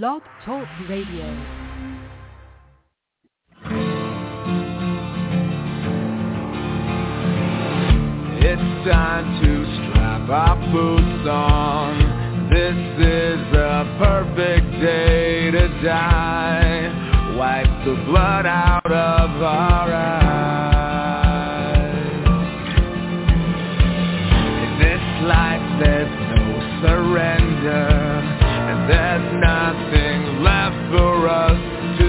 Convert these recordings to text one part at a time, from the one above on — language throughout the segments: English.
Blog Talk Radio. It's time to strap our boots on. This is the perfect day to die. Wipe the blood out of our eyes. In this life there's no surrender, and there's nothing left for us to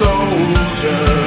soldiers.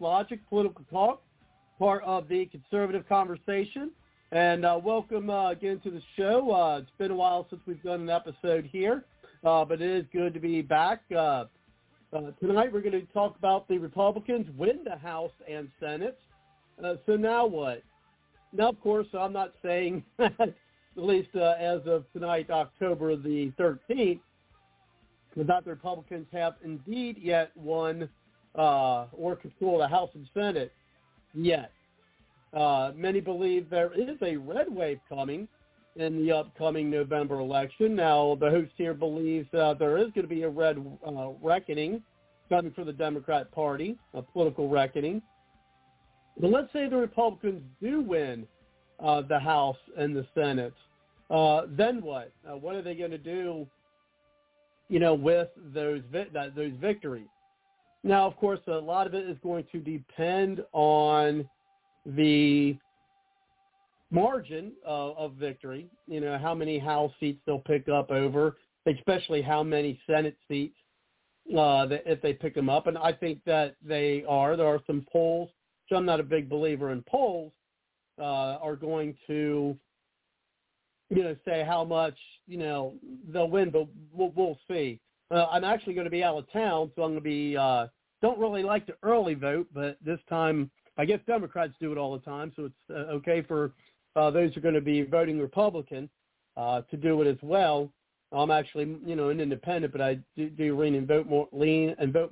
Logic, Political Talk, part of the conservative conversation, and welcome again to the show. It's been a while since we've done an episode here, but it is good to be back. Tonight we're going to talk about the Republicans win the House and Senate, so now what? Now, of course, I'm not saying, at least as of tonight, October the 13th, that the Republicans have indeed yet won or control the House and Senate yet. Many believe there is a red wave coming in the upcoming November election. Now, the host here believes there is going to be a red reckoning coming for the Democrat Party, a political reckoning. But let's say the Republicans do win the House and the Senate. Then what? What are they going to do, you know, with those victories? Now, of course, a lot of it is going to depend on the margin of victory, you know, how many House seats they'll pick up over, especially how many Senate seats if they pick them up. And I think that they are. There are some polls, which I'm not a big believer in polls, are going to, you know, say how much, you know, they'll win, but we'll see. I'm actually going to be out of town, so I'm going to be don't really like to early vote, but this time I guess Democrats do it all the time, so it's okay for those who are going to be voting Republican to do it as well. I'm actually, you know, an independent, but I do lean and vote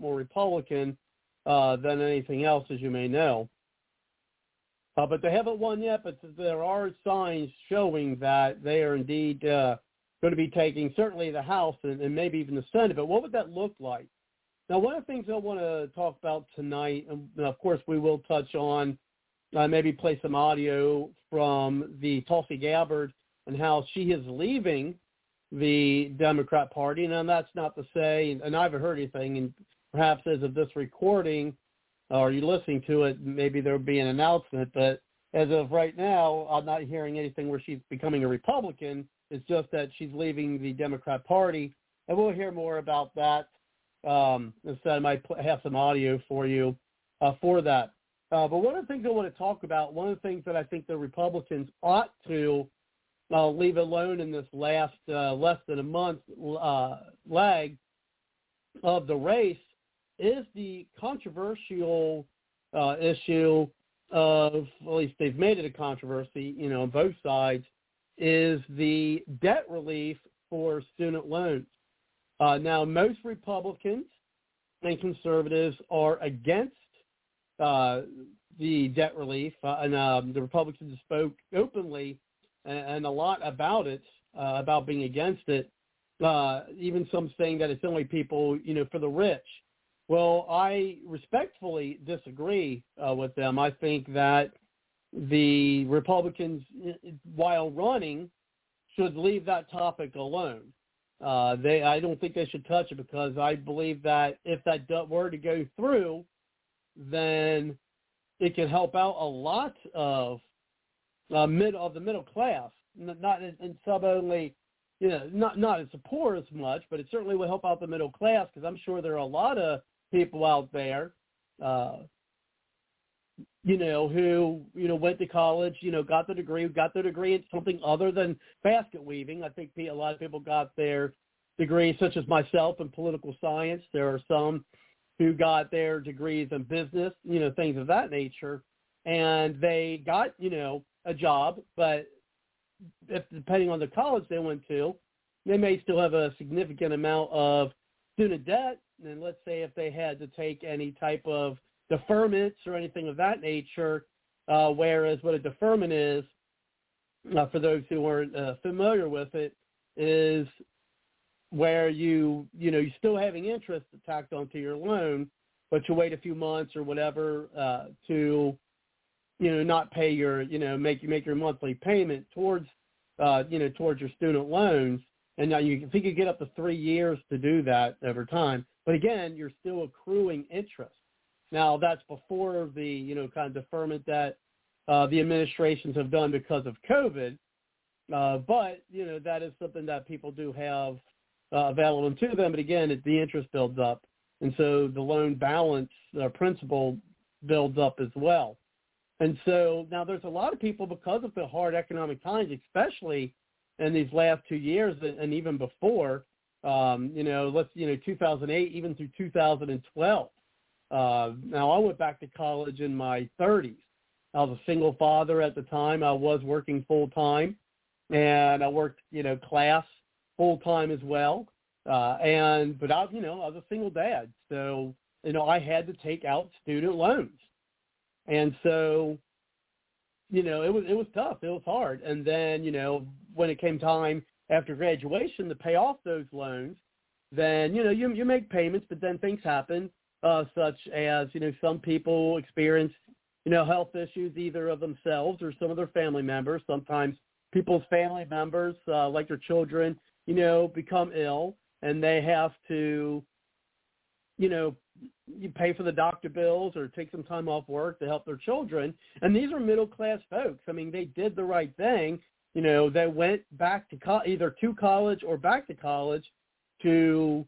more Republican than anything else, as you may know. But they haven't won yet, but there are signs showing that they are indeed going to be taking certainly the House and maybe even the Senate, but what would that look like? Now, one of the things I want to talk about tonight, and of course we will touch on, maybe play some audio from the Tulsi Gabbard and how she is leaving the Democrat Party. Now, that's not to say, and I haven't heard anything, and perhaps as of this recording, or you listening to it, maybe there would be an announcement, but as of right now, I'm not hearing anything where she's becoming a Republican. It's just that she's leaving the Democrat Party, and we'll hear more about that. Instead, I might have some audio for you for that. But one of the things I want to talk about, one of the things that I think the Republicans ought to leave alone in this last less than a month lag of the race is the controversial issue of, at least they've made it a controversy, you know, on both sides, is the debt relief for student loans. Now, most Republicans and conservatives are against the debt relief, and the Republicans spoke openly and a lot about it, about being against it, even some saying that it's only people, you know, for the rich. Well, I respectfully disagree with them. I think that the Republicans, while running, should leave that topic alone. I don't think they should touch it, because I believe that if that were to go through, then it could help out a lot of the middle class, not in sub only, you know, not as poor as much, but it certainly would help out the middle class, because I'm sure there are a lot of people out there, you know, who, you know, went to college, you know, got their degree in something other than basket weaving. I think a lot of people got their degrees, such as myself, in political science. There are some who got their degrees in business, you know, things of that nature, and they got, you know, a job, but if, depending on the college they went to, they may still have a significant amount of student debt, and let's say if they had to take any type of deferments or anything of that nature, whereas what a deferment is, for those who aren't familiar with it, is where you're still having interest tacked onto your loan, but you wait a few months or whatever to, you know, not pay your, you know, make your monthly payment towards your student loans. And now you think you get up to 3 years to do that over time. But again, you're still accruing interest. Now, that's before the, you know, kind of deferment that the administrations have done because of COVID. But, you know, that is something that people do have available to them. But again, the interest builds up. And so the loan balance principal builds up as well. And so now there's a lot of people, because of the hard economic times, especially in these last 2 years and even before, 2008, even through 2012. Now, I went back to college in my 30s. I was a single father at the time. I was working full-time, and I worked, you know, class full-time as well. But I was a single dad. So, you know, I had to take out student loans. And so, you know, it was tough. It was hard. And then, you know, when it came time after graduation to pay off those loans, then, you know, you make payments, but then things happen. Such as, you know, some people experience, you know, health issues either of themselves or some of their family members. Sometimes people's family members, like their children, you know, become ill, and they have to, you know, you pay for the doctor bills or take some time off work to help their children. And these are middle-class folks. I mean, they did the right thing. You know, they went back to either to college or back to college to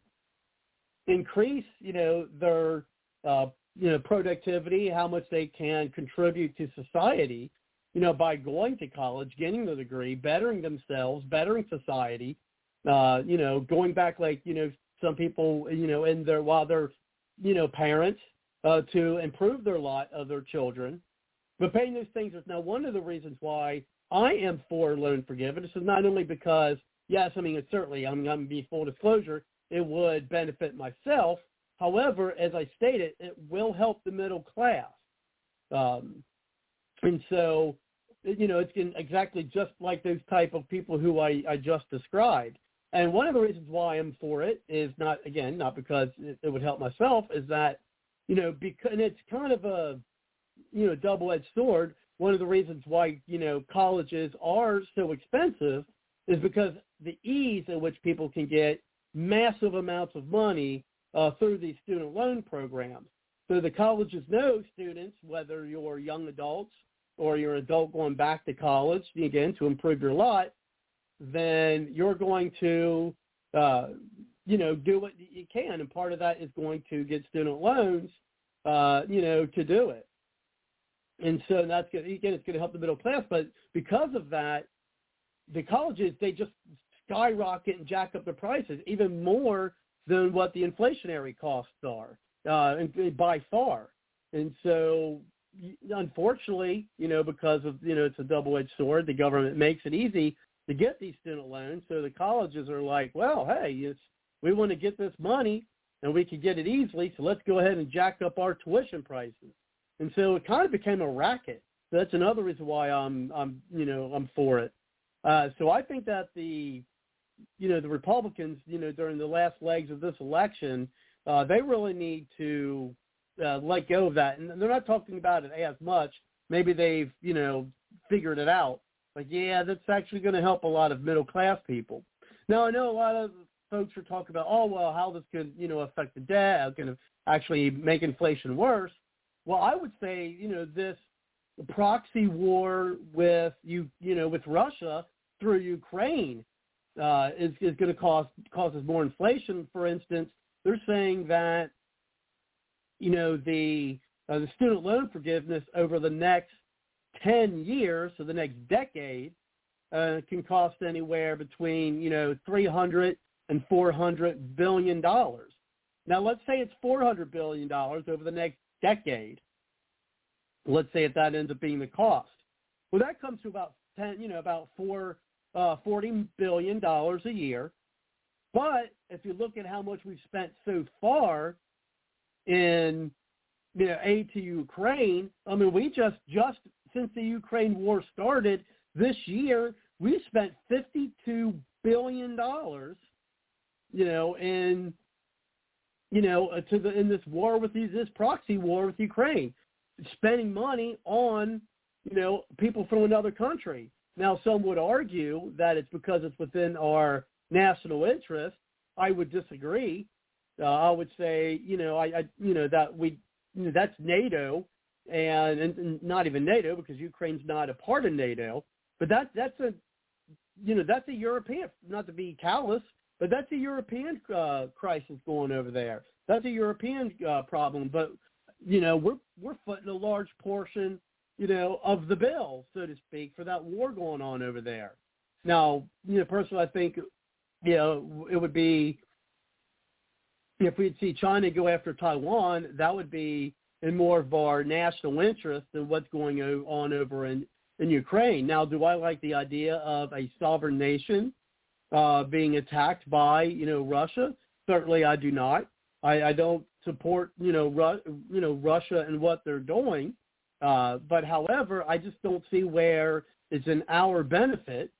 increase, you know, their, you know, productivity, how much they can contribute to society, you know, by going to college, getting the degree, bettering themselves, bettering society, you know, going back, like, you know, some people, you know, while they're, you know, parents, to improve their lot of their children. But paying those things is now one of the reasons why I am for loan forgiveness. Is not only because, yes, I mean, it's certainly, I'm going to be full disclosure, it would benefit myself. However, as I stated, it will help the middle class. And so, you know, it's exactly just like those type of people who I just described. And one of the reasons why I'm for it is not because it would help myself, is that, you know, because it's kind of a, you know, double-edged sword, one of the reasons why, you know, colleges are so expensive is because the ease at which people can get massive amounts of money through these student loan programs. So the colleges know students, whether you're young adults or you're an adult going back to college, again, to improve your lot, then you're going to, you know, do what you can. And part of that is going to get student loans, you know, to do it. And so that's good. Again, it's going to help the middle class. But because of that, the colleges, they just skyrocket and jack up the prices even more than what the inflationary costs are by far. And so, unfortunately, you know, because of, you know, it's a double-edged sword, the government makes it easy to get these student loans. So the colleges are like, well, hey, it's, we want to get this money and we can get it easily, so let's go ahead and jack up our tuition prices. And so it kind of became a racket. So that's another reason why I'm you know, I'm for it. So I think that the, you know, the Republicans, you know, during the last legs of this election, they really need to let go of that. And they're not talking about it as much. Maybe they've, you know, figured it out. Like, yeah, that's actually going to help a lot of middle-class people. Now, I know a lot of folks are talking about, oh, well, how this could, you know, affect the debt, how it's going to actually make inflation worse. Well, I would say, you know, this proxy war with, you know, with Russia through Ukraine is going to causes more inflation. For instance, they're saying that, you know, the student loan forgiveness over the next 10 years, so the next decade, can cost anywhere between, you know, $300 and $400 billion. Now, let's say it's $400 billion over the next decade. Let's say if that ends up being the cost. Well, that comes to about $40 billion a year. But if you look at how much we've spent so far in, you know, aid to Ukraine, I mean, we just since the Ukraine war started this year, we spent $52 billion, you know, in, you know, in this war with this proxy war with Ukraine, spending money on, you know, people from another country. Now, some would argue that it's because it's within our national interest. I would disagree. I would say, you know, that's NATO, and not even NATO, because Ukraine's not a part of NATO. But that's a European, not to be callous, but that's a European crisis going over there. That's a European problem. But, you know, we're footing a large portion, you know, of the bill, so to speak, for that war going on over there. Now, you know, personally, I think, you know, it would be, if we'd see China go after Taiwan, that would be in more of our national interest than what's going on over in Ukraine. Now, do I like the idea of a sovereign nation being attacked by, you know, Russia? Certainly I do not. I don't support, you know, Russia and what they're doing. But however, I just don't see where it's in our benefit,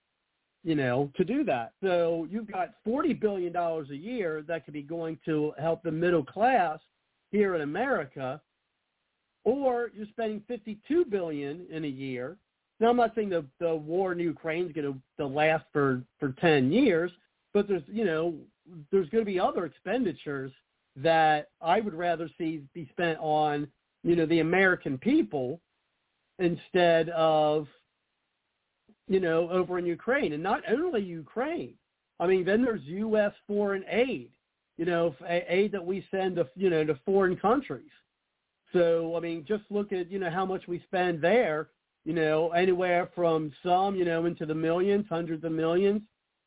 you know, to do that. So you've got $40 billion a year that could be going to help the middle class here in America, or you're spending $52 billion in a year. Now, I'm not saying the war in Ukraine is going to last for 10 years, but there's, you know, there's going to be other expenditures that I would rather see be spent on, you know, the American people instead of, you know, over in Ukraine. And not only Ukraine. I mean, then there's U.S. foreign aid, you know, aid that we send to, you know, to foreign countries. So, I mean, just look at, you know, how much we spend there, you know, anywhere from some, you know, into the millions, hundreds of millions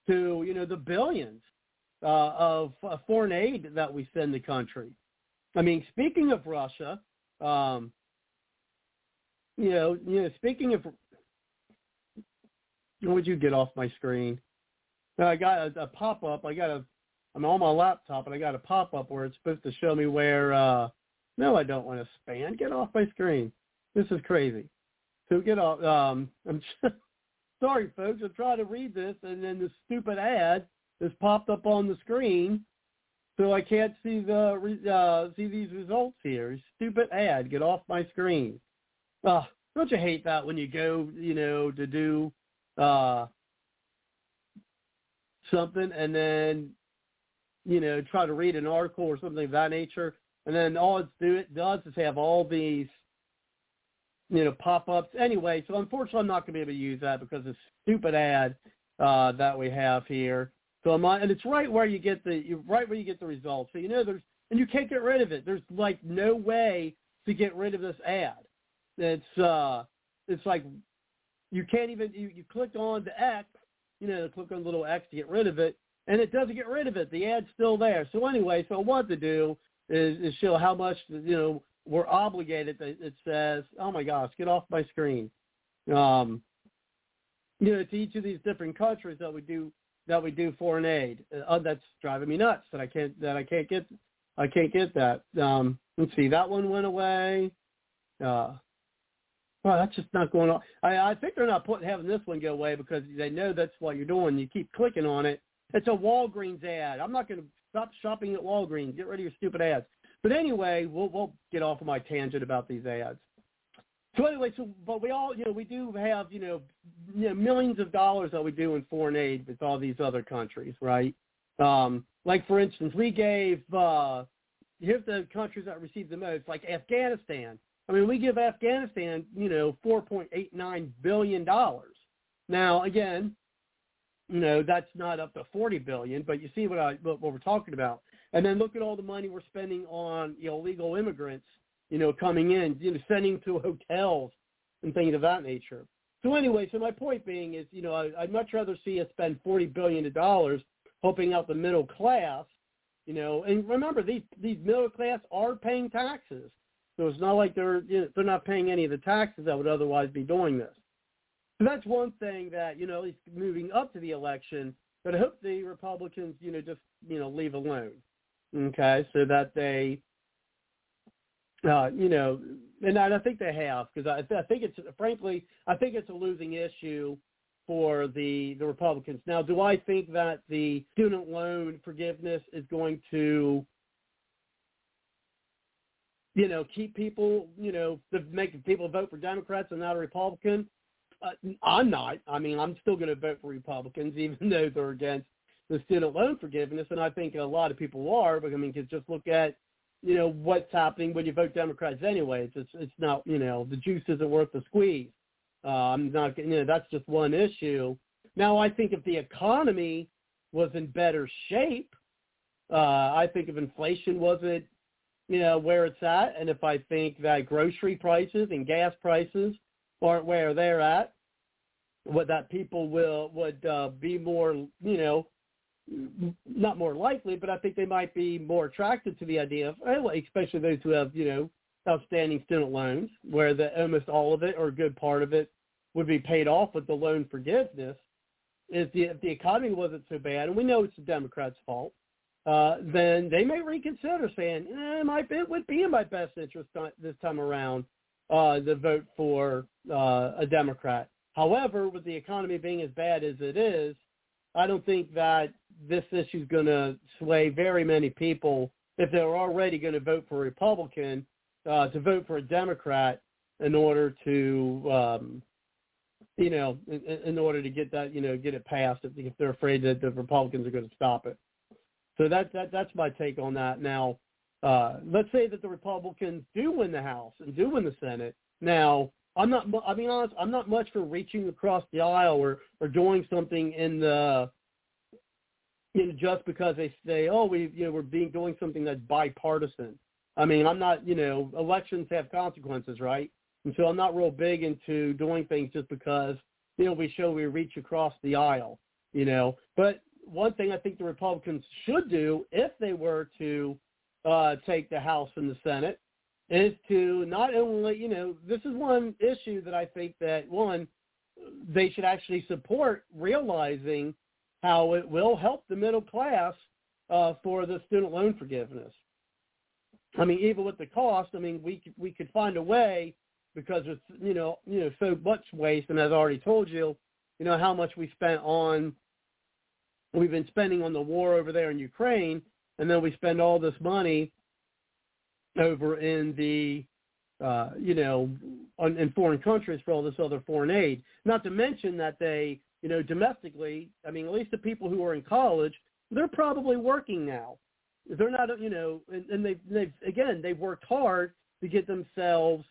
to, you know, the billions of foreign aid that we send the country. I mean, speaking of Russia, speaking of, would you get off my screen? I got a pop-up. I'm on my laptop, and I got a pop-up where it's supposed to show me where, no, I don't want to span. Get off my screen. This is crazy. So get off. Sorry, folks. I'm trying to read this, and then this stupid ad has popped up on the screen, so I can't see see these results here. Stupid ad. Get off my screen. Don't you hate that when you go, you know, to do something and then, you know, try to read an article or something of that nature, and then all it does is have all these, you know, pop-ups. Anyway, so unfortunately I'm not going to be able to use that because it's a stupid ad that we have here. So I'm on, and it's right where you get the results. So you know there's, and you can't get rid of it. There's like no way to get rid of this ad. It's like you can't even you click on the X, you know, click on little X to get rid of it, and it doesn't get rid of it. The ad's still there. So anyway, so what to do is show how much, you know, we're obligated. It says, oh my gosh, get off my screen. You know, to each of these different countries that we do foreign aid. That's driving me nuts that I can't get that. Let's see, that one went away. Well, that's just not going on. I think they're not having this one go away because they know that's what you're doing. You keep clicking on it. It's a Walgreens ad. I'm not going to stop shopping at Walgreens. Get rid of your stupid ads. But anyway, we'll get off of my tangent about these ads. So anyway, but we all, you know, we do have, you know, millions of dollars that we do in foreign aid with all these other countries, right? Like, for instance, we gave, here's the countries that received the most, like Afghanistan. I mean, we give Afghanistan, you know, $4.89 billion. Now, again, you know, that's not up to $40 billion, but you see what we're talking about. And then look at all the money we're spending on illegal immigrants, you know, coming in, you know, sending to hotels and things of that nature. So anyway, so my point being is, you know, I'd much rather see us spend $40 billion helping out the middle class, you know. And remember, these middle class are paying taxes. So it's not like they're not paying any of the taxes that would otherwise be doing this. So that's one thing that, you know, at least moving up to the election, but I hope the Republicans, you know, just, you know, leave alone, okay, so that they, you know, and I think they have, because I think it's, frankly, I think it's a losing issue for the Republicans. Now, do I think that the student loan forgiveness is going to, you know, keep people, you know, making people vote for Democrats and not a Republican? I'm not. I mean, I'm still going to vote for Republicans, even though they're against the student loan forgiveness, and I think a lot of people are. But I mean, just look at, you know, what's happening when you vote Democrats anyway. It's not, you know, the juice isn't worth the squeeze. I'm not, you know, that's just one issue. Now, I think if the economy was in better shape, I think if inflation wasn't, you know, where it's at, and if I think that grocery prices and gas prices aren't where they're at, that people would be more, you know, not more likely, but I think they might be more attracted to the idea of, especially those who have, you know, outstanding student loans, where almost all of it or a good part of it would be paid off with the loan forgiveness. If the economy wasn't so bad, and we know it's the Democrats' fault, then they may reconsider saying, it would be in my best interest this time around to vote for a Democrat. However, with the economy being as bad as it is, I don't think that this issue is going to sway very many people if they're already going to vote for a Republican to vote for a Democrat in order to, you know, in order to get that, you know, get it passed if they're afraid that the Republicans are going to stop it. So that's my take on that. Now, let's say that the Republicans do win the House and do win the Senate. Now, I'm not much for reaching across the aisle or doing something in the, you know, just because they say, oh, we're doing something that's bipartisan. I mean, I'm not, you know, elections have consequences, right? And so I'm not real big into doing things just because, you know, we reach across the aisle, you know, but. One thing I think the Republicans should do if they were to take the House and the Senate is to not only, you know, this is one issue that I think that, one, they should actually support, realizing how it will help the middle class for the student loan forgiveness. I mean, even with the cost, I mean, we could find a way, because it's, you know, so much waste. And as I already told you, you know, how much we've been spending on the war over there in Ukraine, and then we spend all this money over in the in foreign countries for all this other foreign aid. Not to mention that they, domestically, at least the people who are in college, they're probably working now. They're not, and they've worked hard to get themselves,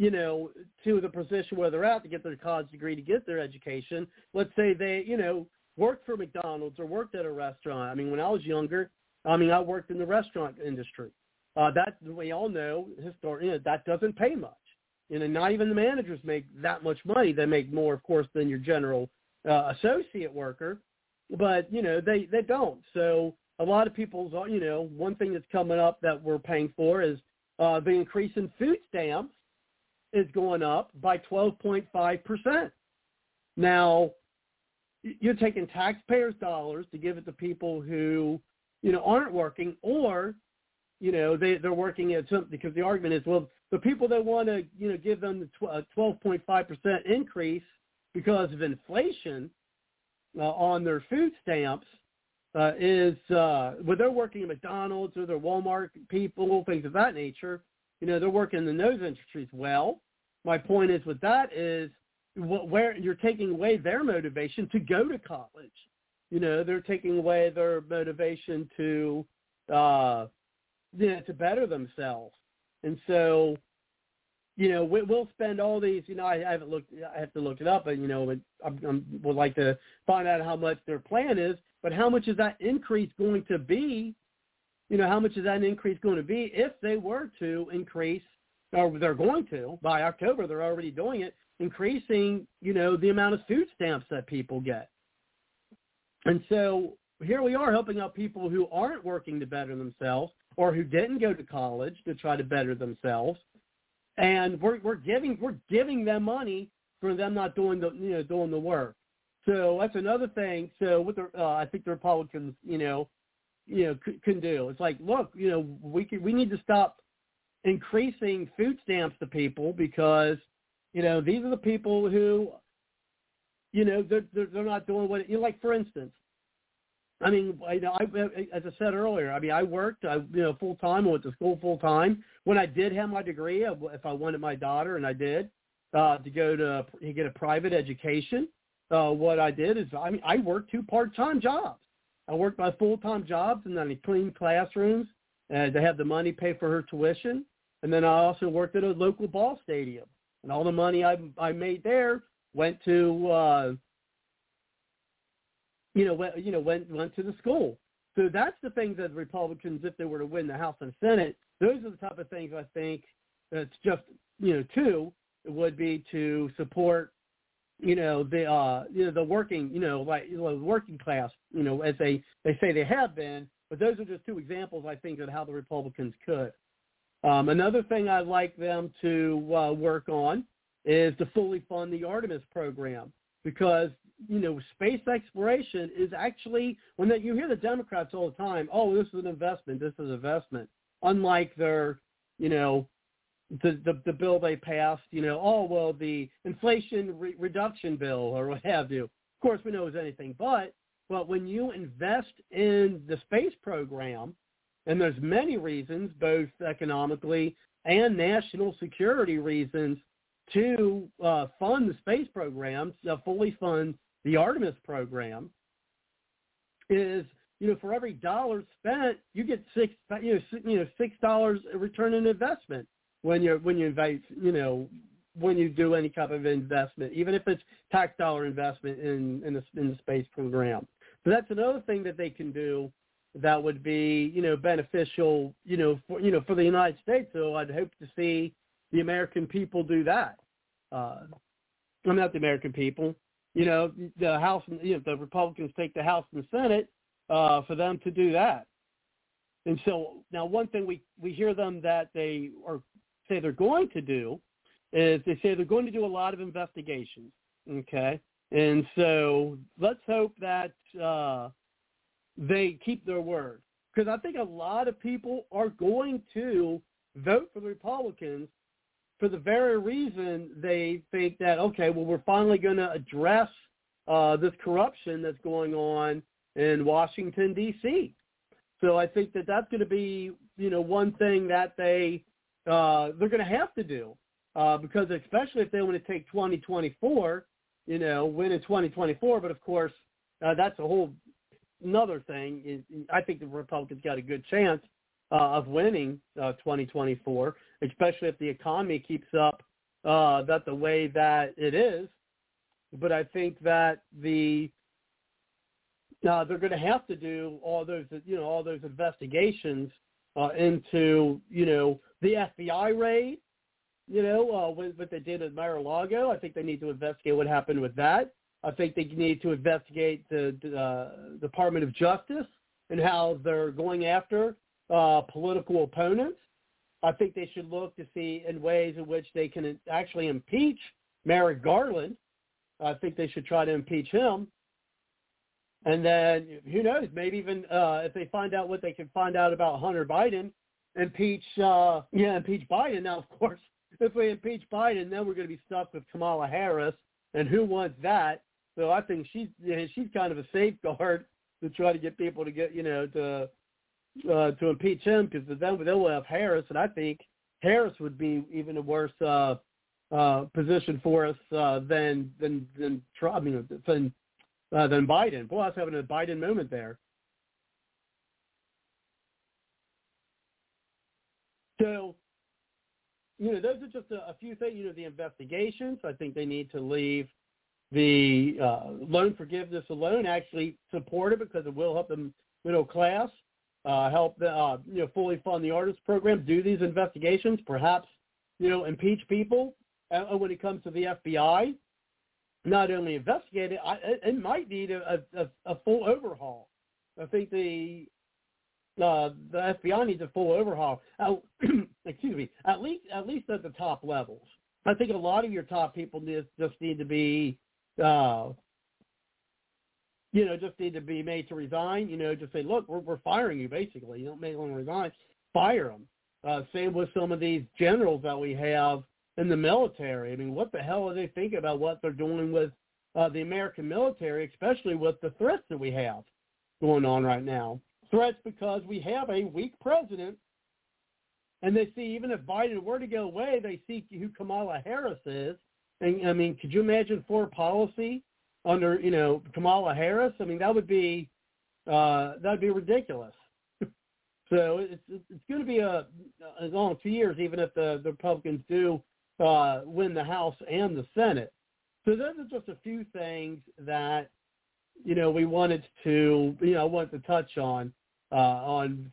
to the position where they're at, to get their college degree, to get their education. Let's say they, worked for McDonald's or worked at a restaurant. When I was younger, I worked in the restaurant industry. That we all know, that doesn't pay much. Not even the managers make that much money. They make more, of course, than your general associate worker. But, they don't. So a lot of people's, one thing that's coming up that we're paying for is the increase in food stamps is going up by 12.5%. Now, you're taking taxpayers' dollars to give it to people who, aren't working, or, they're working at something, because the argument is, well, the people that want to, give them the 12.5% increase because of inflation on their food stamps they're working at McDonald's or their Walmart people, things of that nature. They're working in those industries. Well, my point is with that is where you're taking away their motivation to go to college. They're taking away their motivation to better themselves. And so, we'll spend all these, I haven't looked, I have to look it up, but, would like to find out how much their plan is, but how much is that increase going to be? How much is that increase going to be if they were to increase, or they're going to, by October, they're already doing it, increasing, the amount of food stamps that people get. And so here we are helping out people who aren't working to better themselves or who didn't go to college to try to better themselves. And we're giving them money for them not doing the, doing the work. So that's another thing. So with the, I think the Republicans, couldn't do. It's like, look, we need to stop increasing food stamps to people because, these are the people who, they're not doing what, like for instance, as I said earlier, I worked, full time, went to school full time. When I did have my degree, if I wanted my daughter, and I did, to go to get a private education, what I did is, I worked two part-time jobs. I worked my full-time jobs, and then I cleaned classrooms to have the money pay for her tuition. And then I also worked at a local ball stadium, and all the money I made there went to, went to the school. So that's the things that the Republicans, if they were to win the House and Senate, those are the type of things I think that's just, two would be to support, the working, working class, as they say they have been, but those are just two examples, I think, of how the Republicans could. Another thing I'd like them to work on is to fully fund the Artemis program, because, space exploration is actually, when you hear the Democrats all the time, oh, this is an investment, this is an investment, unlike their, the bill they passed, the inflation reduction bill or what have you. Of course, we know it was anything but when you invest in the space program, and there's many reasons, both economically and national security reasons, to fund the space program, to fully fund the Artemis program, is, for every dollar spent, you get $6 return on investment. When you do any type of investment, even if it's tax dollar investment in the space program. So that's another thing that they can do that would be, beneficial, for the United States. So I'd hope to see the American people do that. Not the American people, the House, the Republicans take the House and Senate for them to do that. And so now one thing we hear them that they are say they're going to do is they say they're going to do a lot of investigations, okay? And so let's hope that they keep their word, because I think a lot of people are going to vote for the Republicans for the very reason they think that, okay, well, we're finally going to address this corruption that's going on in Washington, D.C. So I think that that's going to be, one thing that they they're going to have to do, because especially if they want to take 2024, you know, win in 2024. But of course, that's a whole another thing. I think the Republicans got a good chance of winning 2024, especially if the economy keeps up that the way that it is. But I think that they're going to have to do all those investigations into, you know, the FBI raid, you know, what they did at Mar-a-Lago. I think they need to investigate what happened with that. I think they need to investigate the Department of Justice and how they're going after political opponents. I think they should look to see in ways in which they can actually impeach Merrick Garland. I think they should try to impeach him. And then, who knows, maybe even if they find out what they can find out about Hunter Biden, impeach Biden. Now, of course, if we impeach Biden, then we're going to be stuck with Kamala Harris, and who wants that? So I think she's kind of a safeguard to try to get people to get, you know, to impeach him, because then they'll have Harris, and I think Harris would be even a worse position for us than Biden. Boy, I was having a Biden moment there. So, you know, those are just a few things. You know, the investigations, I think they need to leave the loan forgiveness alone, actually support it, because it will help the middle class, help the, you know, fully fund the artist program, do these investigations, perhaps, you know, impeach people. And when it comes to the FBI, not only investigate it, it might need a full overhaul. I think the FBI needs a full overhaul. Excuse me. At least at the top levels. I think a lot of your top people just need to be, made to resign. You know, just say, look, we're firing you. Basically, you don't make them resign. Fire them. Same with some of these generals that we have in the military. I mean, what the hell are they thinking about what they're doing with the American military, especially with the threats that we have going on right now? Threats because we have a weak president, and they see even if Biden were to go away, they see who Kamala Harris is. And I mean, could you imagine foreign policy under, you know, Kamala Harris? I mean, that would be ridiculous. So it's going to be a long 2 years, even if the Republicans do win the House and the Senate. So those are just a few things that, you know, I wanted to touch on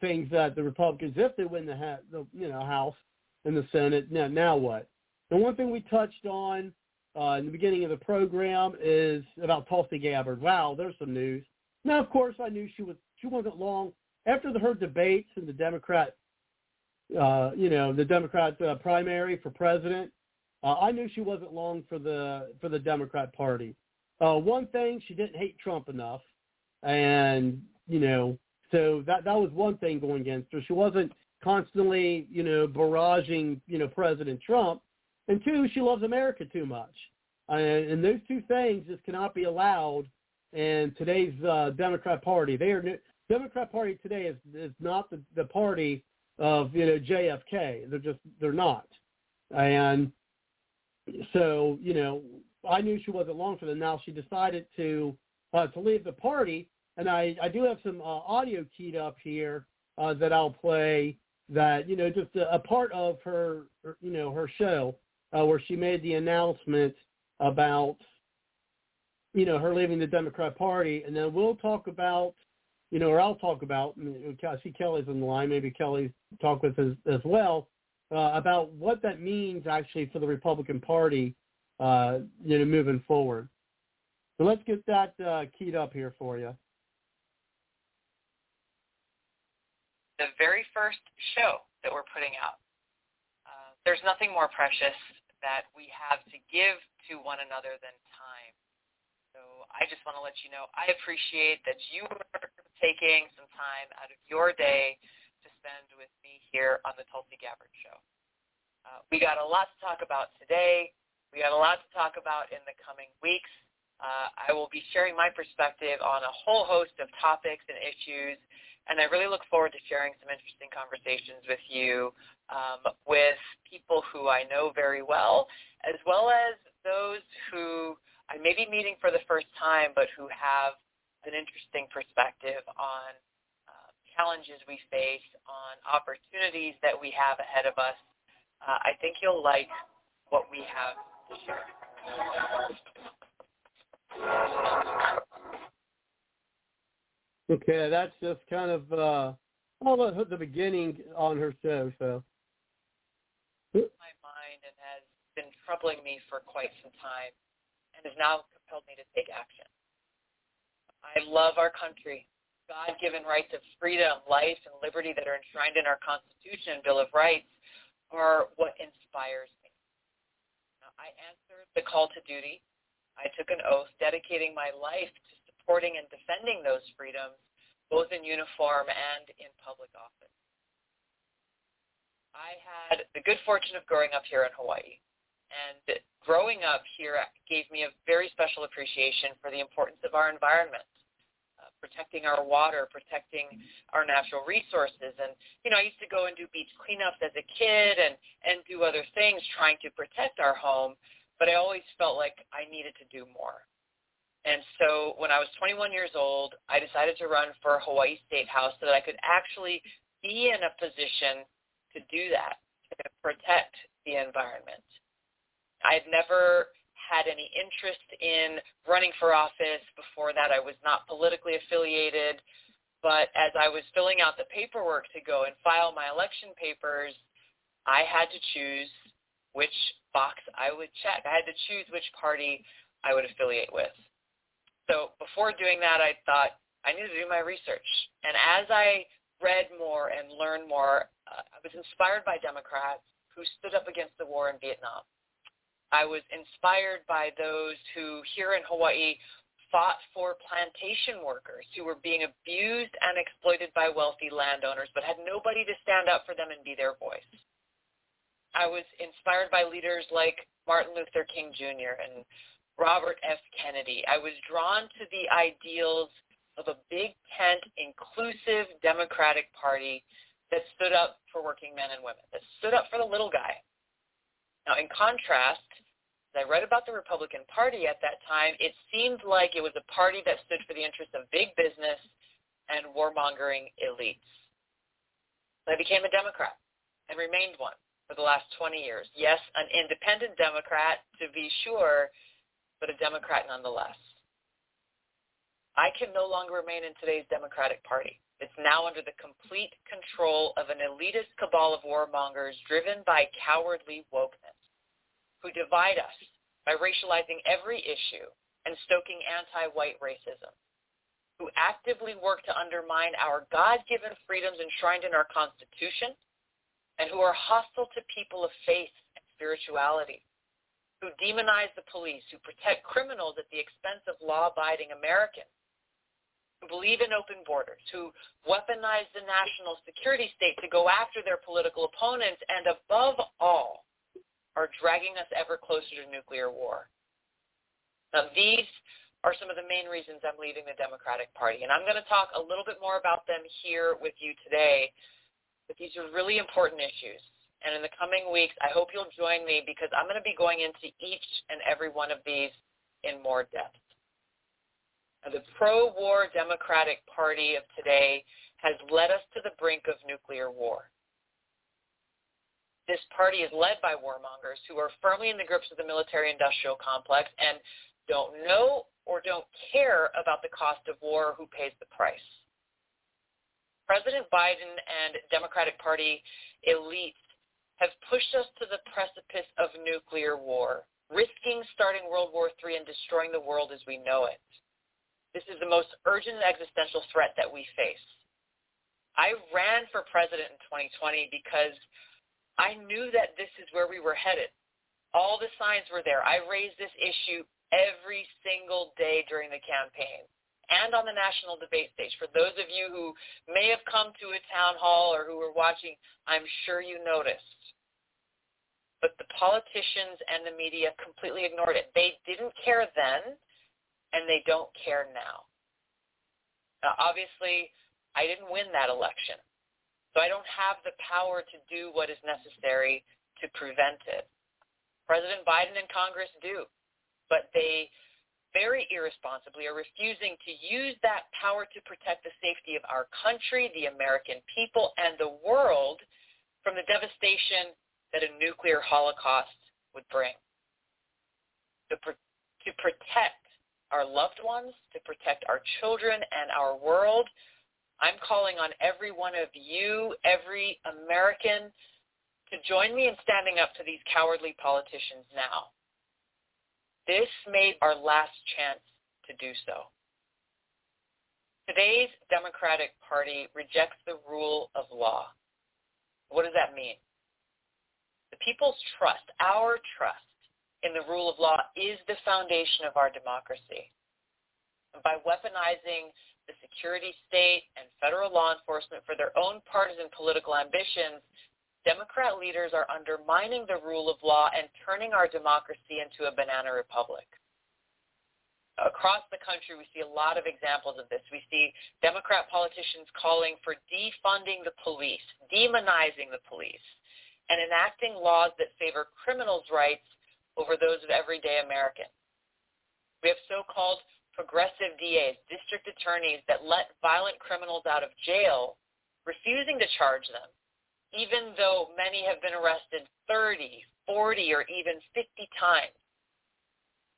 things that the Republicans, if they win the House and the Senate, now what? The one thing we touched on in the beginning of the program is about Tulsi Gabbard. Wow, there's some news. Now, of course, I knew she wasn't long. After her debates in the Democrat primary for president, I knew she wasn't long for the Democrat Party. One thing, she didn't hate Trump enough, and you know, so that was one thing going against her. She wasn't constantly, you know, barraging, you know, President Trump, and two, she loves America too much, and those two things just cannot be allowed in today's Democrat Party. Democrat Party today is not the party of, you know, JFK. They're not. And so, you know, I knew she wasn't long for them. Now she decided to leave the party. And I do have some audio keyed up here that I'll play that, you know, just a part of her you know, her show where she made the announcement about, you know, her leaving the Democrat Party. And then we'll talk about, you know, or I'll talk about, I see Kelly's on the line, maybe Kelly's talk with us as well, about what that means actually for the Republican Party, you know, moving forward. So let's get that keyed up here for you. The very first show that we're putting out, there's nothing more precious that we have to give to one another than time. So I just want to let you know I appreciate that you are taking some time out of your day to spend with me here on the Tulsi Gabbard Show. We got a lot to talk about today. We got a lot to talk about in the coming weeks. I will be sharing my perspective on a whole host of topics and issues And I really look forward to sharing some interesting conversations with you with people who I know very well as those who I may be meeting for the first time, but who have an interesting perspective on challenges we face, on opportunities that we have ahead of us. I think you'll like what we have to share. Okay, that's just kind of all the beginning on her show. So my mind and has been troubling me for quite some time, and has now compelled me to take action. I love our country. God-given rights of freedom, life, and liberty that are enshrined in our Constitution and Bill of Rights are what inspires me. Now, I answered the call to duty. I took an oath dedicating my life to supporting and defending those freedoms, both in uniform and in public office. I had the good fortune of growing up here in Hawaii, and growing up here gave me a very special appreciation for the importance of our environment. Protecting our water, protecting our natural resources. And, you know, I used to go and do beach cleanups as a kid and do other things trying to protect our home, but I always felt like I needed to do more. And so when I was 21 years old, I decided to run for Hawaii State House so that I could actually be in a position to do that, to protect the environment. I had never had any interest in running for office. Before that, I was not politically affiliated, but as I was filling out the paperwork to go and file my election papers, I had to choose which box I would check. I had to choose which party I would affiliate with. So before doing that, I thought I needed to do my research. And as I read more and learned more, I was inspired by Democrats who stood up against the war in Vietnam. I was inspired by those who here in Hawaii fought for plantation workers who were being abused and exploited by wealthy landowners but had nobody to stand up for them and be their voice. I was inspired by leaders like Martin Luther King Jr. and Robert F. Kennedy. I was drawn to the ideals of a big tent, inclusive Democratic Party that stood up for working men and women, that stood up for the little guy. Now, in contrast, as I read about the Republican Party at that time, it seemed like it was a party that stood for the interests of big business and warmongering elites. So I became a Democrat and remained one for the last 20 years. Yes, an independent Democrat, to be sure, but a Democrat nonetheless. I can no longer remain in today's Democratic Party. It's now under the complete control of an elitist cabal of warmongers driven by cowardly wokeness, who divide us by racializing every issue and stoking anti-white racism, who actively work to undermine our God-given freedoms enshrined in our Constitution, and who are hostile to people of faith and spirituality, who demonize the police, who protect criminals at the expense of law-abiding Americans, who believe in open borders, who weaponize the national security state to go after their political opponents, and above all, are dragging us ever closer to nuclear war. Now, these are some of the main reasons I'm leaving the Democratic Party, and I'm going to talk a little bit more about them here with you today, but these are really important issues. And in the coming weeks, I hope you'll join me because I'm going to be going into each and every one of these in more depth. The pro-war Democratic Party of today has led us to the brink of nuclear war. This party is led by warmongers who are firmly in the grips of the military-industrial complex and don't know or don't care about the cost of war or who pays the price. President Biden and Democratic Party elites have pushed us to the precipice of nuclear war, risking starting World War III and destroying the world as we know it. This is the most urgent and existential threat that we face. I ran for president in 2020 because I knew that this is where we were headed. All the signs were there. I raised this issue every single day during the campaign and on the national debate stage. For those of you who may have come to a town hall or who were watching, I'm sure you noticed. But the politicians and the media completely ignored it. They didn't care then, and they don't care now. Obviously, I didn't win that election. So I don't have the power to do what is necessary to prevent it. President Biden and Congress do, but they very irresponsibly are refusing to use that power to protect the safety of our country, the American people, and the world from the devastation that a nuclear holocaust would bring. To protect our loved ones, to protect our children and our world, I'm calling on every one of you, every American, to join me in standing up to these cowardly politicians now. This may be our last chance to do so. Today's Democratic Party rejects the rule of law. What does that mean? The people's trust, our trust in the rule of law, is the foundation of our democracy. And by weaponizing the security state and federal law enforcement for their own partisan political ambitions, Democrat leaders are undermining the rule of law and turning our democracy into a banana republic. Across the country, we see a lot of examples of this. We see Democrat politicians calling for defunding the police, demonizing the police, and enacting laws that favor criminals' rights over those of everyday Americans. We have so-called progressive DAs, district attorneys that let violent criminals out of jail, refusing to charge them, even though many have been arrested 30, 40, or even 50 times.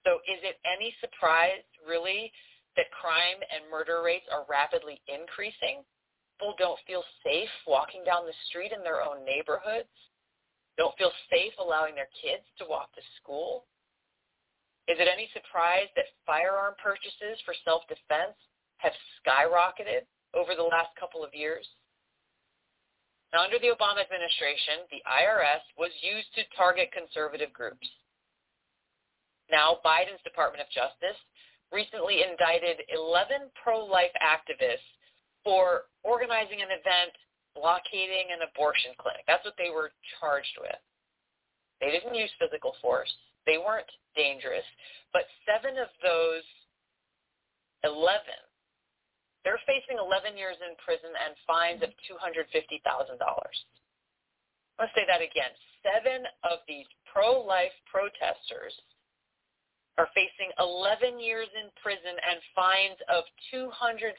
So is it any surprise, really, that crime and murder rates are rapidly increasing? People don't feel safe walking down the street in their own neighborhoods, don't feel safe allowing their kids to walk to school. Is it any surprise that firearm purchases for self-defense have skyrocketed over the last couple of years? Now, under the Obama administration, the IRS was used to target conservative groups. Now, Biden's Department of Justice recently indicted 11 pro-life activists for organizing an event blockading an abortion clinic. That's what they were charged with. They didn't use physical force. They weren't dangerous, but 7 of those 11, they're facing 11 years in prison and fines of $250,000. Let's say that again. 7 of these pro-life protesters are facing 11 years in prison and fines of $250,000.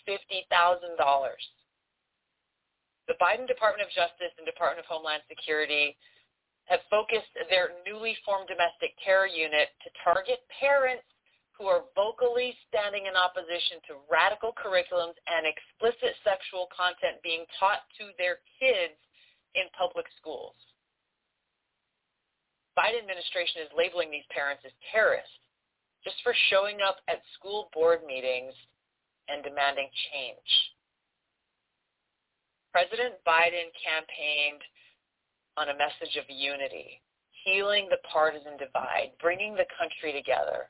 The Biden Department of Justice and Department of Homeland Security have focused their newly formed domestic terror unit to target parents who are vocally standing in opposition to radical curriculums and explicit sexual content being taught to their kids in public schools. The Biden administration is labeling these parents as terrorists just for showing up at school board meetings and demanding change. President Biden campaigned on a message of unity, healing the partisan divide, bringing the country together.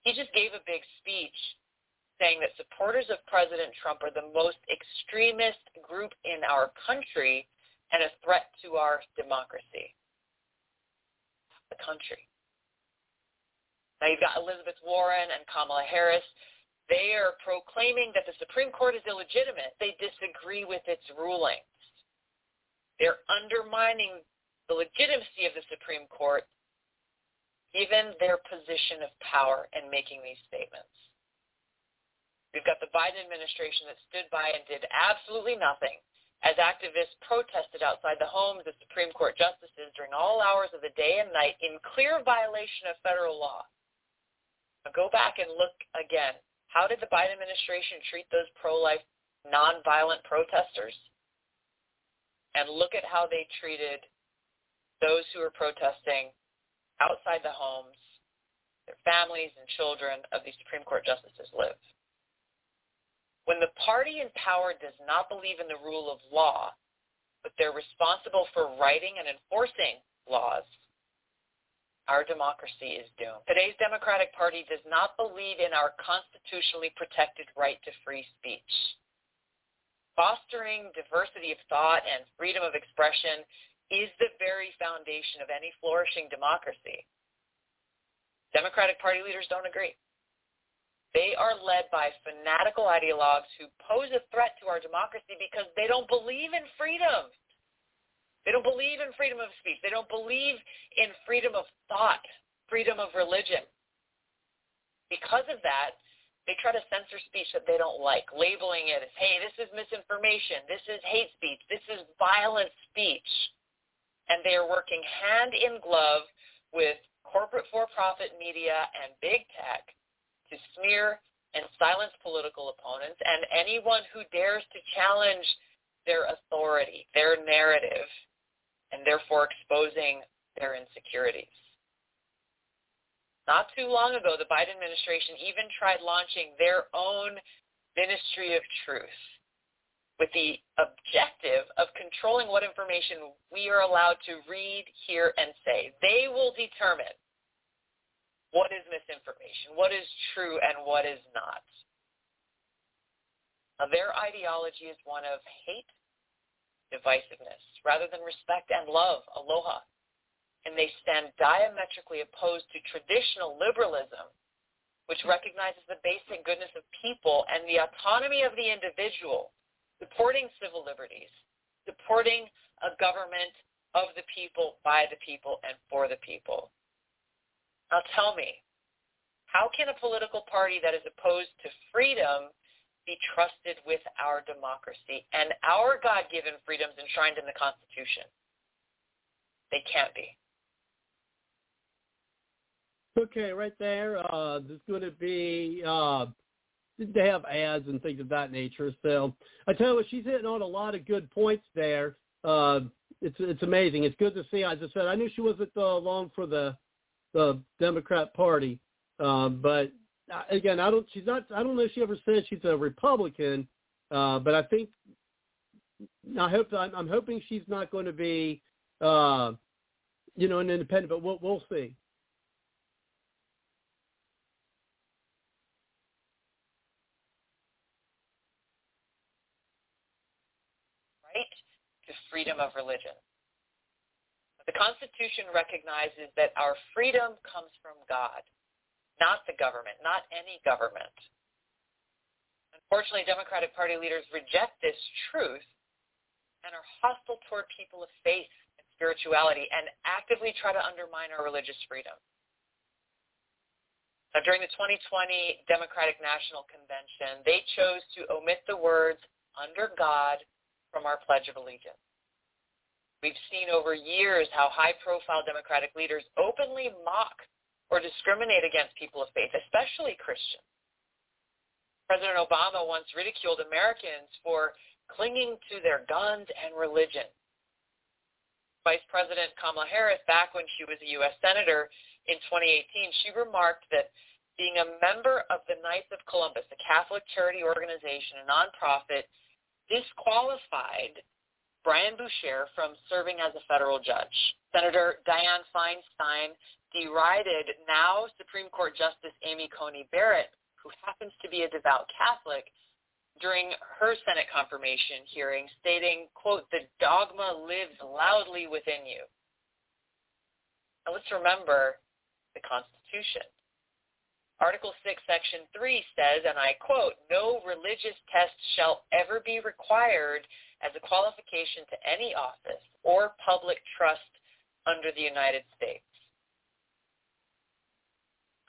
He just gave a big speech saying that supporters of President Trump are the most extremist group in our country and a threat to our democracy. The country. Now you've got Elizabeth Warren and Kamala Harris. They are proclaiming that the Supreme Court is illegitimate. They disagree with its ruling. They're undermining the legitimacy of the Supreme Court, given their position of power in making these statements. We've got the Biden administration that stood by and did absolutely nothing as activists protested outside the homes of Supreme Court justices during all hours of the day and night in clear violation of federal law. Now go back and look again. How did the Biden administration treat those pro-life, nonviolent protesters? And look at how they treated those who were protesting outside the homes, their families and children of these Supreme Court justices live. When the party in power does not believe in the rule of law, but they're responsible for writing and enforcing laws, our democracy is doomed. Today's Democratic Party does not believe in our constitutionally protected right to free speech. Fostering diversity of thought and freedom of expression is the very foundation of any flourishing democracy. Democratic Party leaders don't agree. They are led by fanatical ideologues who pose a threat to our democracy because they don't believe in freedom. They don't believe in freedom of speech. They don't believe in freedom of thought, freedom of religion. Because of that, they try to censor speech that they don't like, labeling it as, hey, this is misinformation, this is hate speech, this is violent speech. And they are working hand in glove with corporate for-profit media and big tech to smear and silence political opponents and anyone who dares to challenge their authority, their narrative, and therefore exposing their insecurities. Not too long ago, the Biden administration even tried launching their own Ministry of Truth with the objective of controlling what information we are allowed to read, hear, and say. They will determine what is misinformation, what is true, and what is not. Now, their ideology is one of hate, divisiveness, rather than respect and love, aloha. And they stand diametrically opposed to traditional liberalism, which recognizes the basic goodness of people and the autonomy of the individual, supporting civil liberties, supporting a government of the people, by the people, and for the people. Now tell me, how can a political party that is opposed to freedom be trusted with our democracy and our God-given freedoms enshrined in the Constitution? They can't be. Okay, right there, there's going to be, they have ads and things of that nature. So I tell you what, she's hitting on a lot of good points there. It's amazing. It's good to see. As I said, I knew she wasn't long for the Democrat Party, but again, I don't know if she ever said she's a Republican, but I'm hoping she's not going to be, an independent. But we'll see. Right to freedom of religion. The Constitution recognizes that our freedom comes from God, not the government, not any government. Unfortunately, Democratic Party leaders reject this truth and are hostile toward people of faith and spirituality and actively try to undermine our religious freedom. Now, during the 2020 Democratic National Convention, they chose to omit the words "under God" from our Pledge of Allegiance. We've seen over years how high-profile Democratic leaders openly mock or discriminate against people of faith, especially Christians. President Obama once ridiculed Americans for clinging to their guns and religion. Vice President Kamala Harris, back when she was a U.S. Senator in 2018, she remarked that being a member of the Knights of Columbus, a Catholic charity organization, a nonprofit, disqualified Brian Boucher from serving as a federal judge. Senator Dianne Feinstein derided now Supreme Court Justice Amy Coney Barrett, who happens to be a devout Catholic, during her Senate confirmation hearing, stating, quote, "The dogma lives loudly within you." Now let's remember the Constitution. Article 6, Section 3 says, and I quote, "No religious test shall ever be required as a qualification to any office or public trust under the United States."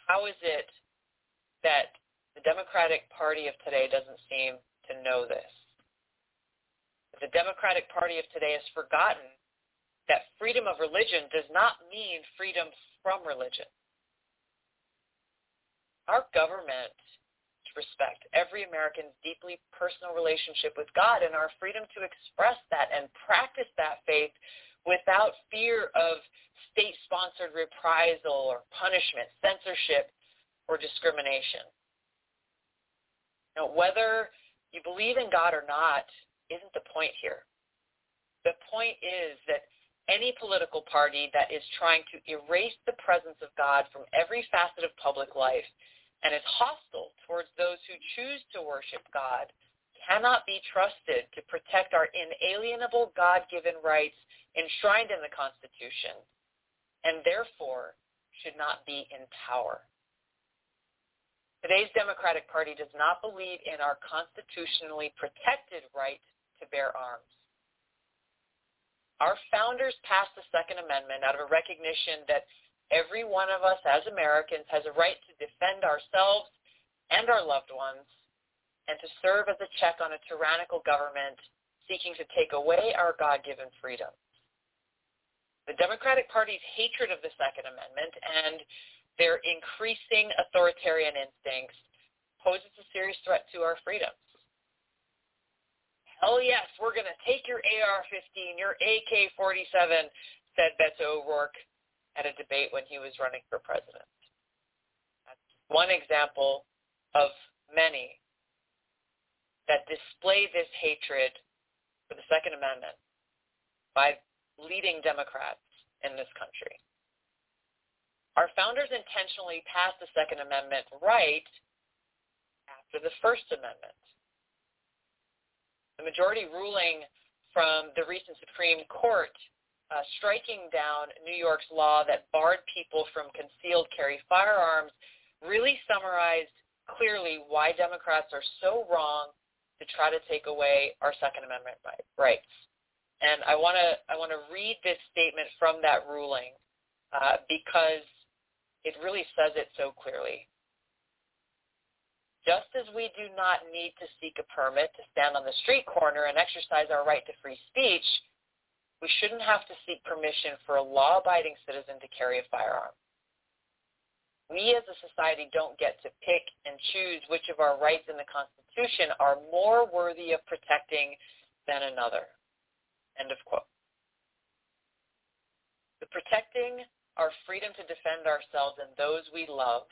How is it that the Democratic Party of today doesn't seem to know this? The Democratic Party of today has forgotten that freedom of religion does not mean freedom from religion. Our government respect every American's deeply personal relationship with God and our freedom to express that and practice that faith without fear of state-sponsored reprisal or punishment, censorship, or discrimination. Now, whether you believe in God or not isn't the point here. The point is that any political party that is trying to erase the presence of God from every facet of public life and is hostile towards those who choose to worship God cannot be trusted to protect our inalienable God-given rights enshrined in the Constitution, and therefore should not be in power. Today's Democratic Party does not believe in our constitutionally protected right to bear arms. Our founders passed the Second Amendment out of a recognition that every one of us as Americans has a right to defend ourselves and our loved ones and to serve as a check on a tyrannical government seeking to take away our God-given freedoms. The Democratic Party's hatred of the Second Amendment and their increasing authoritarian instincts poses a serious threat to our freedoms. Hell yes, we're going to take your AR-15, your AK-47, said Beto O'Rourke at a debate when he was running for president. That's one example of many that display this hatred for the Second Amendment by leading Democrats in this country. Our founders intentionally passed the Second Amendment right after the First Amendment. The majority ruling from the recent Supreme Court striking down New York's law that barred people from concealed carry firearms really summarized clearly why Democrats are so wrong to try to take away our Second Amendment rights. And I want to read this statement from that ruling because it really says it so clearly. Just as we do not need to seek a permit to stand on the street corner and exercise our right to free speech, we shouldn't have to seek permission for a law-abiding citizen to carry a firearm. We as a society don't get to pick and choose which of our rights in the Constitution are more worthy of protecting than another. End of quote. The protecting our freedom to defend ourselves and those we love,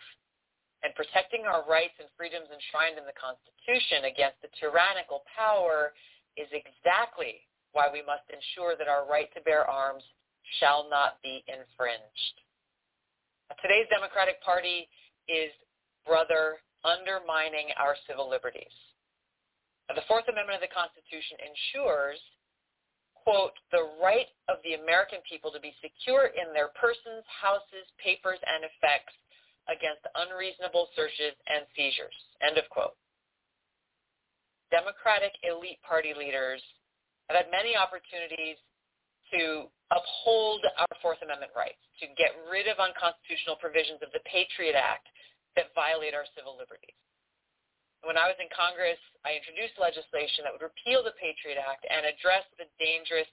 and protecting our rights and freedoms enshrined in the Constitution against the tyrannical power is exactly why we must ensure that our right to bear arms shall not be infringed. Today's Democratic Party is, brother, undermining our civil liberties. The Fourth Amendment of the Constitution ensures, quote, the right of the American people to be secure in their persons, houses, papers, and effects against unreasonable searches and seizures, end of quote. Democratic elite party leaders have had many opportunities to uphold our Fourth Amendment rights, to get rid of unconstitutional provisions of the Patriot Act that violate our civil liberties. When I was in Congress, I introduced legislation that would repeal the Patriot Act and address the dangerous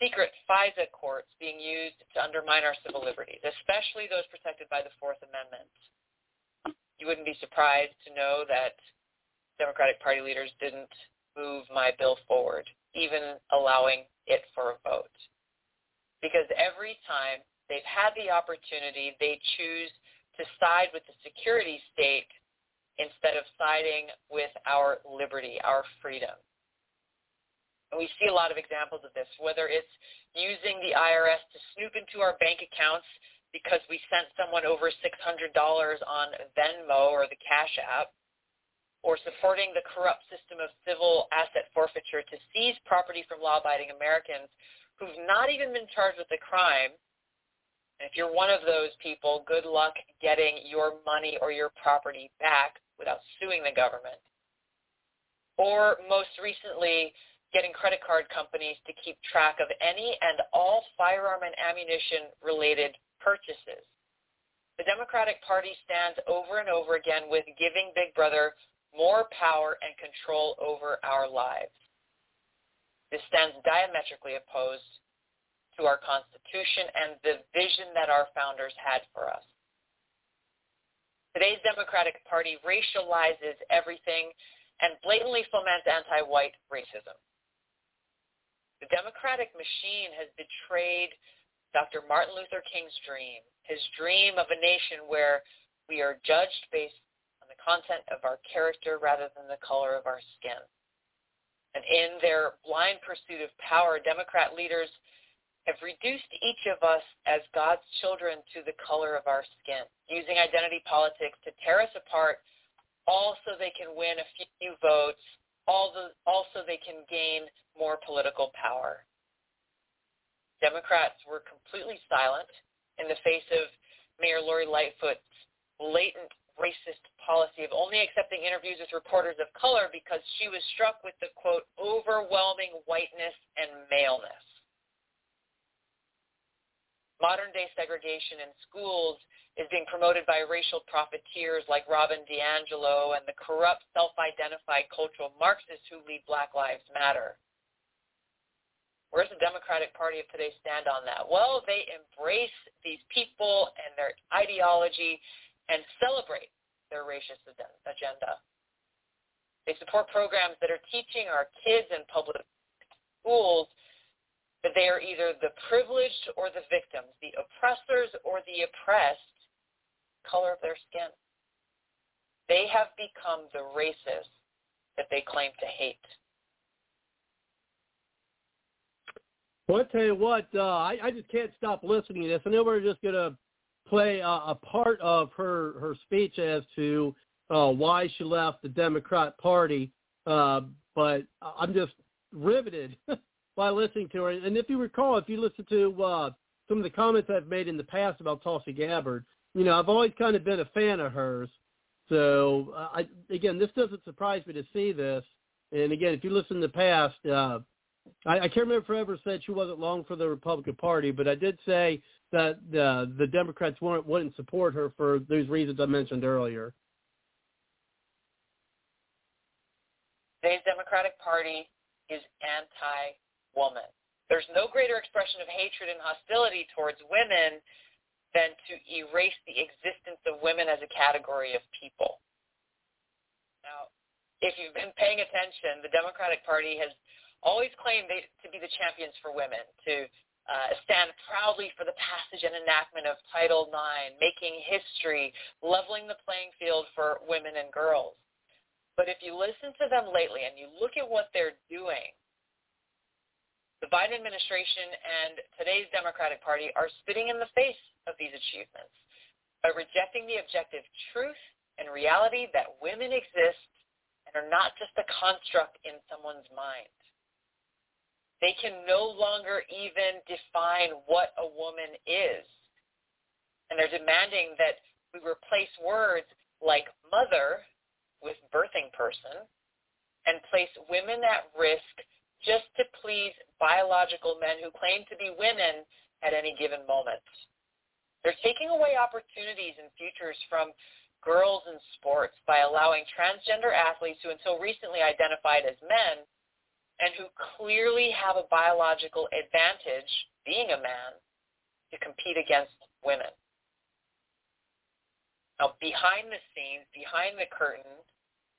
secret FISA courts being used to undermine our civil liberties, especially those protected by the Fourth Amendment. You wouldn't be surprised to know that Democratic Party leaders didn't move my bill forward, even allowing it for a vote. Because every time they've had the opportunity, they choose to side with the security state instead of siding with our liberty, our freedom. And we see a lot of examples of this, whether it's using the IRS to snoop into our bank accounts because we sent someone over $600 on Venmo or the Cash App, or supporting the corrupt system of civil asset forfeiture to seize property from law-abiding Americans who've not even been charged with a crime. And if you're one of those people, good luck getting your money or your property back without suing the government. Or most recently, getting credit card companies to keep track of any and all firearm and ammunition-related purchases. The Democratic Party stands over and over again with giving Big Brother more power and control over our lives. This stands diametrically opposed to our Constitution and the vision that our founders had for us. Today's Democratic Party racializes everything and blatantly foments anti-white racism. The Democratic machine has betrayed Dr. Martin Luther King's dream, his dream of a nation where we are judged based on the content of our character rather than the color of our skin. And in their blind pursuit of power, Democrat leaders have reduced each of us as God's children to the color of our skin, using identity politics to tear us apart, all so they can win a few votes, also they can gain more political power. Democrats were completely silent in the face of Mayor Lori Lightfoot's blatant racist policy of only accepting interviews with reporters of color because she was struck with the, quote, overwhelming whiteness and maleness. Modern-day segregation in schools is being promoted by racial profiteers like Robin DiAngelo and the corrupt, self-identified cultural Marxists who lead Black Lives Matter. Where's the Democratic Party of today stand on that? Well, they embrace these people and their ideology and celebrate their racist agenda. They support programs that are teaching our kids in public schools that they are either the privileged or the victims, the oppressors or the oppressed, color of their skin. They have become the racists that they claim to hate. Well, I tell you what, I just can't stop listening to this. I know we're just going to play a part of her speech as to why she left the Democrat Party, but I'm just riveted by listening to her. And if you recall, if you listen to some of the comments I've made in the past about Tulsi Gabbard, you know, I've always kind of been a fan of hers. So, again, this doesn't surprise me to see this. And, again, if you listen in the past, I can't remember if I ever said she wasn't long for the Republican Party, but I did say that the Democrats wouldn't support her for those reasons I mentioned earlier. Today's Democratic Party is anti woman. There's no greater expression of hatred and hostility towards women than to erase the existence of women as a category of people. Now, if you've been paying attention, the Democratic Party has always claimed to be the champions for women, to stand proudly for the passage and enactment of Title IX, making history, leveling the playing field for women and girls. But if you listen to them lately and you look at what they're doing, the Biden administration and today's Democratic Party are spitting in the face of these achievements by rejecting the objective truth and reality that women exist and are not just a construct in someone's mind. They can no longer even define what a woman is. And they're demanding that we replace words like mother with birthing person and place women at risk just to please biological men who claim to be women at any given moment. They're taking away opportunities and futures from girls in sports by allowing transgender athletes who until recently identified as men and who clearly have a biological advantage, being a man, to compete against women. Now, behind the scenes, behind the curtain,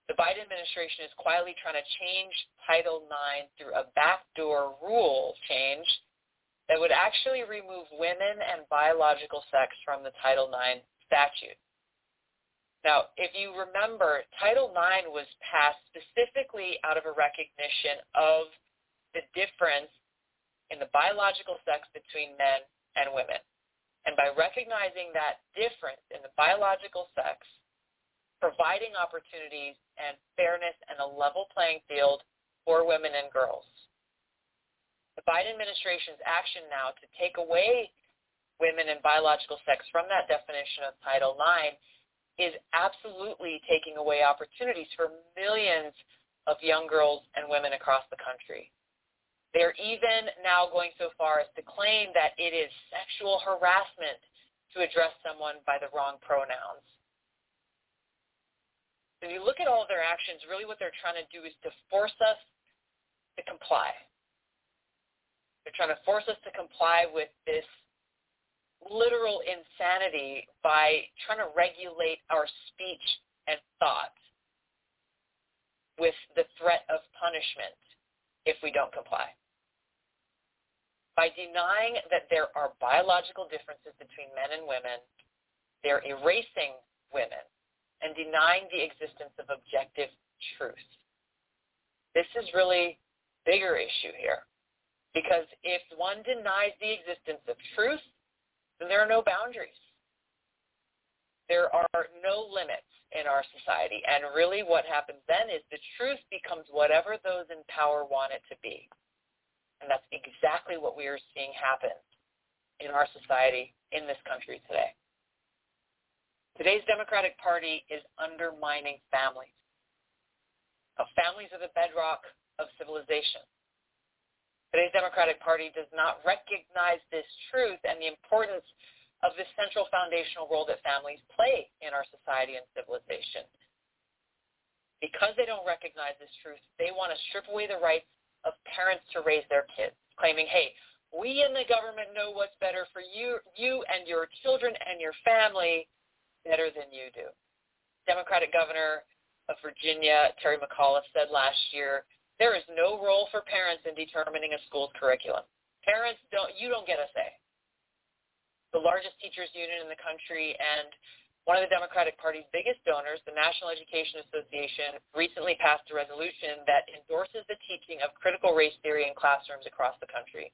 the Biden administration is quietly trying to change Title IX through a backdoor rule change that would actually remove women and biological sex from the Title IX statute. Now, if you remember, Title IX was passed specifically out of a recognition of the difference in the biological sex between men and women. And by recognizing that difference in the biological sex, providing opportunities and fairness and a level playing field for women and girls. The Biden administration's action now to take away women and biological sex from that definition of Title IX is absolutely taking away opportunities for millions of young girls and women across the country. They're even now going so far as to claim that it is sexual harassment to address someone by the wrong pronouns. If you look at all of their actions, really what they're trying to do is to force us to comply. They're trying to force us to comply with this literal insanity by trying to regulate our speech and thought with the threat of punishment if we don't comply. By denying that there are biological differences between men and women, they're erasing women and denying the existence of objective truth. This is really a bigger issue here, because if one denies the existence of truth, then there are no boundaries. There are no limits in our society, and really what happens then is the truth becomes whatever those in power want it to be. And that's exactly what we are seeing happen in our society, in this country today. Today's Democratic Party is undermining families. Families are the bedrock of civilization. Today's Democratic Party does not recognize this truth and the importance of the central foundational role that families play in our society and civilization. Because they don't recognize this truth, they want to strip away the rights of parents to raise their kids, claiming, hey, we in the government know what's better for you and your children and your family better than you do. Democratic Governor of Virginia, Terry McAuliffe, said last year, there is no role for parents in determining a school's curriculum. Parents, you don't get a say. The largest teachers union in the country and one of the Democratic Party's biggest donors, the National Education Association, recently passed a resolution that endorses the teaching of critical race theory in classrooms across the country.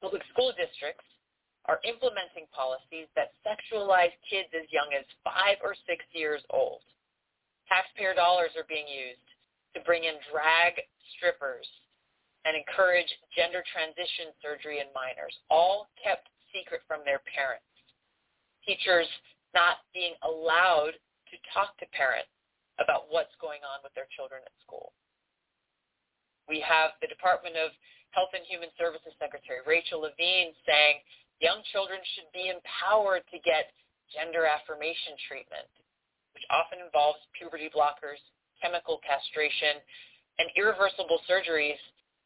Public school districts are implementing policies that sexualize kids as young as 5 or 6 years old. Taxpayer dollars are being used to bring in drag strippers and encourage gender transition surgery in minors, all kept secret from their parents. Teachers not being allowed to talk to parents about what's going on with their children at school. We have the Department of Health and Human Services Secretary Rachel Levine saying young children should be empowered to get gender affirmation treatment, which often involves puberty blockers, chemical castration, and irreversible surgeries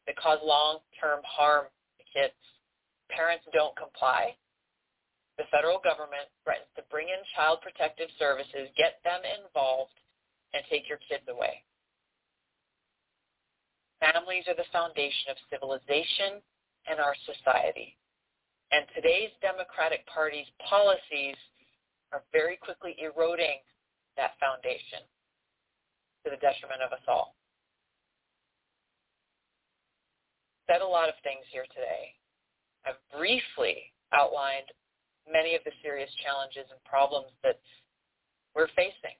that cause long-term harm to kids. Parents don't comply. The federal government threatens to bring in child protective services, get them involved, and take your kids away. Families are the foundation of civilization and our society. And today's Democratic Party's policies are very quickly eroding that foundation to the detriment of us all. Said a lot of things here today. I've briefly outlined many of the serious challenges and problems that we're facing.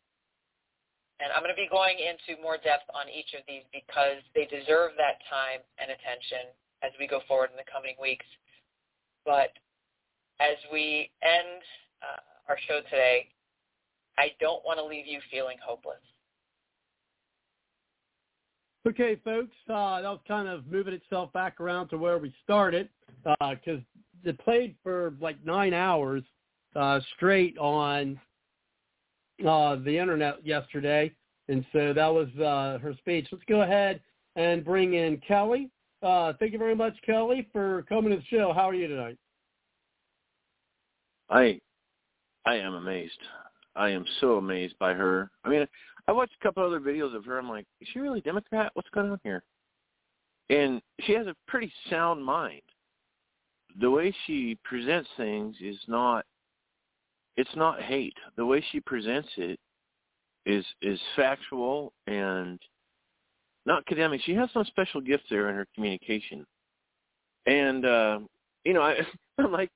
And I'm going to be going into more depth on each of these because they deserve that time and attention as we go forward in the coming weeks. But as we end our show today, I don't want to leave you feeling hopeless. Okay, folks, that was kind of moving itself back around to where we started because it played for like 9 hours straight on the internet yesterday, and so that was her speech. Let's go ahead and bring in Kelly. Thank you very much, Kelly, for coming to the show. How are you tonight? I am amazed. I am so amazed by her. I mean, I watched a couple other videos of her. I'm like, is she really Democrat? What's going on here? And she has a pretty sound mind. The way she presents things is not, it's not hate. The way she presents it is factual and not academic. She has some special gift there in her communication. And, I'm like,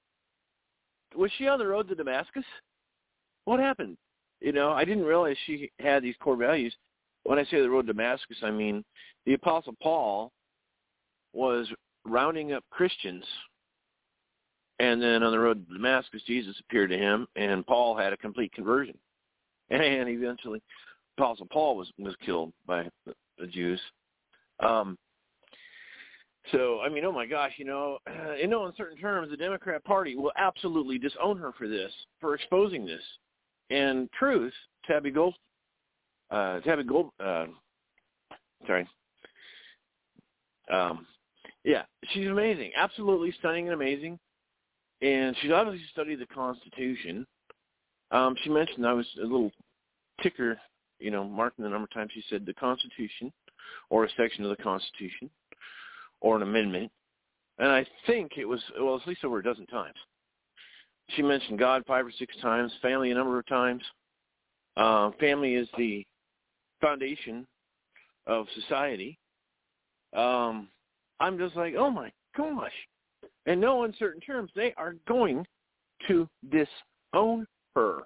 was she on the road to Damascus? What happened? I didn't realize she had these core values. When I say the road to Damascus, I mean the Apostle Paul was rounding up Christians, and then on the road to Damascus, Jesus appeared to him, and Paul had a complete conversion. And eventually, Apostle Paul was killed by the Jews. Oh my gosh, in no uncertain terms, the Democrat Party will absolutely disown her for this, for exposing this. And Truth, she's amazing, absolutely stunning and amazing. And she's obviously studied the Constitution. She mentioned, I was a little ticker, marking the number of times she said the Constitution or a section of the Constitution or an amendment. And I think it was, at least over a dozen times. She mentioned God 5 or 6 times, family a number of times. Family is the foundation of society. I'm just like, oh my gosh. In no uncertain terms, they are going to disown her.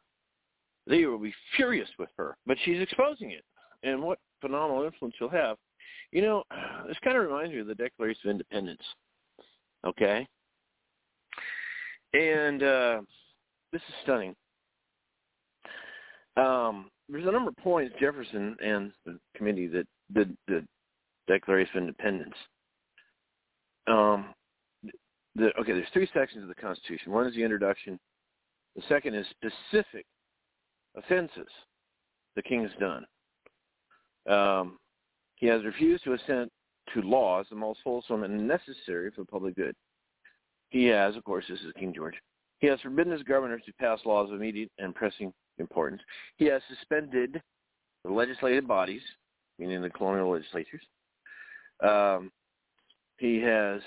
They will be furious with her, but she's exposing it. And what phenomenal influence she'll have. This kind of reminds me of the Declaration of Independence. Okay? And this is stunning. There's a number of points Jefferson and the committee that did the Declaration of Independence. There's three sections of the Constitution. One is the introduction. The second is specific offenses the king's done. He has refused to assent to laws the most wholesome and necessary for the public good. He has, of course, this is King George, he has forbidden his governors to pass laws of immediate and pressing importance. He has suspended the legislative bodies, meaning the colonial legislatures. He has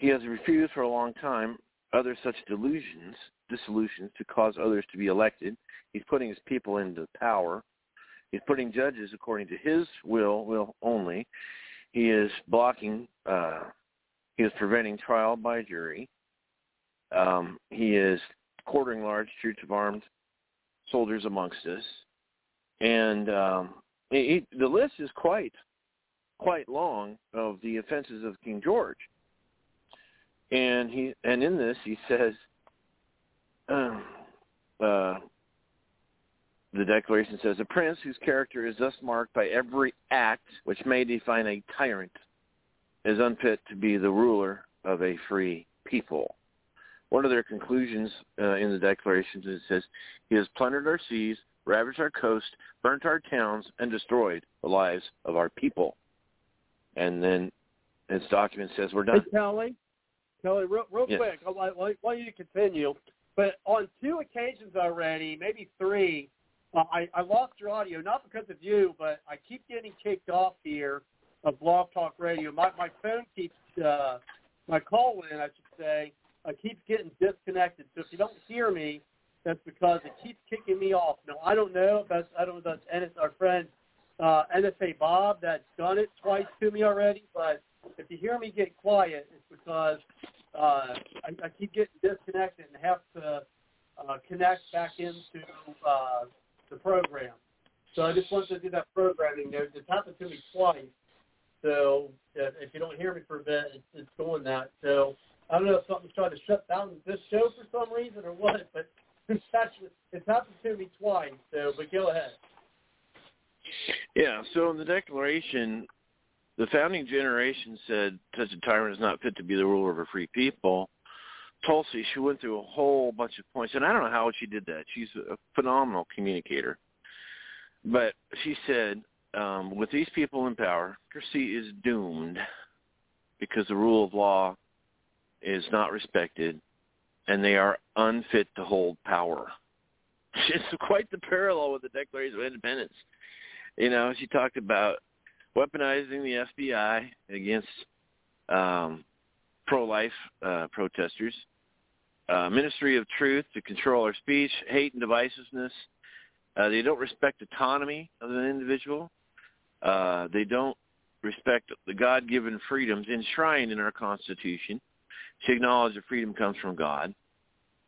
refused for a long time other such dissolutions to cause others to be elected. He's putting his people into power. He's putting judges according to his will only. He is blocking, he is preventing trial by jury. He is quartering large troops of armed soldiers amongst us. And the list is quite long of the offenses of King George. And in this he says, the Declaration says, a prince whose character is thus marked by every act which may define a tyrant is unfit to be the ruler of a free people. One of their conclusions in the Declaration is, it says, he has plundered our seas, ravaged our coast, burnt our towns, and destroyed the lives of our people. And then his document says, we're done. Hey, Kelly, real yes. Quick, while you continue, but on two occasions already, maybe three, I lost your audio, not because of you, but I keep getting kicked off here of Blog Talk Radio. My phone keeps, my call in, I should say, keeps getting disconnected. So if you don't hear me, that's because it keeps kicking me off. Now, I don't know if that's our friend NSA Bob that's done it twice to me already, but if you hear me get quiet, it's because I keep getting disconnected and have to connect back into the program. So I just wanted to do that programming note. It's happened to me twice. So if you don't hear me for a bit, it's doing that. So I don't know if something's trying to shut down this show for some reason or what, but it's happened to me twice. So, but go ahead. Yeah, so in the Declaration, the founding generation said such a tyrant is not fit to be the ruler of a free people. Tulsi, she went through a whole bunch of points, and I don't know how she did that. She's a phenomenal communicator. But she said, with these people in power, democracy is doomed because the rule of law is not respected, and they are unfit to hold power. It's quite the parallel with the Declaration of Independence. You know, she talked about weaponizing the FBI against pro-life protesters, Ministry of Truth to control our speech, hate and divisiveness. They don't respect autonomy of an individual. They don't respect the God-given freedoms enshrined in our Constitution. She acknowledged that freedom comes from God.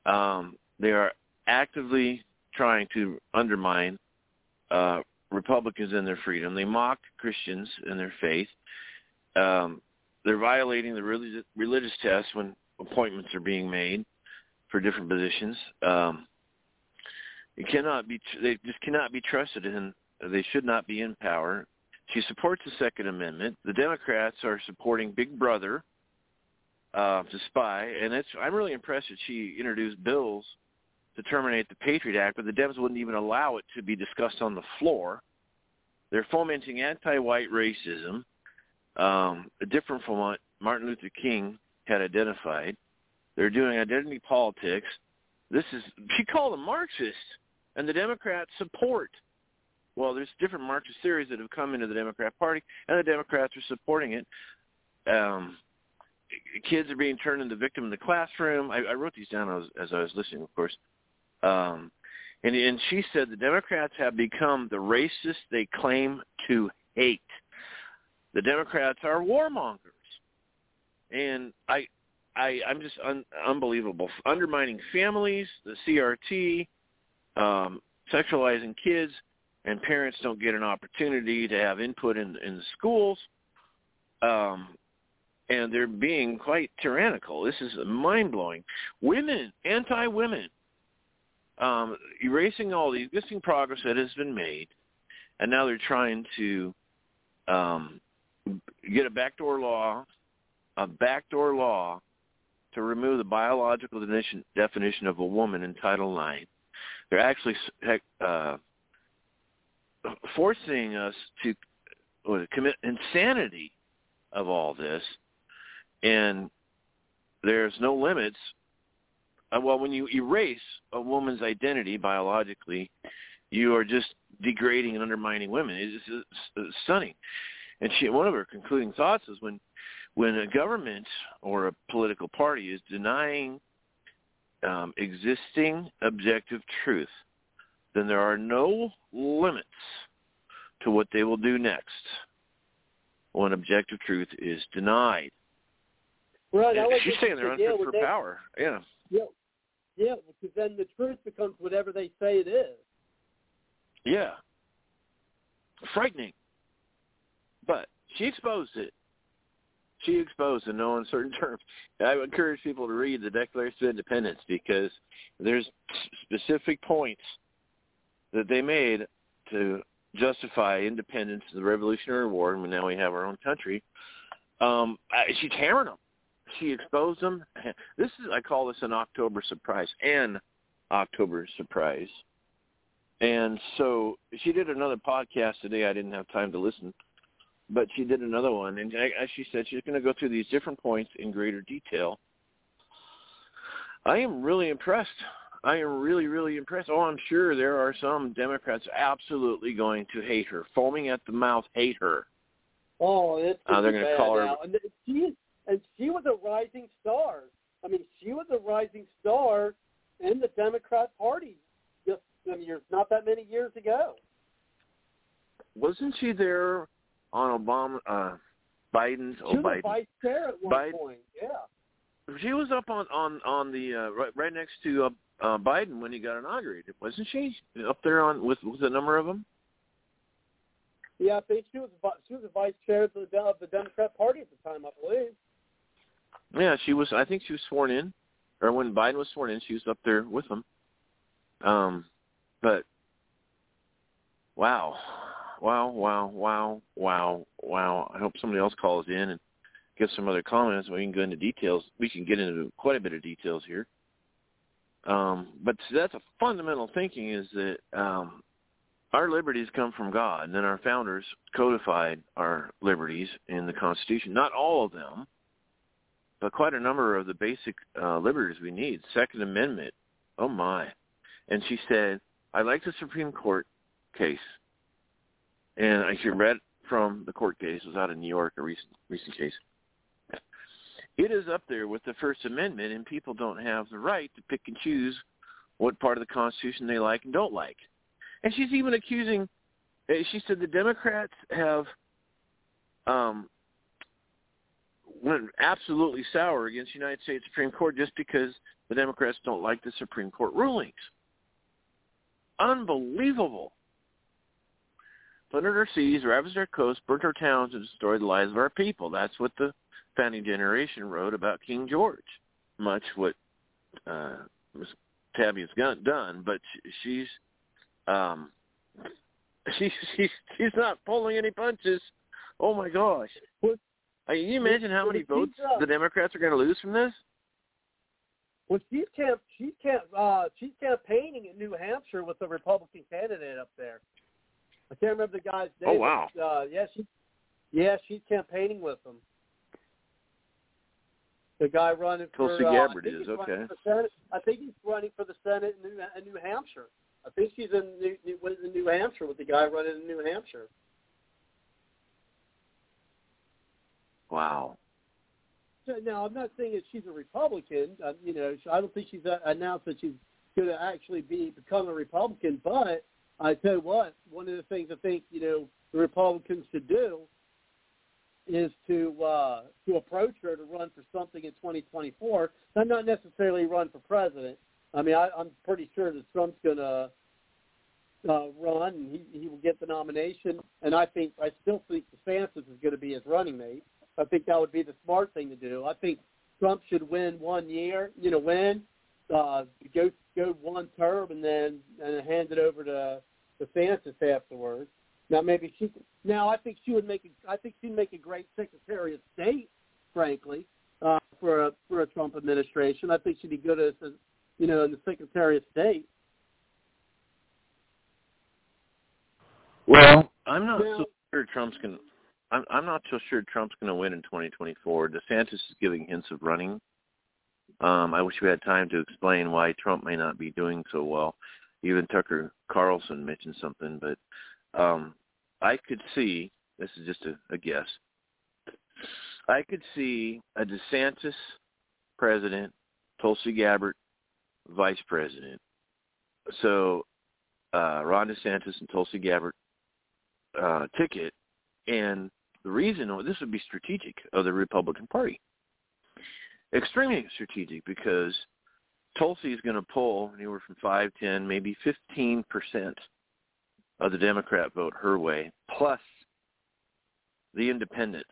They are actively trying to undermine Republicans in their freedom. They mock Christians in their faith. They're violating the religious test when appointments are being made for different positions. They just cannot be trusted, and they should not be in power. She supports the Second Amendment. The Democrats are supporting Big Brother to spy, and I'm really impressed that she introduced bills to terminate the Patriot Act, but the Dems wouldn't even allow it to be discussed on the floor. They're fomenting anti-white racism, different from what Martin Luther King had identified. They're doing identity politics. She called them Marxist, and the Democrats support. Well, there's different Marxist theories that have come into the Democrat Party, and the Democrats are supporting it. Kids are being turned into victim in the classroom. I wrote these down as I was listening, of course. And she said the Democrats have become the racists they claim to hate. The Democrats are warmongers. And I'm just unbelievable. Undermining families, the CRT, sexualizing kids, and parents don't get an opportunity to have input in the schools. And they're being quite tyrannical. This is mind-blowing. Women, anti-women. erasing all the existing progress that has been made, and now they're trying to get a backdoor law to remove the biological definition of a woman in Title IX. They're actually forcing us to commit insanity of all this, and there's no limits. Well, when you erase a woman's identity biologically, you are just degrading and undermining women. It's stunning. And one of her concluding thoughts is when a government or a political party is denying existing objective truth, then there are no limits to what they will do next when objective truth is denied. Right. She's saying they're unfit for power. Yeah. Yeah, because then the truth becomes whatever they say it is. Yeah. Frightening. But she exposed it. She exposed in no uncertain terms. I would encourage people to read the Declaration of Independence, because there's specific points that they made to justify independence in the Revolutionary War, and now we have our own country. She's hammering them. She exposed them. This is, I call this an October surprise. And so she did another podcast today. I didn't have time to listen, but she did another one. And as she said, she's going to go through these different points in greater detail. I am really impressed. I am really, really impressed. Oh, I'm sure there are some Democrats absolutely going to hate her, foaming at the mouth, hate her. Oh, it's they're going to call her. And she was a rising star. I mean, she was a rising star in the Democrat Party not that many years ago. Wasn't she there on Biden's? She was Biden. Vice chair at one point, yeah. She was up on the right next to Biden when he got inaugurated, wasn't she? Up there with a number of them? Yeah, I think she was the vice chair of the Democrat Party at the time, I believe. Yeah, she was. I think she was sworn in, or when Biden was sworn in, she was up there with him. But wow! I hope somebody else calls in and gives some other comments. We can go into details. We can get into quite a bit of details here. But that's a fundamental thinking: is that our liberties come from God, and then our founders codified our liberties in the Constitution. Not all of them, but quite a number of the basic liberties we need. Second Amendment. Oh my! And she said, I like the Supreme Court case. And I read from the court case. It was out in New York, a recent case. It is up there with the First Amendment, and people don't have the right to pick and choose what part of the Constitution they like and don't like. And she's even accusing, she said the Democrats have went absolutely sour against the United States Supreme Court just because the Democrats don't like the Supreme Court rulings. Unbelievable. Plundered our seas, ravaged our coasts, burnt our towns, and destroyed the lives of our people. That's what the founding generation wrote about King George. Much what Ms. Tabby has done, but she's not pulling any punches. Oh my gosh! Can you imagine how many votes the Democrats are going to lose from this? Well, she's campaigning in New Hampshire with a Republican candidate up there. I can't remember the guy's name. Oh wow! But, she's campaigning with him. The guy running for Tulsi Gabbard is okay. I think he's running for the Senate in New Hampshire. I think she's in New Hampshire with the guy running in New Hampshire. Wow. Now, I'm not saying that she's a Republican. I don't think she's announced that she's going to actually become a Republican. But I tell you what, one of the things I think the Republicans should do is to approach her to run for something in 2024, and not necessarily run for president. I mean, I'm pretty sure that Trump's going to run, and he will get the nomination. And I still think DeSantis is going to be his running mate. I think that would be the smart thing to do. I think Trump should win 1 year, go one term and then hand it over to Francis afterwards. Now maybe she. Now I think she'd make a great Secretary of State, frankly, for a Trump administration. I think she'd be good as in the Secretary of State. Well, I'm not so sure Trump's going. I'm not so sure Trump's going to win in 2024. DeSantis is giving hints of running. I wish we had time to explain why Trump may not be doing so well. Even Tucker Carlson mentioned something, but I could see, this is just a guess, I could see a DeSantis president, Tulsi Gabbard vice president. So Ron DeSantis and Tulsi Gabbard ticket, and the reason this would be strategic of the Republican Party. Extremely strategic, because Tulsi is going to pull anywhere from 5, 10, maybe 15% of the Democrat vote her way, plus the independents.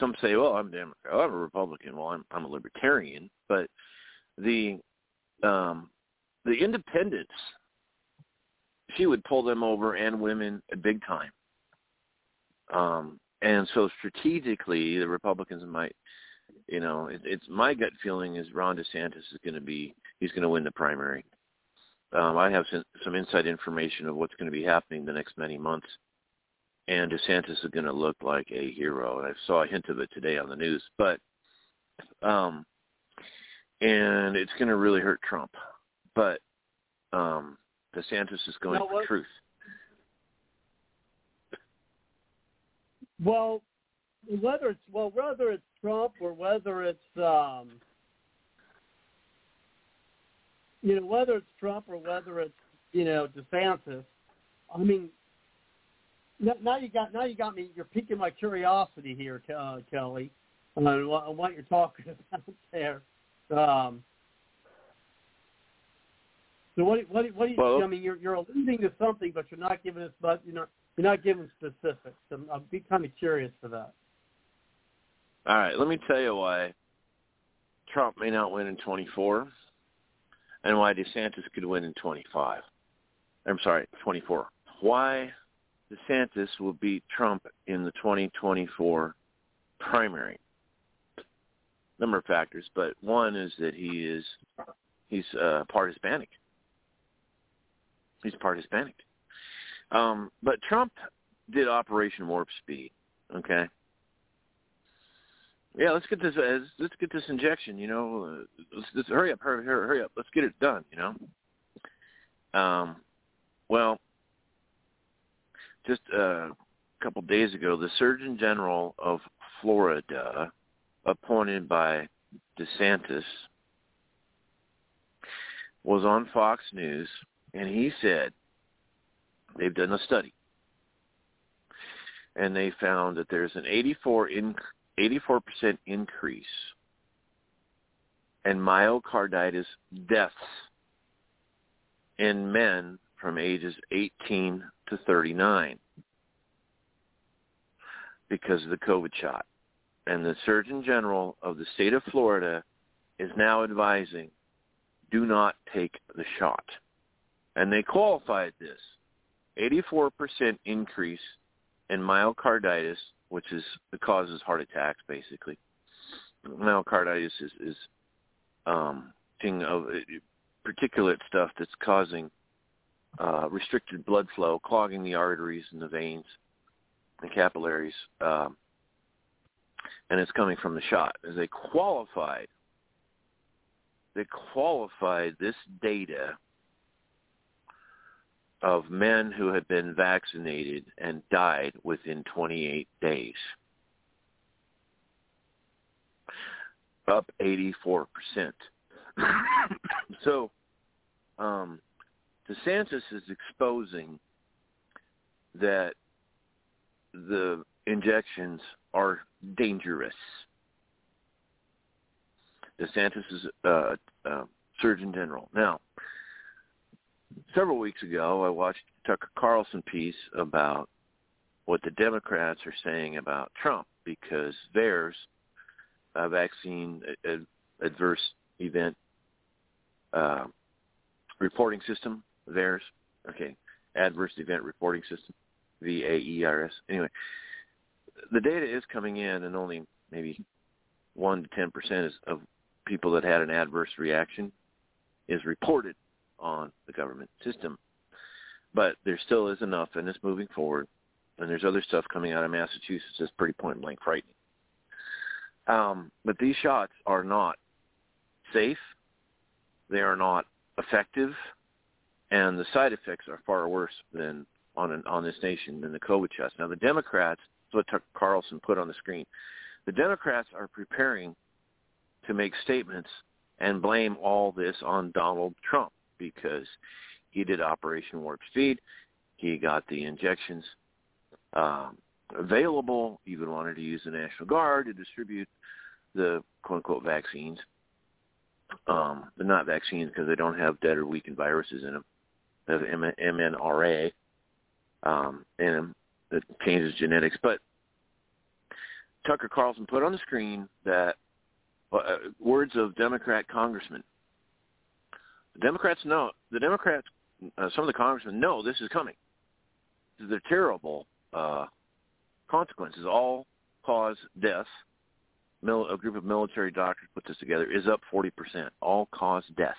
Some say, well, I'm a Democrat. Oh, I'm a Republican. Well, I'm a libertarian. But the independents, she would pull them over, and women, big time. And so strategically, the Republicans might... it's my gut feeling is Ron DeSantis is going to be, he's going to win the primary. I have some inside information of what's going to be happening the next many months, and DeSantis is going to look like a hero. And I saw a hint of it today on the news, but, and it's going to really hurt Trump, but, DeSantis is going for truth. Well, whether it's Trump or whether it's DeSantis, I mean, now you got me. You're piquing my curiosity here, Kelly, on what you're talking about there. So what do you? Well, I mean, you're alluding to something, but you're not giving us much. You're not giving specifics. I'd be kind of curious for that. All right, let me tell you why Trump may not win in 24 and why DeSantis could win in 25. I'm sorry, 24. Why DeSantis will beat Trump in the 2024 primary. Number of factors, but one is that he's part Hispanic. He's part Hispanic. But Trump did Operation Warp Speed, okay? Yeah, let's get this injection, let's hurry up, let's get it done, Well, just a couple days ago, the Surgeon General of Florida, appointed by DeSantis, was on Fox News, and he said they've done a study, and they found that there's an 84% increase in myocarditis deaths in men from ages 18 to 39 because of the COVID shot. And the Surgeon General of the state of Florida is now advising, do not take the shot. And they qualified this 84% increase in myocarditis, which is the causes heart attacks, basically. Myocarditis is thing of particulate stuff that's causing restricted blood flow, clogging the arteries and the veins and capillaries, and it's coming from the shot. As they qualified this data of men who had been vaccinated and died within 28 days, up 84%. So DeSantis is exposing that the injections are dangerous. DeSantis is Surgeon General. Now, several weeks ago, I watched a Tucker Carlson piece about what the Democrats are saying about Trump, because there's a vaccine adverse event reporting system, theirs, okay, adverse event reporting system, VAERS. Anyway, the data is coming in, and only maybe 1 to 10% of people that had an adverse reaction is reported on the government system. But there still is enough, and it's moving forward, and there's other stuff coming out of Massachusetts that's pretty point-blank frightening. But these shots are not safe. They are not effective, and the side effects are far worse than on this nation than the COVID shots. Now, the Democrats, that's what Tucker Carlson put on the screen, the Democrats are preparing to make statements and blame all this on Donald Trump because he did Operation Warp Speed. He got the injections available, even wanted to use the National Guard to distribute the quote-unquote vaccines. They're not vaccines because they don't have dead or weakened viruses in them. They have MNRA in them that changes genetics. But Tucker Carlson put on the screen that words of Democrat congressmen. Some of the congressmen know this is coming. They're terrible consequences. All cause death. A group of military doctors put this together, is up 40%. All cause death.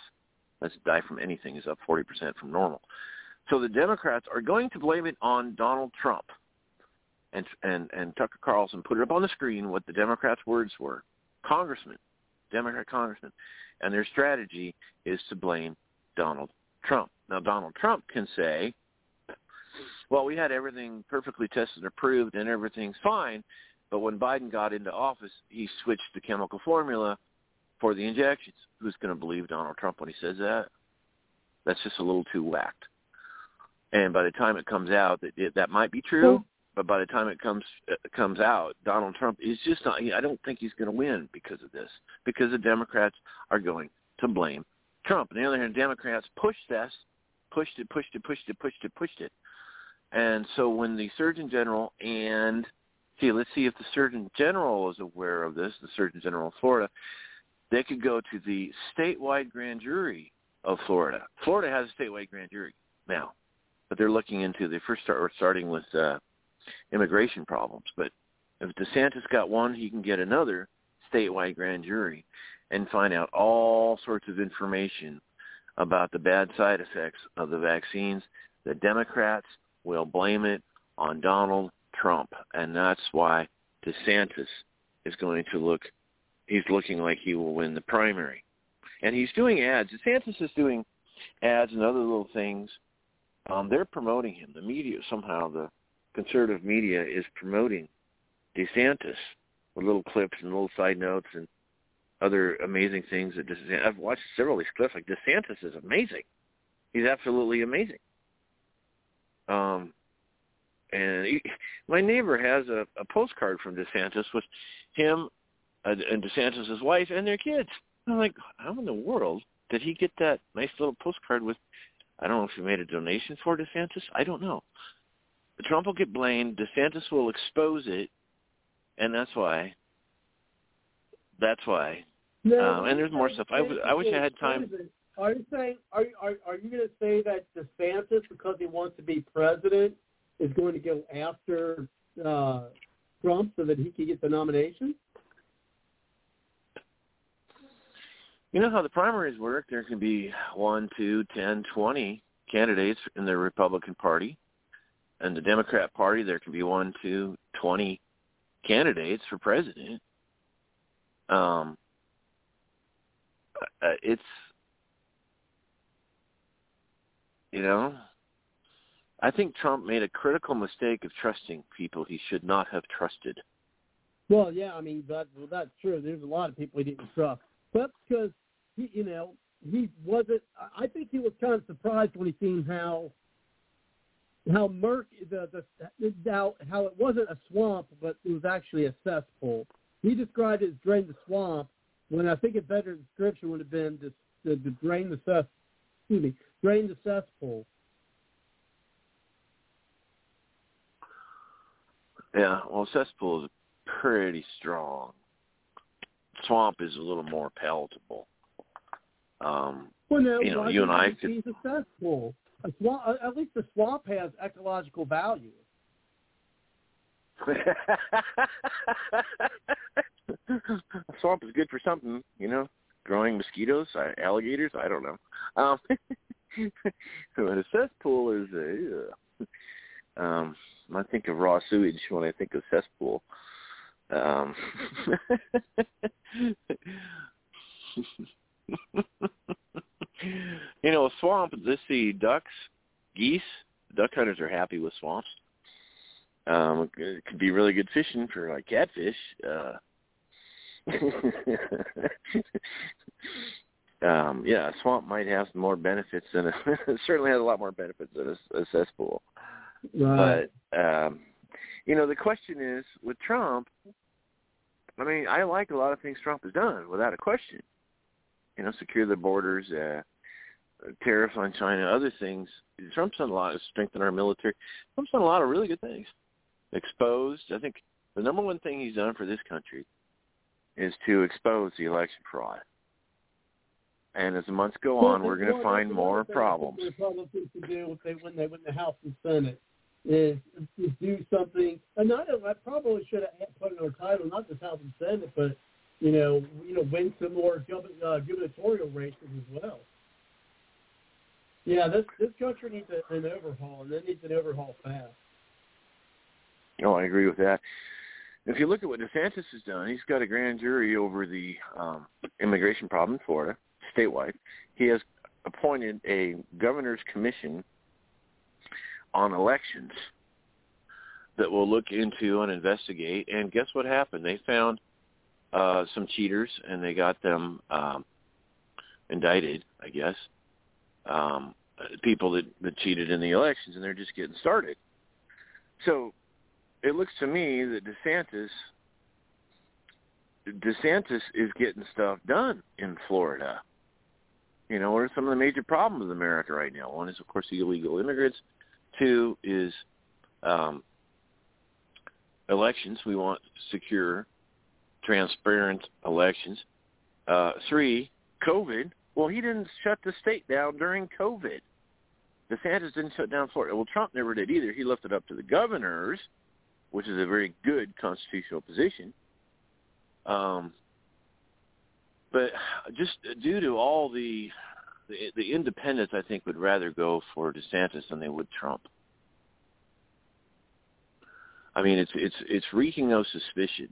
That's die from anything is up 40% from normal. So the Democrats are going to blame it on Donald Trump. And Tucker Carlson put it up on the screen what the Democrats' words were. Congressmen, Democrat congressmen, and their strategy is to blame Donald Trump. Now, Donald Trump can say, well, we had everything perfectly tested and approved and everything's fine, but when Biden got into office, he switched the chemical formula for the injections. Who's going to believe Donald Trump when he says that? That's just a little too whacked. And by the time it comes out, that might be true. But by the time it comes out, Donald Trump is just not. I don't think he's going to win because of this, because the Democrats are going to blame Trump. On the other hand, Democrats pushed it. And so when the Surgeon General let's see if the Surgeon General is aware of this, the Surgeon General of Florida, they could go to the statewide grand jury of Florida. Florida has a statewide grand jury now, but they're looking into starting with immigration problems. But if DeSantis got one, he can get another statewide grand jury and find out all sorts of information about the bad side effects of the vaccines. The Democrats will blame it on Donald Trump, and that's why DeSantis is going to he's looking like he will win the primary. And he's doing ads. DeSantis is doing ads and other little things. They're promoting him. The media, somehow the conservative media is promoting DeSantis with little clips and little side notes and other amazing things that DeSantis. I've watched several of these clips. Like, DeSantis is amazing. He's absolutely amazing. And my neighbor has a postcard from DeSantis with him and DeSantis' wife and their kids. I'm like, how in the world did he get that nice little postcard with? I don't know if he made a donation for DeSantis. I don't know. Trump will get blamed. DeSantis will expose it, and that's why. And there's more stuff. I wish I had time. Are you saying? Are you going to say that DeSantis, because he wants to be president, is going to go after Trump so that he can get the nomination? You know how the primaries work. There can be 1, 2, 10, 20 candidates in the Republican Party. And the Democrat Party, there can be 1, 2, 20 candidates for president. It's, you know, I think Trump made a critical mistake of trusting people he should not have trusted. Well, yeah, I mean, that's true. There's a lot of people he didn't trust. But because, he wasn't – I think he was kind of surprised when he seen how it wasn't a swamp, but it was actually a cesspool. He described it as drain the swamp, when I think a better description would have been to drain the cesspool. Yeah, well, cesspool is pretty strong. Swamp is a little more palatable. Well, no, you know, you and I could be successful. At least the swamp has ecological value. A swamp is good for something, you know, growing mosquitoes, alligators, I don't know. So a cesspool is I think of raw sewage when I think of cesspool. You know, a swamp, let's see, ducks, geese, duck hunters are happy with swamps. It could be really good fishing for, like, catfish. Yeah, a swamp might have some more benefits than it certainly has a lot more benefits than a cesspool. Right. But, you know, the question is, with Trump, I mean, I like a lot of things Trump has done, without a question. You know, secure the borders, tariffs on China, other things. Trump's done a lot to strengthen our military. Trump's done a lot of really good things. Exposed. I think the number one thing he's done for this country is to expose the election fraud. And as the months go on, we're going to find more problems. The Republicans to do when they win the House and Senate is do something. And I probably should have put in our title, not just House and Senate, but you know, win some more gubernatorial races as well. Yeah, this country needs an overhaul, and it needs an overhaul fast. No, I agree with that. If you look at what DeSantis has done, he's got a grand jury over the immigration problem in Florida, statewide. He has appointed a governor's commission on elections that will look into and investigate. And guess what happened? They found some cheaters, and they got them indicted, I guess. People that cheated in the elections, and they're just getting started. So it looks to me that DeSantis is getting stuff done in Florida. You know, what are some of the major problems in America right now? One is, of course, the illegal immigrants. Two is elections. We want secure, transparent elections. Three, COVID. Well, he didn't shut the state down during COVID. DeSantis didn't shut down Florida. Well, Trump never did either. He left it up to the governors, which is a very good constitutional position. But just due to all the independents, I think, would rather go for DeSantis than they would Trump. I mean, it's reeking of suspicion.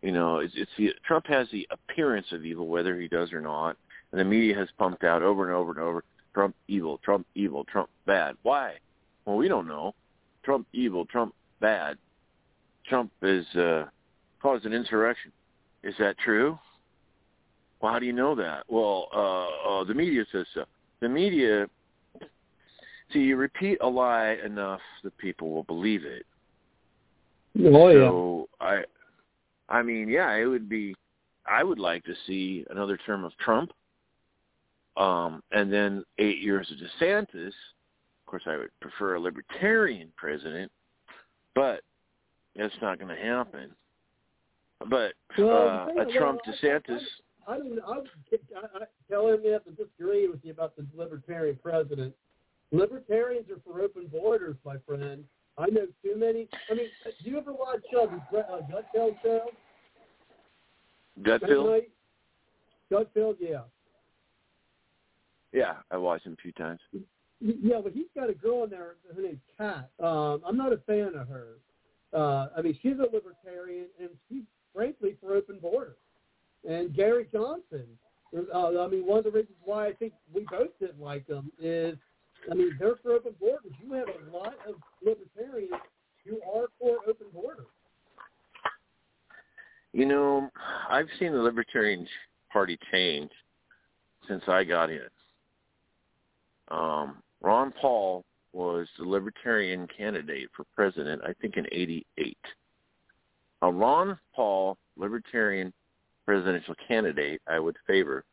You know, Trump has the appearance of evil, whether he does or not. And the media has pumped out over and over and over, Trump evil, Trump evil, Trump bad. Why? Well, we don't know. Trump evil, Trump bad. Trump has caused an insurrection. Is that true? Well, how do you know that? Well, the media says so. The media, see, you repeat a lie enough that people will believe it. Oh, yeah. So, I mean, yeah, it would be, I would like to see another term of Trump. And then 8 years of DeSantis. Of course, I would prefer a libertarian president, but that's not going to happen. But a Trump DeSantis. I telling me I have to disagree with you about the libertarian president. Libertarians are for open borders, my friend. I know too many. I mean, do you ever watch Gutfeld show? Gutfeld, yeah. Yeah, I watched him a few times. Yeah, but he's got a girl in there, her name's Kat. I'm not a fan of her. I mean, she's a libertarian, and she's frankly for open borders. And Gary Johnson, I mean, one of the reasons why I think we both didn't like them is, I mean, they're for open borders. You have a lot of libertarians who are for open borders. You know, I've seen the Libertarian Party change since I got in. Ron Paul was the Libertarian candidate for president, I think, in 1988. A Ron Paul Libertarian presidential candidate I would favor.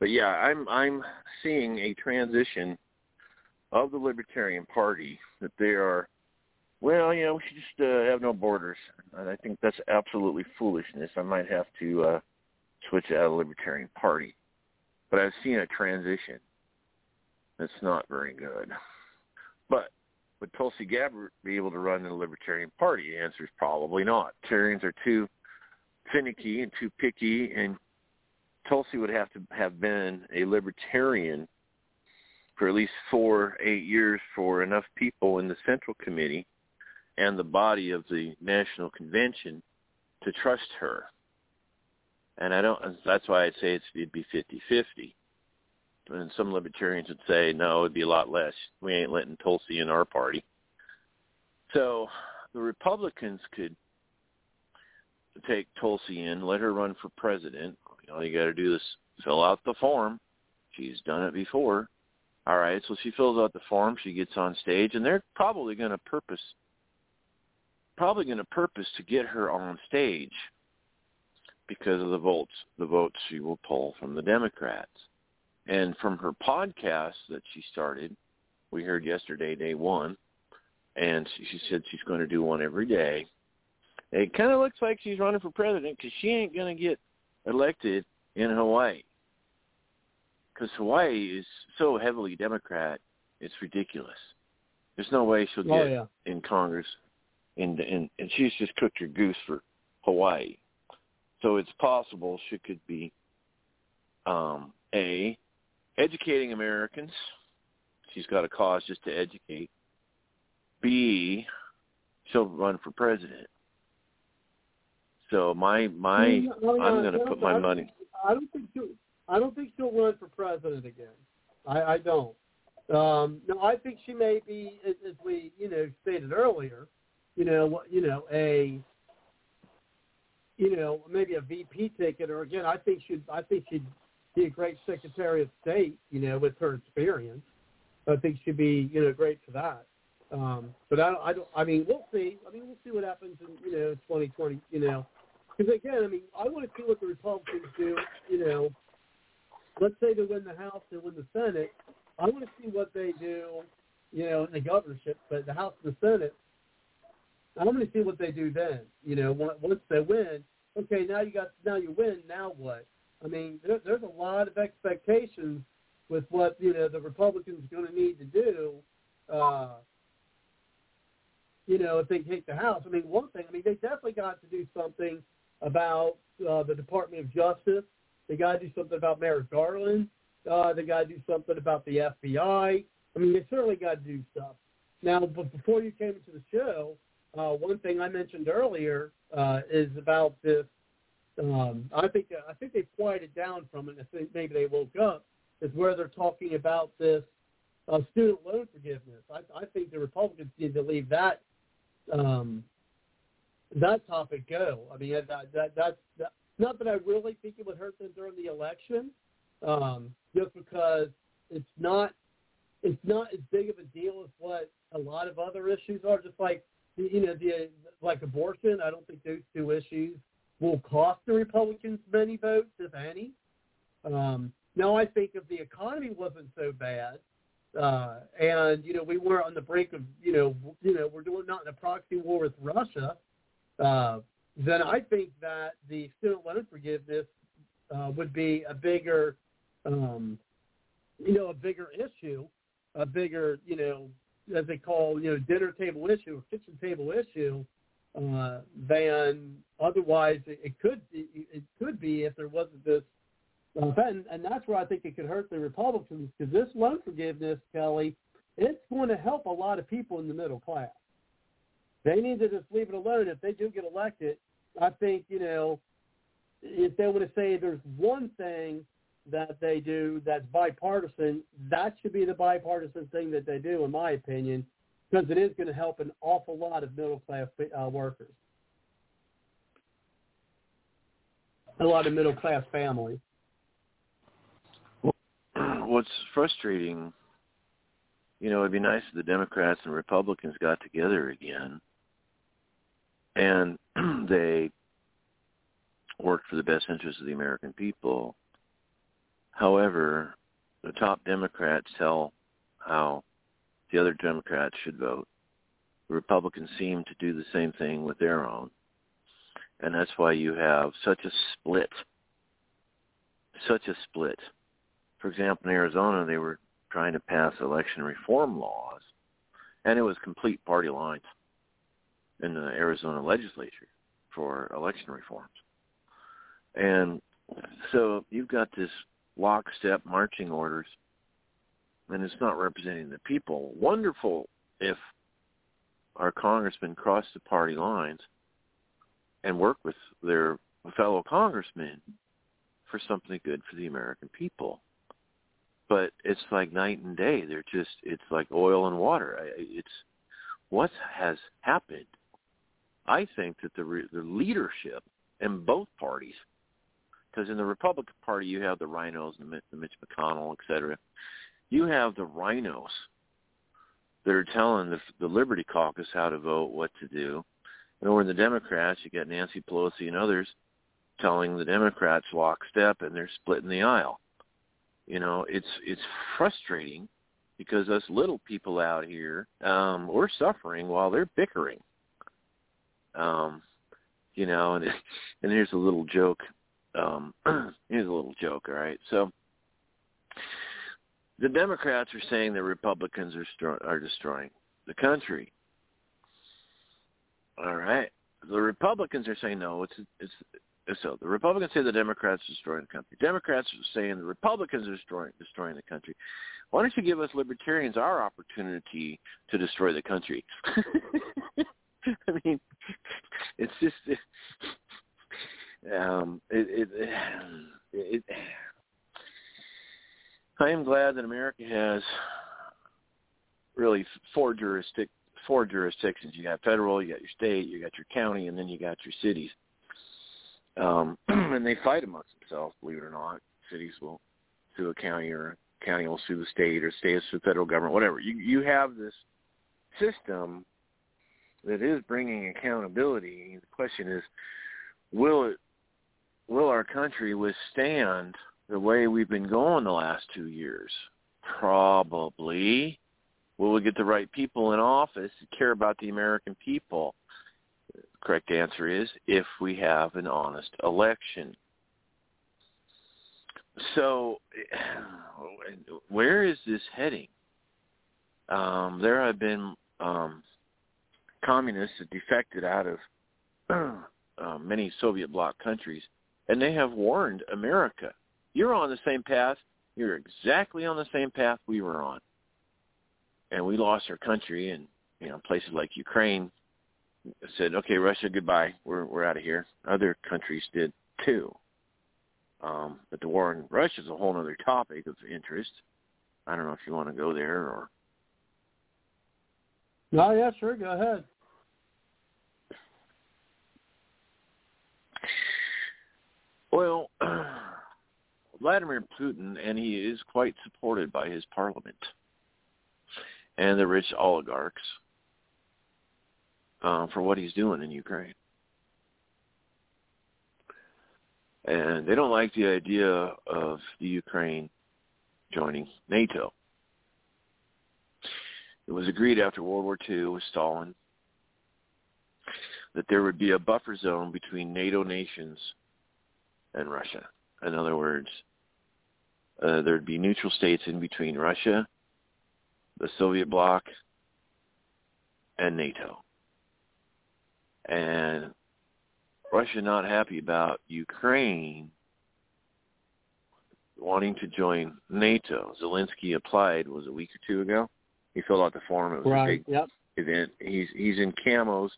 But, yeah, I'm seeing a transition of the Libertarian Party that they are, well, you know, we should just have no borders. And I think that's absolutely foolishness. I might have to switch out of the Libertarian Party. But I've seen a transition. That's not very good. But would Tulsi Gabbard be able to run the Libertarian Party? The answer is probably not. Libertarians are too finicky and too picky, and Tulsi would have to have been a Libertarian for at least 4-8 years for enough people in the Central Committee and the body of the National Convention to trust her. And I don't. That's why I'd say it'd be 50-50. And some Libertarians would say, no, it'd be a lot less. We ain't letting Tulsi in our party. So the Republicans could take Tulsi in, let her run for president. All you got to do is fill out the form. She's done it before. All right, so she fills out the form. She gets on stage, and they're probably going to purpose to get her on stage because of the votes she will pull from the Democrats. And from her podcast that she started, we heard yesterday, day one, and she said she's going to do one every day. It kind of looks like she's running for president because she ain't going to get elected in Hawaii because Hawaii is so heavily Democrat, it's ridiculous. There's no way she'll get in Congress, and she's just cooked her goose for Hawaii. So it's possible she could be, educating Americans. She's got a cause just to educate. B, she'll run for president. So I'm going to put my money. I don't think she'll run for president again. I don't. No, I think she may be, as we stated earlier, maybe a VP ticket, or again, I think she'd be a great Secretary of State, with her experience. I think she'd be, great for that. But we'll see. We'll see what happens in 2020, Because, again, I want to see what the Republicans do, Let's say they win the House and win the Senate. I want to see what they do, in the governorship, but the House and the Senate. I want to see what they do then, once they win. Okay, now you win, now what? There's a lot of expectations with what the Republicans are going to need to do, if they take the House. One thing. They definitely got to do something about the Department of Justice. They got to do something about Merrick Garland. They got to do something about the FBI. They certainly got to do stuff. Now, but before you came to the show, one thing I mentioned earlier is about this. I think they quieted down from it. I think maybe they woke up. Is where they're talking about this student loan forgiveness. I think the Republicans need to leave that that topic go. That's not that I really think it would hurt them during the election, just because it's not as big of a deal as what a lot of other issues are. Just like like abortion. I don't think those two issues will cost the Republicans many votes, if any. Now, I think if the economy wasn't so bad, and we were on the brink of we're doing not in a proxy war with Russia, then I think that the student loan forgiveness would be a bigger, a bigger issue, a bigger as they call dinner table issue or kitchen table issue. Than otherwise it could be if there wasn't this. And that's where I think it could hurt the Republicans, because this loan forgiveness, Kelly, it's going to help a lot of people in the middle class. They need to just leave it alone. If they do get elected, I think, if they were to say there's one thing that they do that's bipartisan, that should be the bipartisan thing that they do, in my opinion, because it is going to help an awful lot of middle-class workers, a lot of middle-class families. Well, what's frustrating, it'd be nice if the Democrats and Republicans got together again and they worked for the best interests of the American people. However, the top Democrats tell how the other Democrats should vote. The Republicans seem to do the same thing with their own. And that's why you have such a split for example, in Arizona, they were trying to pass election reform laws, and it was complete party lines in the Arizona legislature for election reforms. And so you've got this lockstep marching orders, and it's not representing the people. Wonderful if our congressmen cross the party lines and work with their fellow congressmen for something good for the American people. But it's like night and day. They're just, it's like oil and water. It's what has happened. I think that the leadership in both parties, because in the Republican Party you have the rhinos and the Mitch McConnell, et cetera. You have the rhinos that are telling the Liberty Caucus how to vote, what to do. And over in the Democrats, you got Nancy Pelosi and others telling the Democrats lockstep, and they're splitting the aisle. You know, it's frustrating because us little people out here, we're suffering while they're bickering. You know, and here's a little joke. Here's a little joke, all right? So the Democrats are saying the Republicans are destroying the country. All right. The Republicans are saying no. So the Republicans say the Democrats are destroying the country. Democrats are saying the Republicans are destroying the country. Why don't you give us libertarians our opportunity to destroy the country? I mean, it's just I am glad that America has really four jurisdictions. You got federal, you got your state, you got your county, and then you got your cities. And they fight amongst themselves, believe it or not. Cities will sue a county, or a county will sue the state, or state will sue the federal government, whatever. You have this system that is bringing accountability. The question is, will our country withstand the way we've been going the last 2 years? Probably. Will we get the right people in office to care about the American people? The correct answer is if we have an honest election. So where is this heading? There have been communists that defected out of many Soviet bloc countries, and they have warned America, you're on the same path. You're exactly on the same path we were on. And we lost our country, and you know, places like Ukraine said, "Okay, Russia, goodbye. We're out of here." Other countries did too. But the war in Russia is a whole other topic of interest. I don't know if you want to go there or. No, yeah, sure, go ahead. Well, Vladimir Putin, and he is quite supported by his parliament and the rich oligarchs for what he's doing in Ukraine. And they don't like the idea of the Ukraine joining NATO. It was agreed after World War II with Stalin that there would be a buffer zone between NATO nations and Russia. In other words, there'd be neutral states in between Russia, the Soviet bloc, and NATO. And Russia not happy about Ukraine wanting to join NATO. Zelensky applied, was a week or two ago? He filled out the form. It was a big event. He's in camos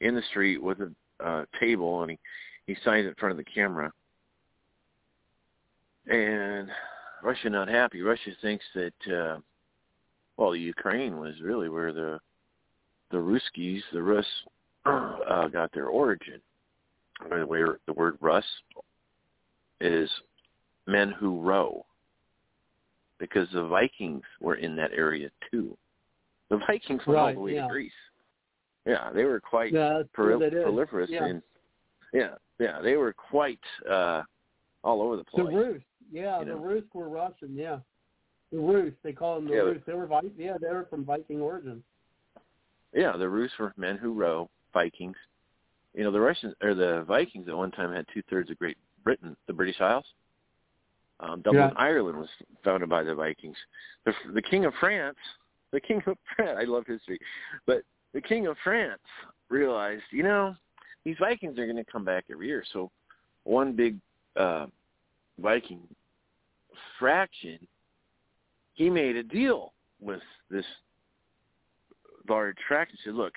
in the street with a table, and he signs in front of the camera. And Russia not happy. Russia thinks that... Ukraine was really where the Rus got their origin. By the way, the word Rus is men who row, because the Vikings were in that area too. The Vikings went all the way to Greece. Yeah, they were quite proliferous. Yeah. They were quite all over the place. The Rus, the Rus were Russian, The Rus, they call them the Rus. They were from Viking origin. Yeah, the Rus were men who row, Vikings. You know, the Russians or the Vikings at one time had 2/3 of Great Britain, the British Isles. Dublin, Ireland was founded by the Vikings. The King of France, I love history, but the King of France realized, you know, these Vikings are going to come back every year. So one big Viking fraction, he made a deal with this large tract and said, look,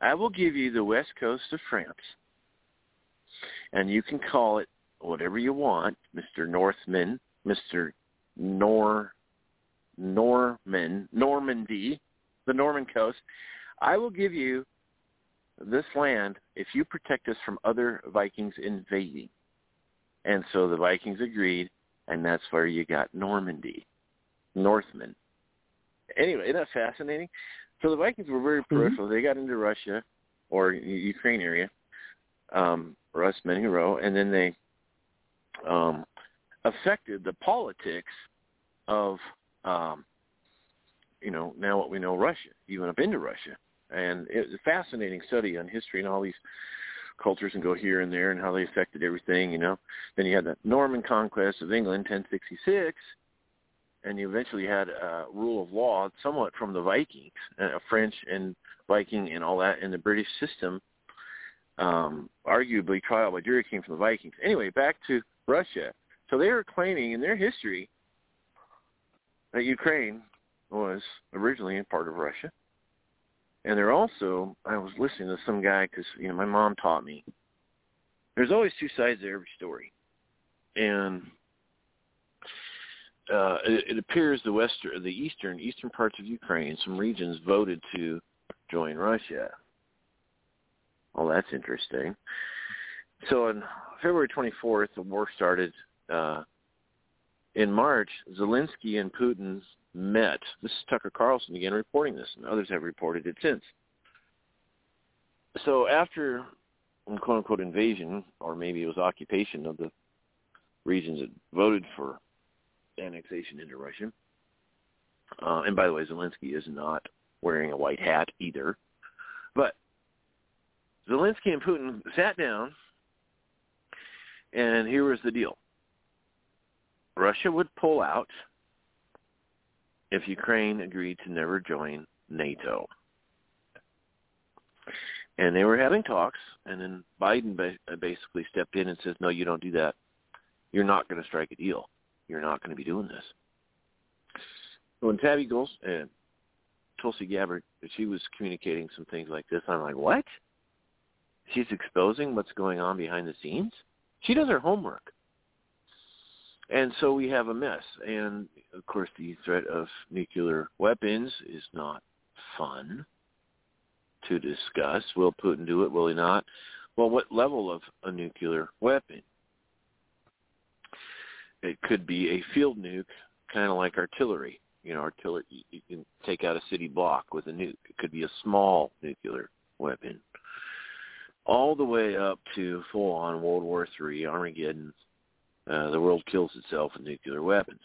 I will give you the west coast of France, and you can call it whatever you want, Mr. Northman, Mr. Normandy, the Norman coast. I will give you this land if you protect us from other Vikings invading. And so the Vikings agreed, and that's where you got Normandy, Northmen. Anyway, isn't that fascinating? So the Vikings were very peripheral. They got into Russia or Ukraine area, Russ Menhiro, and then they affected the politics of, you know, now what we know Russia, even up into Russia. And it was a fascinating study on history and all these cultures and go here and there and how they affected everything, you know. Then you had the Norman conquest of England, 1066, and you eventually had a rule of law somewhat from the Vikings, French and Viking and all that, and the British system. Arguably trial by jury came from the Vikings. Anyway, back to Russia. So they were claiming in their history that Ukraine was originally a part of Russia. And they're also, I was listening to some guy because, you know, my mom taught me, there's always two sides to every story. And it appears the eastern parts of Ukraine, some regions voted to join Russia. Well, that's interesting. So on February 24th, the war started. In March, Zelensky and Putin met. This is Tucker Carlson again reporting this, and others have reported it since. So after, quote-unquote, invasion, or maybe it was occupation of the regions that voted for annexation into Russia, and by the way, Zelensky is not wearing a white hat either, but Zelensky and Putin sat down, and here was the deal. Russia would pull out if Ukraine agreed to never join NATO. And they were having talks, and then Biden basically stepped in and says, no, you don't do that. You're not going to strike a deal. You're not going to be doing this. When Tulsi Gabbard, she was communicating some things like this, I'm like, what? She's exposing what's going on behind the scenes. She does her homework. And so we have a mess. And, of course, the threat of nuclear weapons is not fun to discuss. Will Putin do it? Will he not? Well, what level of a nuclear weapon? It could be a field nuke, kind of like artillery. You know, artillery, you can take out a city block with a nuke. It could be a small nuclear weapon, all the way up to full-on World War III, Armageddon. The world kills itself with nuclear weapons.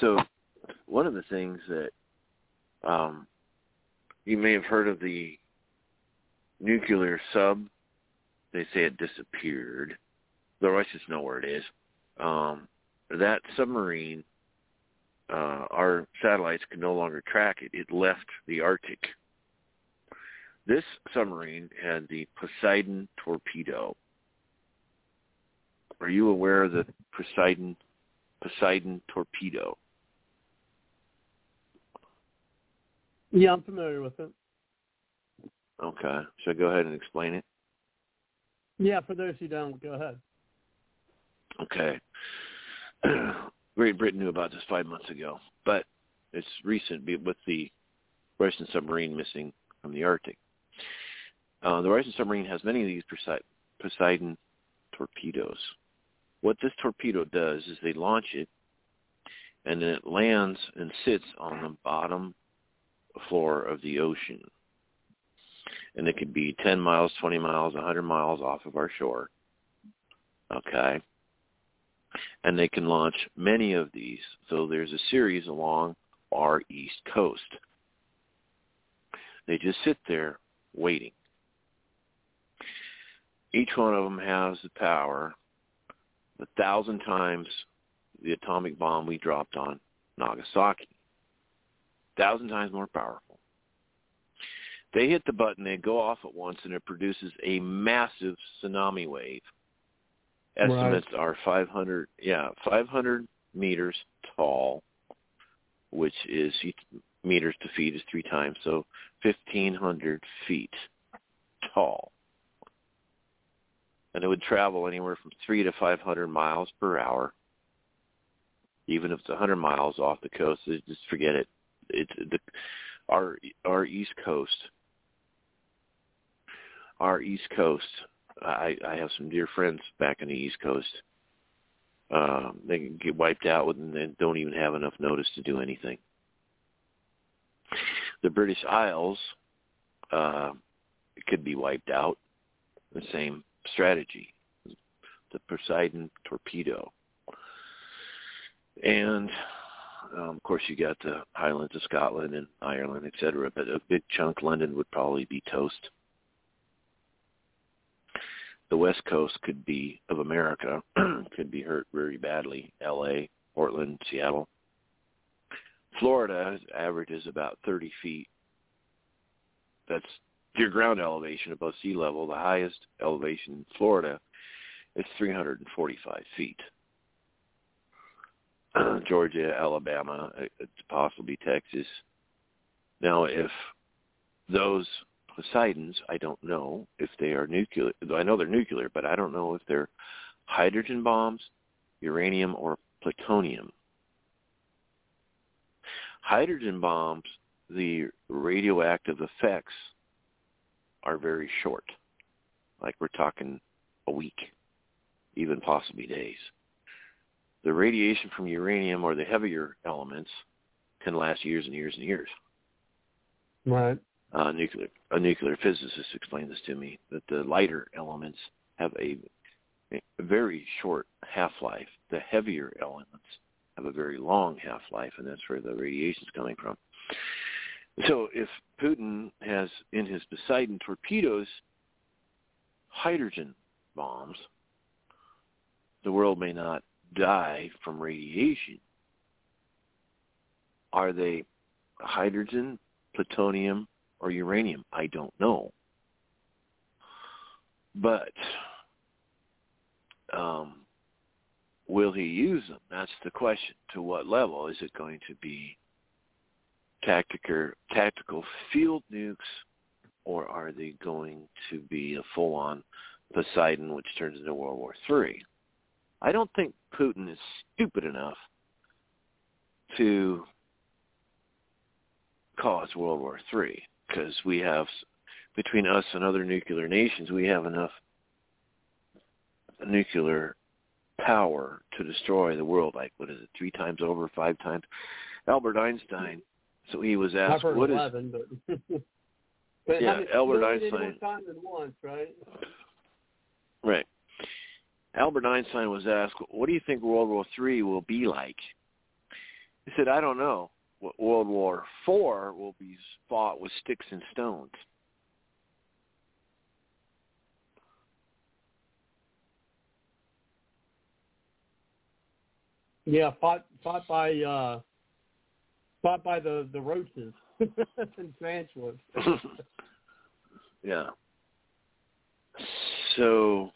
So one of the things that you may have heard of, the nuclear sub, they say it disappeared. The Russians know where it is. That submarine, our satellites can no longer track it. It left the Arctic. This submarine had the Poseidon torpedo. Are you aware of the Poseidon torpedo? Yeah, I'm familiar with it. Okay. Should I go ahead and explain it? Yeah, for those who don't, go ahead. Okay. Great Britain knew about this 5 months ago, but it's recent with the Russian submarine missing from the Arctic. The Russian submarine has many of these Poseidon torpedoes. What this torpedo does is they launch it, and then it lands and sits on the bottom floor of the ocean. And it could be 10 miles, 20 miles, 100 miles off of our shore. Okay? And they can launch many of these. So there's a series along our east coast. They just sit there waiting. Each one of them has the power 1,000 times the atomic bomb we dropped on Nagasaki. 1,000 times more powerful. They hit the button, they go off at once, and it produces a massive tsunami wave. Estimates are 500 meters tall, which is meters to feet is 3 times, so 1,500 feet tall. And it would travel anywhere from 3 to 500 miles per hour. Even if it's 100 miles off the coast, just forget it. Our East Coast. Our East Coast. I have some dear friends back in the East Coast. They can get wiped out with, and don't even have enough notice to do anything. The British Isles could be wiped out. The same strategy, the Poseidon torpedo. And of course, you got the Highlands of Scotland and Ireland, etc. But a big chunk, London would probably be toast. The West Coast could be of America could be hurt very badly. L.A., Portland, Seattle. Florida average is about 30 feet. That's your ground elevation above sea level. The highest elevation in Florida is 345 feet. Georgia, Alabama, possibly Texas. Now, if those Poseidons, I don't know if they are nuclear. I know they're nuclear, but I don't know if they're hydrogen bombs, uranium, or plutonium. Hydrogen bombs, the radioactive effects are very short. Like we're talking a week, even possibly days. The radiation from uranium or the heavier elements can last years and years and years. Right. A nuclear physicist explained this to me, that the lighter elements have a very short half-life. The heavier elements have a very long half-life, and that's where the radiation is coming from. So if Putin has in his Poseidon torpedoes hydrogen bombs, the world may not die from radiation. Are they hydrogen, plutonium, or uranium? I don't know. But will he use them? That's the question. To what level? Is it going to be tactical field nukes, or are they going to be a full-on Poseidon, which turns into World War III? I don't think Putin is stupid enough to cause World War III, because we have, between us and other nuclear nations, we have enough nuclear power to destroy the world. Like, what is it, 3 times over, 5 times? Albert Einstein, so he was asked, what is... But yeah, Albert Einstein... Once, right? Right. Albert Einstein was asked, what do you think World War III will be like? He said, I don't know. World War IV will be fought with sticks and stones. Yeah, fought by the roaches and tarantulas. Yeah. So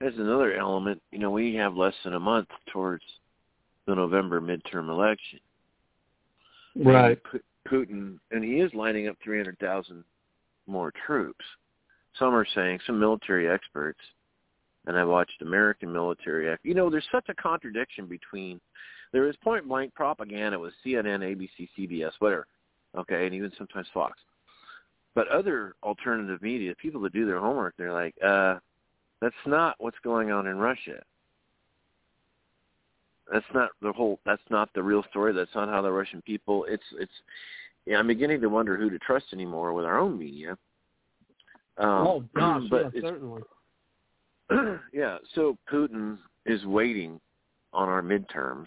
there's another element. You know, we have less than a month towards the November midterm election. Right. Putin, and he is lining up 300,000 more troops. Some are saying, some military experts, and I watched American military. You know, there's such a contradiction between, there is point blank propaganda with CNN, ABC, CBS, whatever, okay, and even sometimes Fox. But other alternative media, people that do their homework, they're like, that's not what's going on in Russia. That's not the real story. That's not how the Russian people. Yeah, I'm beginning to wonder who to trust anymore with our own media. Oh gosh, but yeah, certainly. Yeah, so Putin is waiting on our midterms,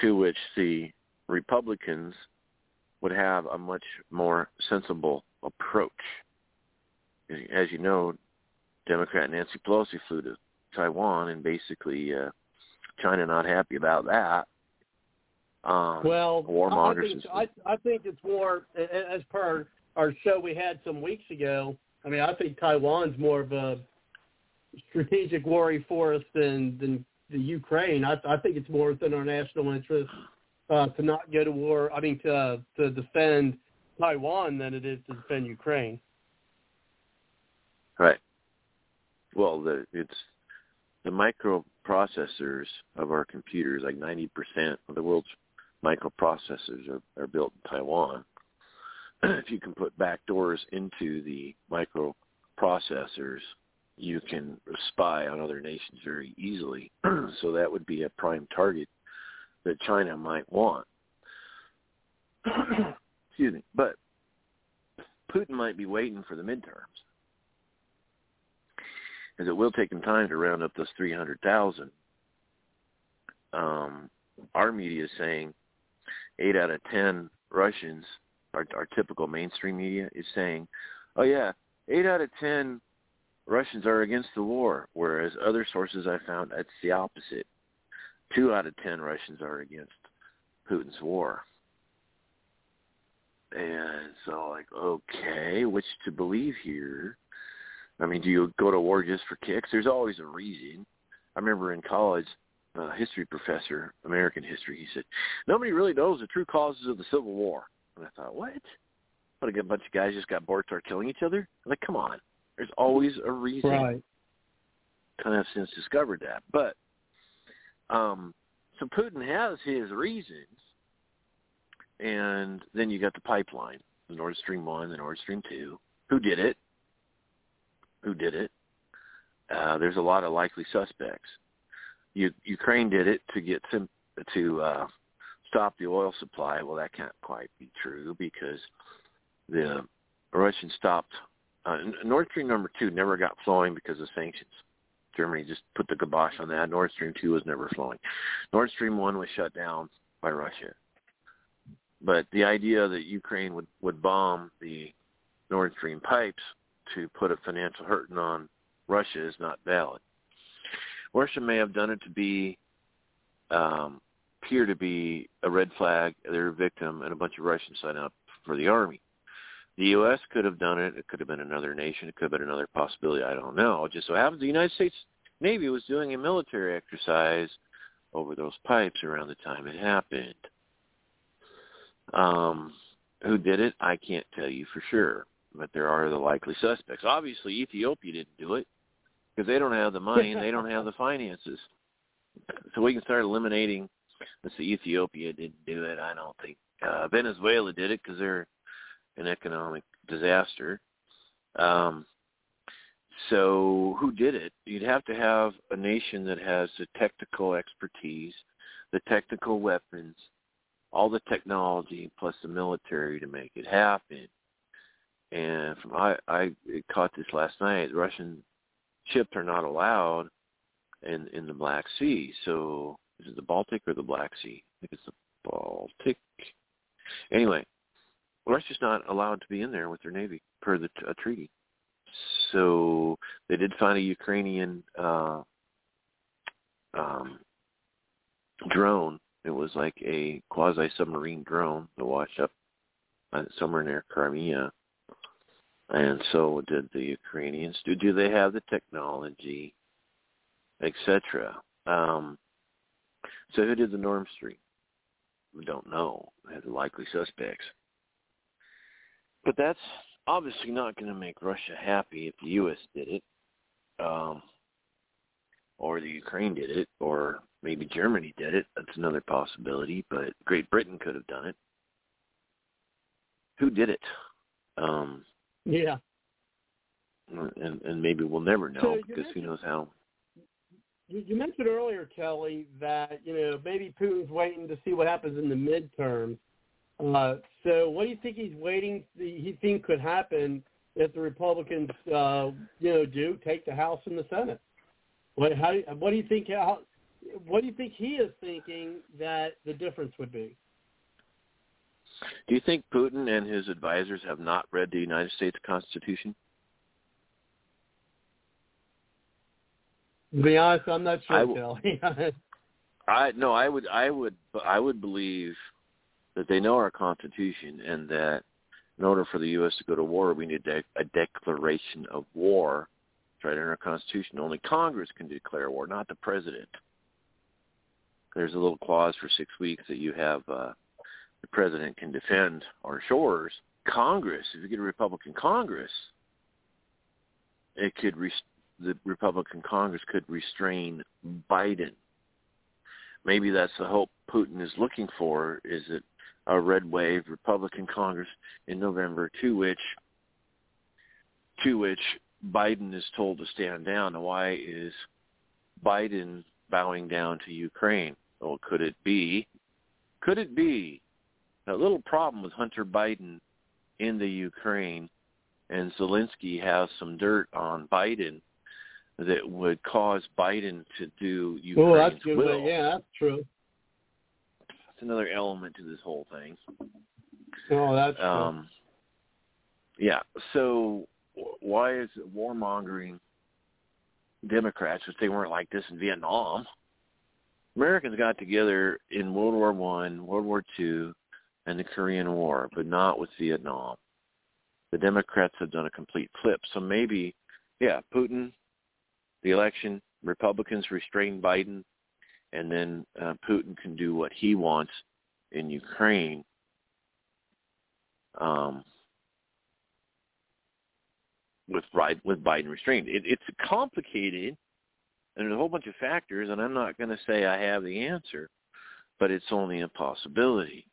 to which the Republicans would have a much more sensible approach. As you know, Democrat Nancy Pelosi flew to Taiwan, and basically China not happy about that. Well, I think it's more, as per our show we had some weeks ago, I mean, I think Taiwan's more of a strategic worry for us than the Ukraine. I think it's more within our national interest to not go to war, I mean, to defend Taiwan than it is to defend Ukraine. Right. Well, it's the microprocessors of our computers, like 90% of the world's microprocessors are built in Taiwan. If you can put backdoors into the microprocessors, you can spy on other nations very easily. So that would be a prime target that China might want. Excuse me. But Putin might be waiting for the midterms, as it will take him time to round up those 300,000. Our media is saying 8 out of 10 Russians, our typical mainstream media, is saying, oh yeah, 8 out of 10 Russians are against the war, whereas other sources I found, that's the opposite. 2 out of 10 Russians are against Putin's war. And so, like, okay, which to believe here? I mean, do you go to war just for kicks? There's always a reason. I remember in college, a history professor, American history, he said, nobody really knows the true causes of the Civil War. And I thought, what? What, a bunch of guys just got bored, start killing each other? I'm like, come on. There's always a reason. Right. Kind of since discovered that. But so Putin has his reasons. And then you got the pipeline, the Nord Stream 1, the Nord Stream 2. Who did it? There's a lot of likely suspects. Ukraine did it to get to stop the oil supply. Well, that can't quite be true because the Russians stopped. Nord Stream number 2 never got flowing because of sanctions. Germany just put the kibosh on that. Nord Stream 2 was never flowing. Nord Stream 1 was shut down by Russia. But the idea that Ukraine would bomb the Nord Stream pipes to put a financial hurting on Russia is not valid. Russia may have done it to be, appear to be a red flag, their victim, and a bunch of Russians signed up for the army. The U.S. could have done it. It could have been another nation. It could have been another possibility. I don't know. It just so happens the United States Navy was doing a military exercise over those pipes around the time it happened. Who did it? I can't tell you for sure. But there are the likely suspects. Obviously, Ethiopia didn't do it because they don't have the money and they don't have the finances. So we can start eliminating. Let's see, Ethiopia didn't do it. I don't think Venezuela did it because they're an economic disaster. So who did it? You'd have to have a nation that has the technical expertise, the technical weapons, all the technology, plus the military to make it happen. And from I caught this last night, Russian ships are not allowed in the Black Sea. So is it the Baltic or the Black Sea? I think it's the Baltic. Anyway, Russia's not allowed to be in there with their Navy per the treaty. So they did find a Ukrainian drone. It was like a quasi-submarine drone that washed up somewhere near Crimea. And so did the Ukrainians. Do they have the technology, etc.? So who did the Nord Stream? We don't know. They had the likely suspects. But that's obviously not going to make Russia happy if the U.S. did it, or the Ukraine did it, or maybe Germany did it. That's another possibility, but Great Britain could have done it. Who did it? Yeah, and maybe we'll never know because who knows how. You mentioned earlier, Kelly, that maybe Putin's waiting to see what happens in the midterms. So, what do you think he's waiting? He think could happen if the Republicans, do take the House and the Senate. What do you think? What do you think he is thinking that the difference would be? Do you think Putin and his advisors have not read the United States Constitution? To be honest, I'm not sure, Kelly. I would believe that they know our Constitution, and that in order for the U.S. to go to war, we need a declaration of war. It's right in our Constitution. Only Congress can declare war, not the President. There's a little clause for 6 weeks that you have the President can defend our shores. Congress, if you get a Republican Congress, the Republican Congress could restrain Biden. Maybe that's the hope Putin is looking for, is that a red wave Republican Congress in November to which Biden is told to stand down. Now, why is Biden bowing down to Ukraine? Well, could it be a little problem with Hunter Biden in the Ukraine, and Zelensky has some dirt on Biden that would cause Biden to do Ukraine's will? Yeah, that's true. That's another element to this whole thing. Oh, that's true. Yeah, so why is warmongering Democrats, which they weren't like this in Vietnam? Americans got together in World War I, World War II, and the Korean War, but not with Vietnam. The Democrats have done a complete flip. So maybe, yeah, Putin, the election, Republicans restrain Biden, and then Putin can do what he wants in Ukraine. With Biden restrained, it's complicated, and there's a whole bunch of factors, and I'm not going to say I have the answer, but it's only a possibility.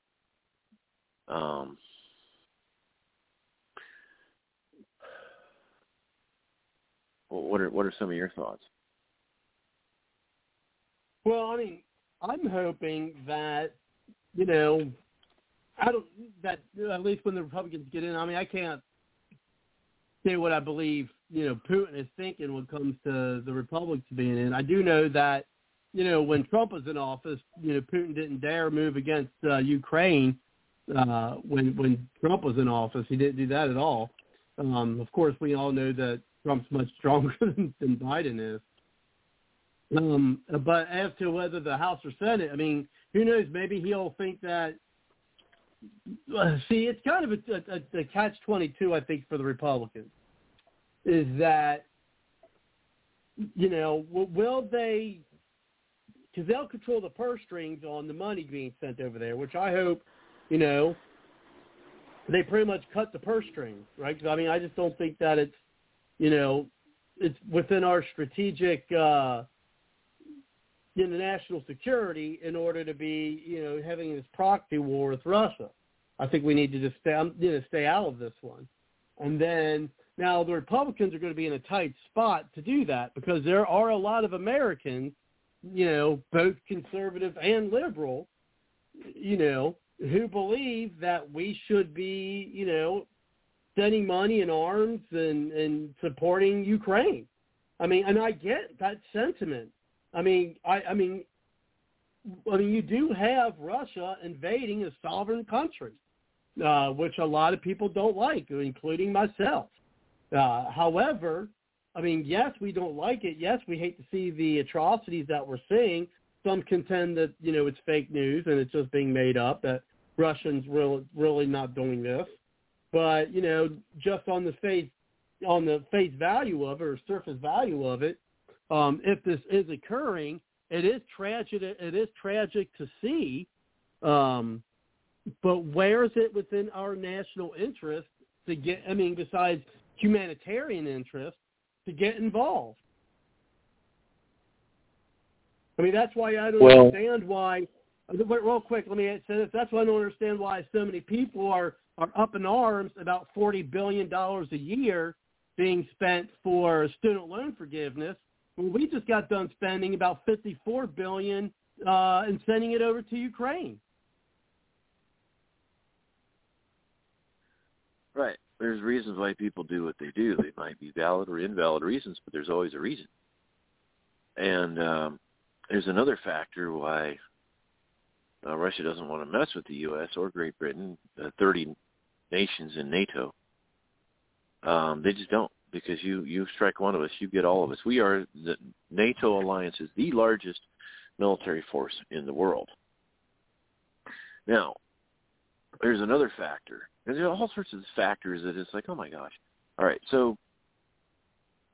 What are some of your thoughts? Well, I mean, I'm hoping that, you know, at least when the Republicans get in, I mean, I can't say what I believe, you know, Putin is thinking when it comes to the Republicans being in. I do know that, you know, when Trump was in office, you know, Putin didn't dare move against Ukraine. When Trump was in office, he didn't do that at all. Of course, we all know that Trump's much stronger than Biden is. But as to whether the House or Senate, I mean, who knows? Maybe he'll think that. See, it's kind of a catch-22, I think, for the Republicans, is that, you know, will they, because they'll control the purse strings on the money being sent over there, which I hope, you know, they pretty much cut the purse strings, right? Because, I mean, I just don't think that it's, you know, it's within our strategic international security in order to be, you know, having this proxy war with Russia. I think we need to just stay out of this one. And then now the Republicans are going to be in a tight spot to do that, because there are a lot of Americans, you know, both conservative and liberal, you know, who believe that we should be, you know, sending money and arms and supporting Ukraine. I mean, and I get that sentiment. I mean, you do have Russia invading a sovereign country, which a lot of people don't like, including myself. However, I mean, yes, we don't like it. Yes, we hate to see the atrocities that we're seeing. Some contend that, you know, it's fake news and it's just being made up, that Russians really not doing this. But, you know, just on the face value of it, or surface value of it, if this is occurring, it is tragic. It is tragic to see, but where is it within our national interest to get? I mean, besides humanitarian interest, to get involved. I mean, that's why I don't understand why. Real quick, let me say this. That's why I don't understand why so many people are up in arms about $40 billion a year being spent for student loan forgiveness. Well, we just got done spending about $54 billion and sending it over to Ukraine. Right. There's reasons why people do what they do. They might be valid or invalid reasons, but there's always a reason. And there's another factor why Russia doesn't want to mess with the U.S. or Great Britain, 30 nations in NATO. They just don't. because you strike one of us, you get all of us. We are the NATO alliance is the largest military force in the world. Now, there's another factor. And there are all sorts of factors that it's like, oh, my gosh. All right, so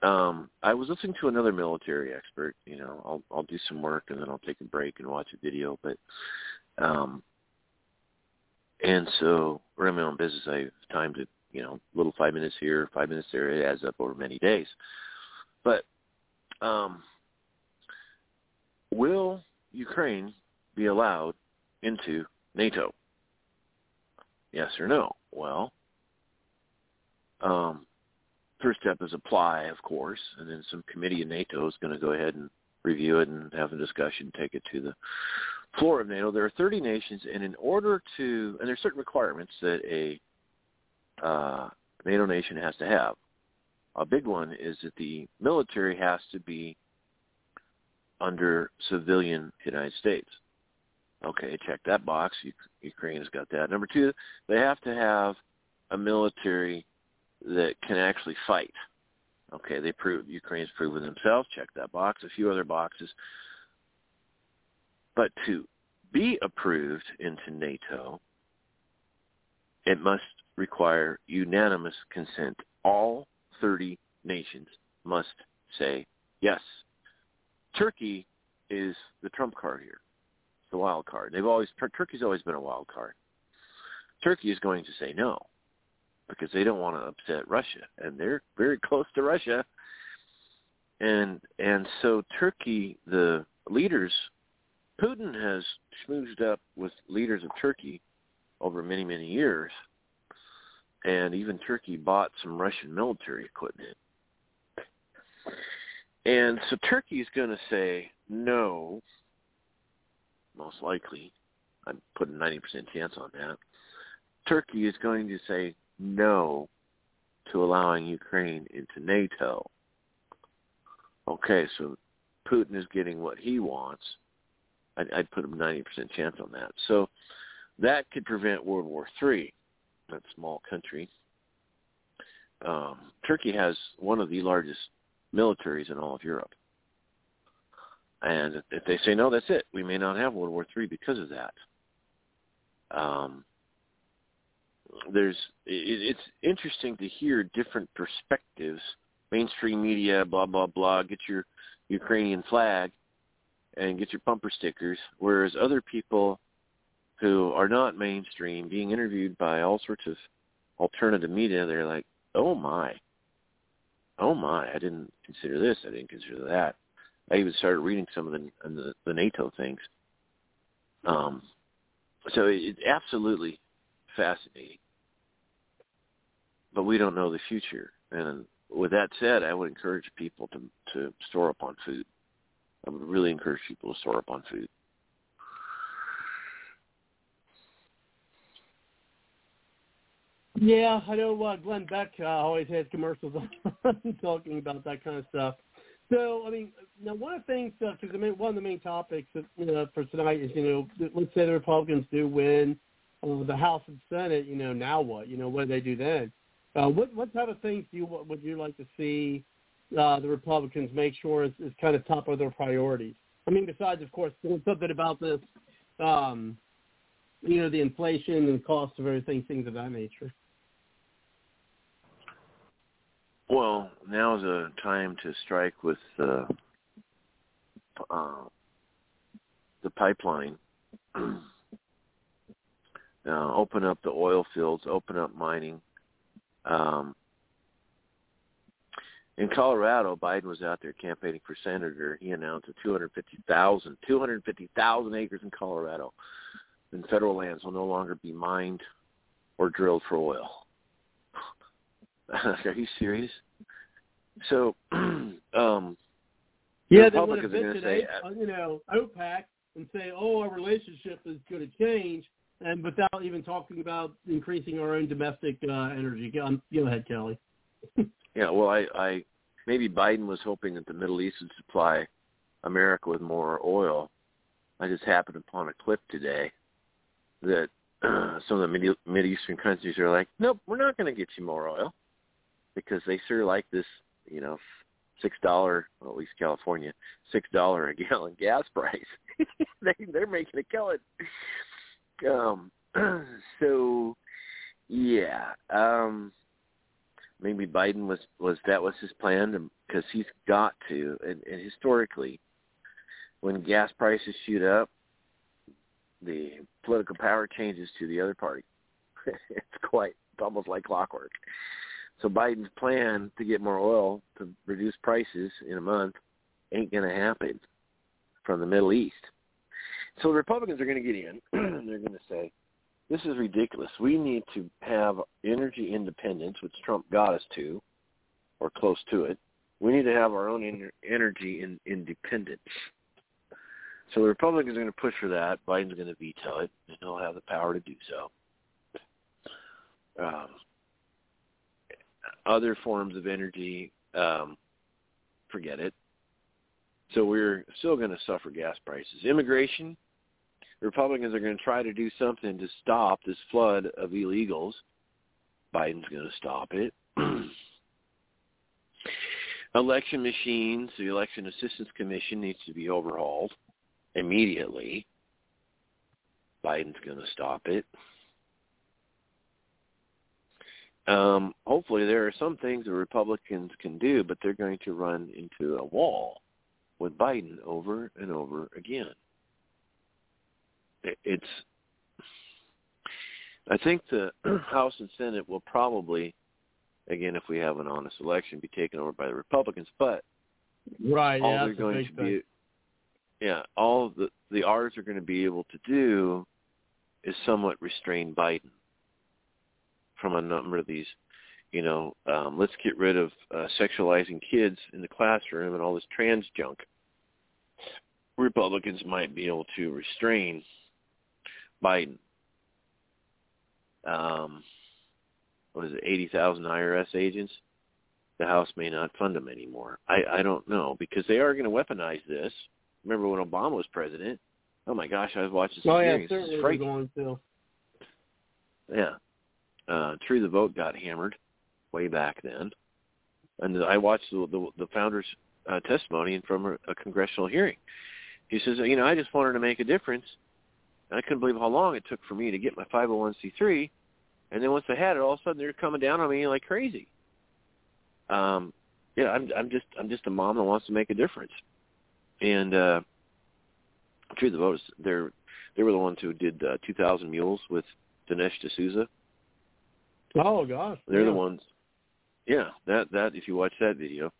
I was listening to another military expert. You know, I'll do some work, and then I'll take a break and watch a video. But and so running my own business, I have time to, you know, little 5 minutes here, 5 minutes there. It adds up over many days. But will Ukraine be allowed into NATO? Yes or no? Well, first step is apply, of course, and then some committee in NATO is going to go ahead and review it and have a discussion, take it to the floor of NATO. There are 30 nations, and in order to, and there are certain requirements that a NATO nation has to have. A big one is that the military has to be under civilian United States. Okay, check that box. Ukraine has got that. Number two, they have to have a military that can actually fight. Okay, they prove Ukraine's proven themselves. Check that box. A few other boxes. But to be approved into NATO, it must require unanimous consent. All 30 nations must say yes. Turkey is the trump card here. The wild card. Turkey's always been a wild card. Turkey is going to say no because they don't want to upset Russia, and they're very close to Russia. And so Turkey, the leaders, Putin has schmoozed up with leaders of Turkey over many, many years, and even Turkey bought some Russian military equipment. And so Turkey is going to say no. Most likely, I'm putting a 90% chance on that, Turkey is going to say no to allowing Ukraine into NATO. Okay, so Putin is getting what he wants. I'd put a 90% chance on that. So that could prevent World War III, that small country. Turkey has one of the largest militaries in all of Europe. And if they say no, that's it. We may not have World War III because of that. It's interesting to hear different perspectives. Mainstream media, blah, blah, blah, get your Ukrainian flag and get your bumper stickers, whereas other people who are not mainstream, being interviewed by all sorts of alternative media, they're like, oh my, I didn't consider this, I didn't consider that. I even started reading some of the NATO things. So it's absolutely fascinating. But we don't know the future. And with that said, I would encourage people to store up on food. I would really encourage people to store up on food. Yeah, I know Glenn Beck always has commercials on talking about that kind of stuff. So, I mean, now one of the things, because one of the main topics that, for tonight is, let's say the Republicans do win the House and Senate, now what? What do they do then? What type of things would you like to see the Republicans make sure is kind of top of their priorities? I mean, besides, of course, something about this, the inflation and cost of everything, things of that nature. Well, now's a time to strike with the pipeline. Open up the oil fields, open up mining. In Colorado, Biden was out there campaigning for senator. He announced 250,000 acres in Colorado in federal lands will no longer be mined or drilled for oil. Are you serious? So, yeah, they would have been today, OPEC, and say, our relationship is going to change, and without even talking about increasing our own domestic energy. Go ahead, Kelly. Yeah, well, I maybe Biden was hoping that the Middle East would supply America with more oil. I just happened upon a clip today that some of the Mideastern countries are like, nope, we're not going to get you more oil. because they sure like this, you know, $6, well, at least California, $6 a gallon gas price. They're making a killing. So, yeah, maybe Biden was his plan, because he's got to. And historically, when gas prices shoot up, the political power changes to the other party. It's almost like clockwork. So Biden's plan to get more oil to reduce prices in a month ain't going to happen from the Middle East. So the Republicans are going to get in, and they're going to say, this is ridiculous. We need to have energy independence, which Trump got us to, or close to it. We need to have our own energy independence. So the Republicans are going to push for that. Biden's going to veto it, and he'll have the power to do so. Other forms of energy, forget it. So we're still going to suffer gas prices. Immigration, Republicans are going to try to do something to stop this flood of illegals. Biden's going to stop it. Election machines, the Election Assistance Commission needs to be overhauled immediately. Biden's going to stop it. Hopefully there are some things the Republicans can do, but they're going to run into a wall with Biden over and over again. I think the House and Senate will probably, again, if we have an honest election, be taken over by the Republicans, but right, all they're going to be, all the R's are going to be able to do is somewhat restrain Biden from a number of these, let's get rid of sexualizing kids in the classroom and all this trans junk. Republicans might be able to restrain Biden. What is it, 80,000 IRS agents? The House may not fund them anymore. I don't know, because they are going to weaponize this. Remember when Obama was president? Oh, my gosh, I was watching some hearings. Oh, yeah, certainly we're going to. Yeah. True the Vote got hammered way back then. And I watched the founder's testimony from a congressional hearing. He says, I just wanted to make a difference. And I couldn't believe how long it took for me to get my 501c3. And then once I had it, all of a sudden they're coming down on me like crazy. I'm just a mom that wants to make a difference. And True the Vote, they were the ones who did 2,000 Mules with Dinesh D'Souza. Oh gosh, they're the ones. Yeah, that if you watch that video,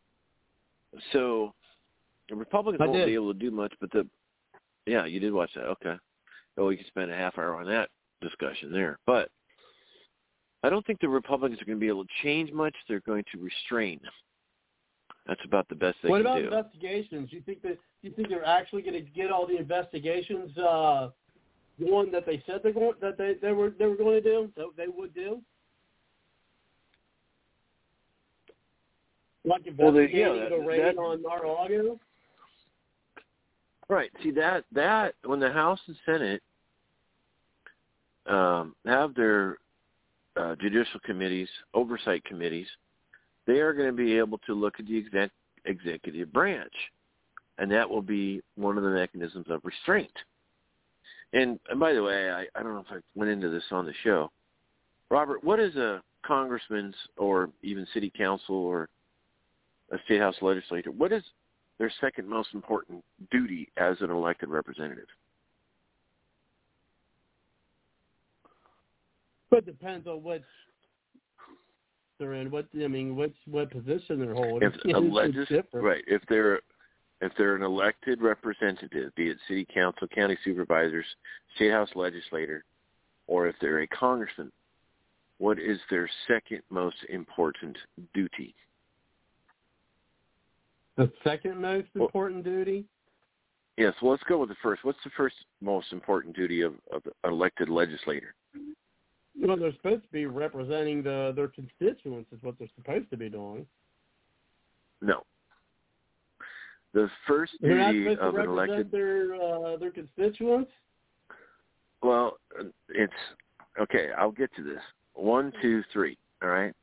so the Republicans won't be able to do much. But you did watch that. Okay, well, we can spend a half hour on that discussion there. But I don't think the Republicans are going to be able to change much. They're going to restrain. That's about the best they can do. What about investigations? You think they're actually going to get all the investigations going that they said they were going to do? That they would do. Like raid on Mar-a-Lago? Right. See, that when the House and Senate have their judicial committees, oversight committees, they are going to be able to look at the executive branch, and that will be one of the mechanisms of restraint. And by the way, I don't know if I went into this on the show. Robert, what is a congressman's or even city council or a state house legislator, what is their second most important duty as an elected representative? It depends on what they're in. What position they're holding. If they're an elected representative, be it city council, county supervisors, state house legislator, or if they're a congressman, what is their second most important duty? The second most important duty? Yes. Well, let's go with the first. What's the first most important duty of an elected legislator? Well, they're supposed to be representing their constituents is what they're supposed to be doing. No. The first duty of an elected... their constituents? Well, Okay, I'll get to this. One, two, three. All right?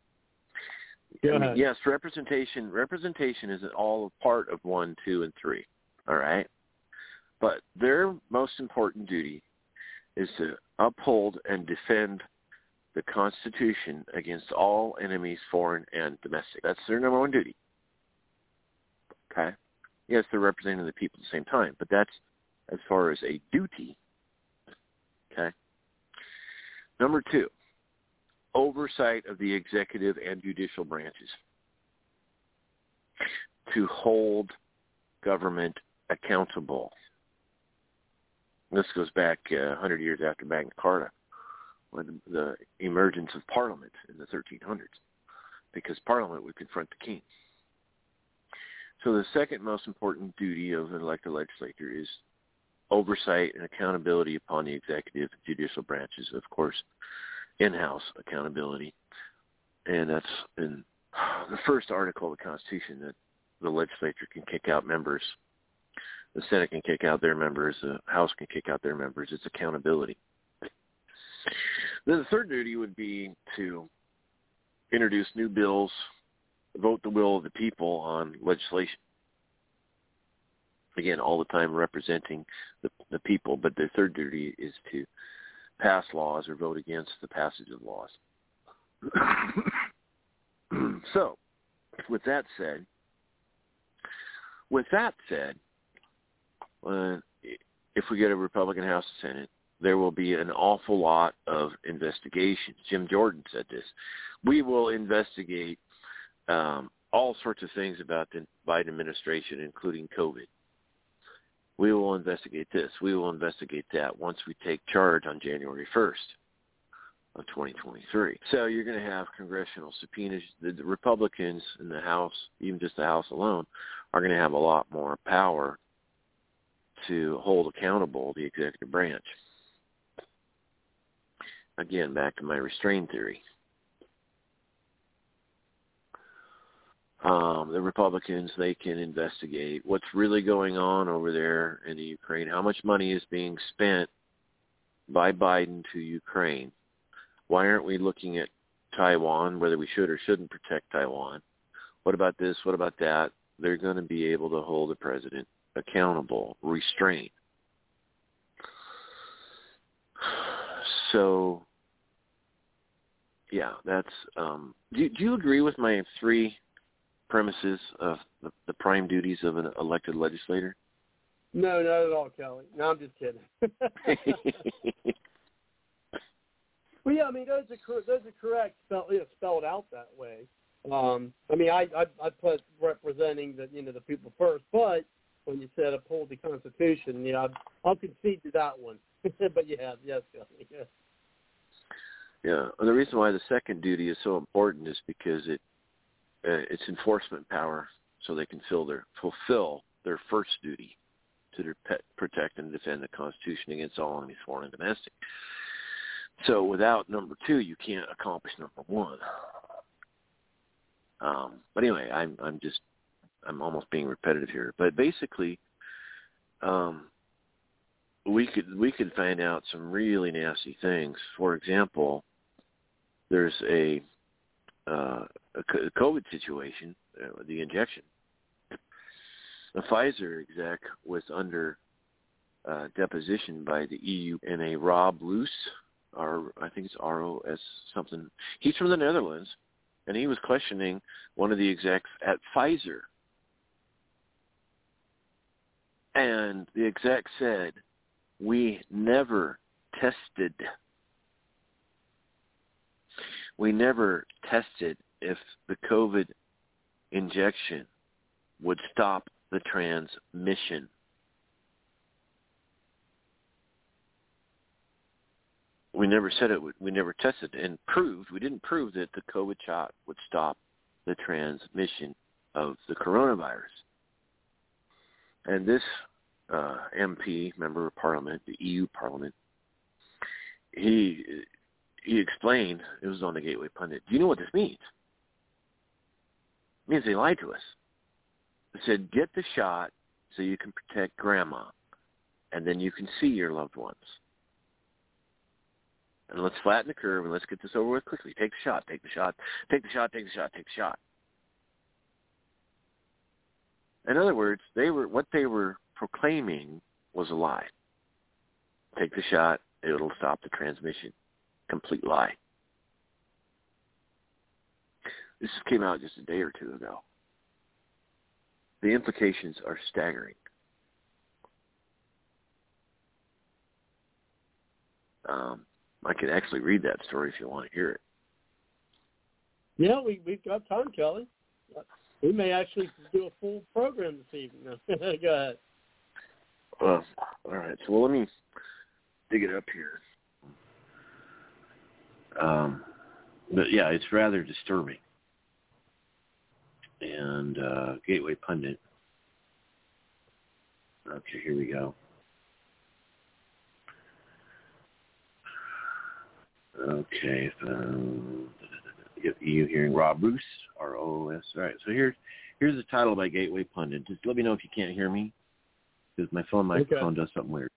Yes, representation. Representation is all a part of 1, 2, and 3. All right, but their most important duty is to uphold and defend the Constitution against all enemies, foreign and domestic. That's their number one duty. Okay. Yes, they're representing the people at the same time, but that's as far as a duty. Okay. Number two, oversight of the executive and judicial branches to hold government accountable. This goes back 100 years after Magna Carta, when the emergence of Parliament in the 1300s, because Parliament would confront the king. So the second most important duty of an elected legislature is oversight and accountability upon the executive and judicial branches, of course, in-house accountability. And that's in the first article of the Constitution, that the legislature can kick out members. The Senate can kick out their members. The House can kick out their members. It's accountability. Then the third duty would be to introduce new bills, vote the will of the people on legislation. Again, all the time representing the people, but their third duty is to pass laws or vote against the passage of laws. So, with that said, if we get a Republican House and Senate, there will be an awful lot of investigations. Jim Jordan said this. We will investigate all sorts of things about the Biden administration, including COVID. We will investigate this. We will investigate that once we take charge on January 1st of 2023. So you're going to have congressional subpoenas. The Republicans in the House, even just the House alone, are going to have a lot more power to hold accountable the executive branch. Again, back to my restraint theory. The Republicans, they can investigate what's really going on over there in the Ukraine, how much money is being spent by Biden to Ukraine. Why aren't we looking at Taiwan, whether we should or shouldn't protect Taiwan? What about this? What about that? They're going to be able to hold the president accountable, restrained. So, yeah, that's do you agree with my three premises of the prime duties of an elected legislator? No, not at all, Kelly. No, I'm just kidding. Well, yeah, I mean, those are correct, spelled out that way. I mean, I put representing the people first, but when you said uphold the Constitution, I'll concede to that one. But you have, yes, Kelly, yes. Yeah, and the reason why the second duty is so important is because it's enforcement power, so they can fulfill their first duty to protect and defend the Constitution against all enemies, foreign and domestic. So without number two, you can't accomplish number one. But anyway, I'm almost being repetitive here. But basically, we could find out some really nasty things. For example, there's a COVID situation, the injection. A Pfizer exec was under deposition by the EU, and a Rob Roos, I think it's R-O-S something. He's from the Netherlands, and he was questioning one of the execs at Pfizer. And the exec said, "We never tested. We never tested if the COVID injection would stop the transmission." We never said it would. We never tested and proved. We didn't prove that the COVID shot would stop the transmission of the coronavirus. And this MP, member of Parliament, the EU Parliament, he explained, it was on the Gateway Pundit, "Do you know what this means? It means they lied to us. They said, get the shot so you can protect grandma, and then you can see your loved ones. And let's flatten the curve, and let's get this over with quickly. Take the shot, take the shot, take the shot, take the shot, take the shot. In other words, what they were proclaiming was a lie. Take the shot, it'll stop the transmission. Complete lie. This came out just a day or two ago. The implications are staggering. I can actually read that story if you want to hear it. Yeah, we've got time, Kelly. We may actually do a full program this evening. Go ahead. Well, all right. So let me dig it up here. But, yeah, it's rather disturbing. And Gateway Pundit. Okay, here we go. Okay, EU hearing Rob Roos, R-O-O-S. All right, so here's the title by Gateway Pundit. Just let me know if you can't hear me, because my phone microphone does something weird.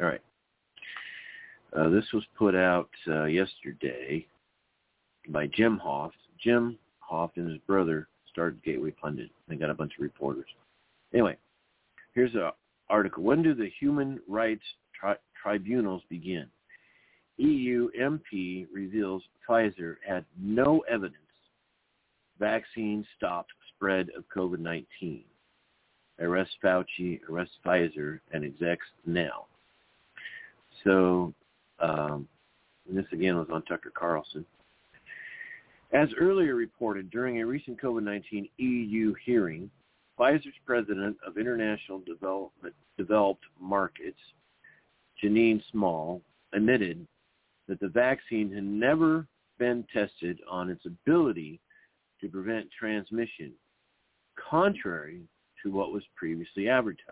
All right. This was put out yesterday by Jim Hoft. Jim Hoft and his brother started Gateway Pundit. They got a bunch of reporters. Anyway, here's an article. When do the human rights tribunals begin? EU MP reveals Pfizer had no evidence vaccine stopped spread of COVID-19. Arrest Fauci, arrest Pfizer, and execs now. So, this again was on Tucker Carlson. As earlier reported, during a recent COVID-19 EU hearing, Pfizer's president of international developed markets, Janine Small, admitted that the vaccine had never been tested on its ability to prevent transmission, contrary to what was previously advertised.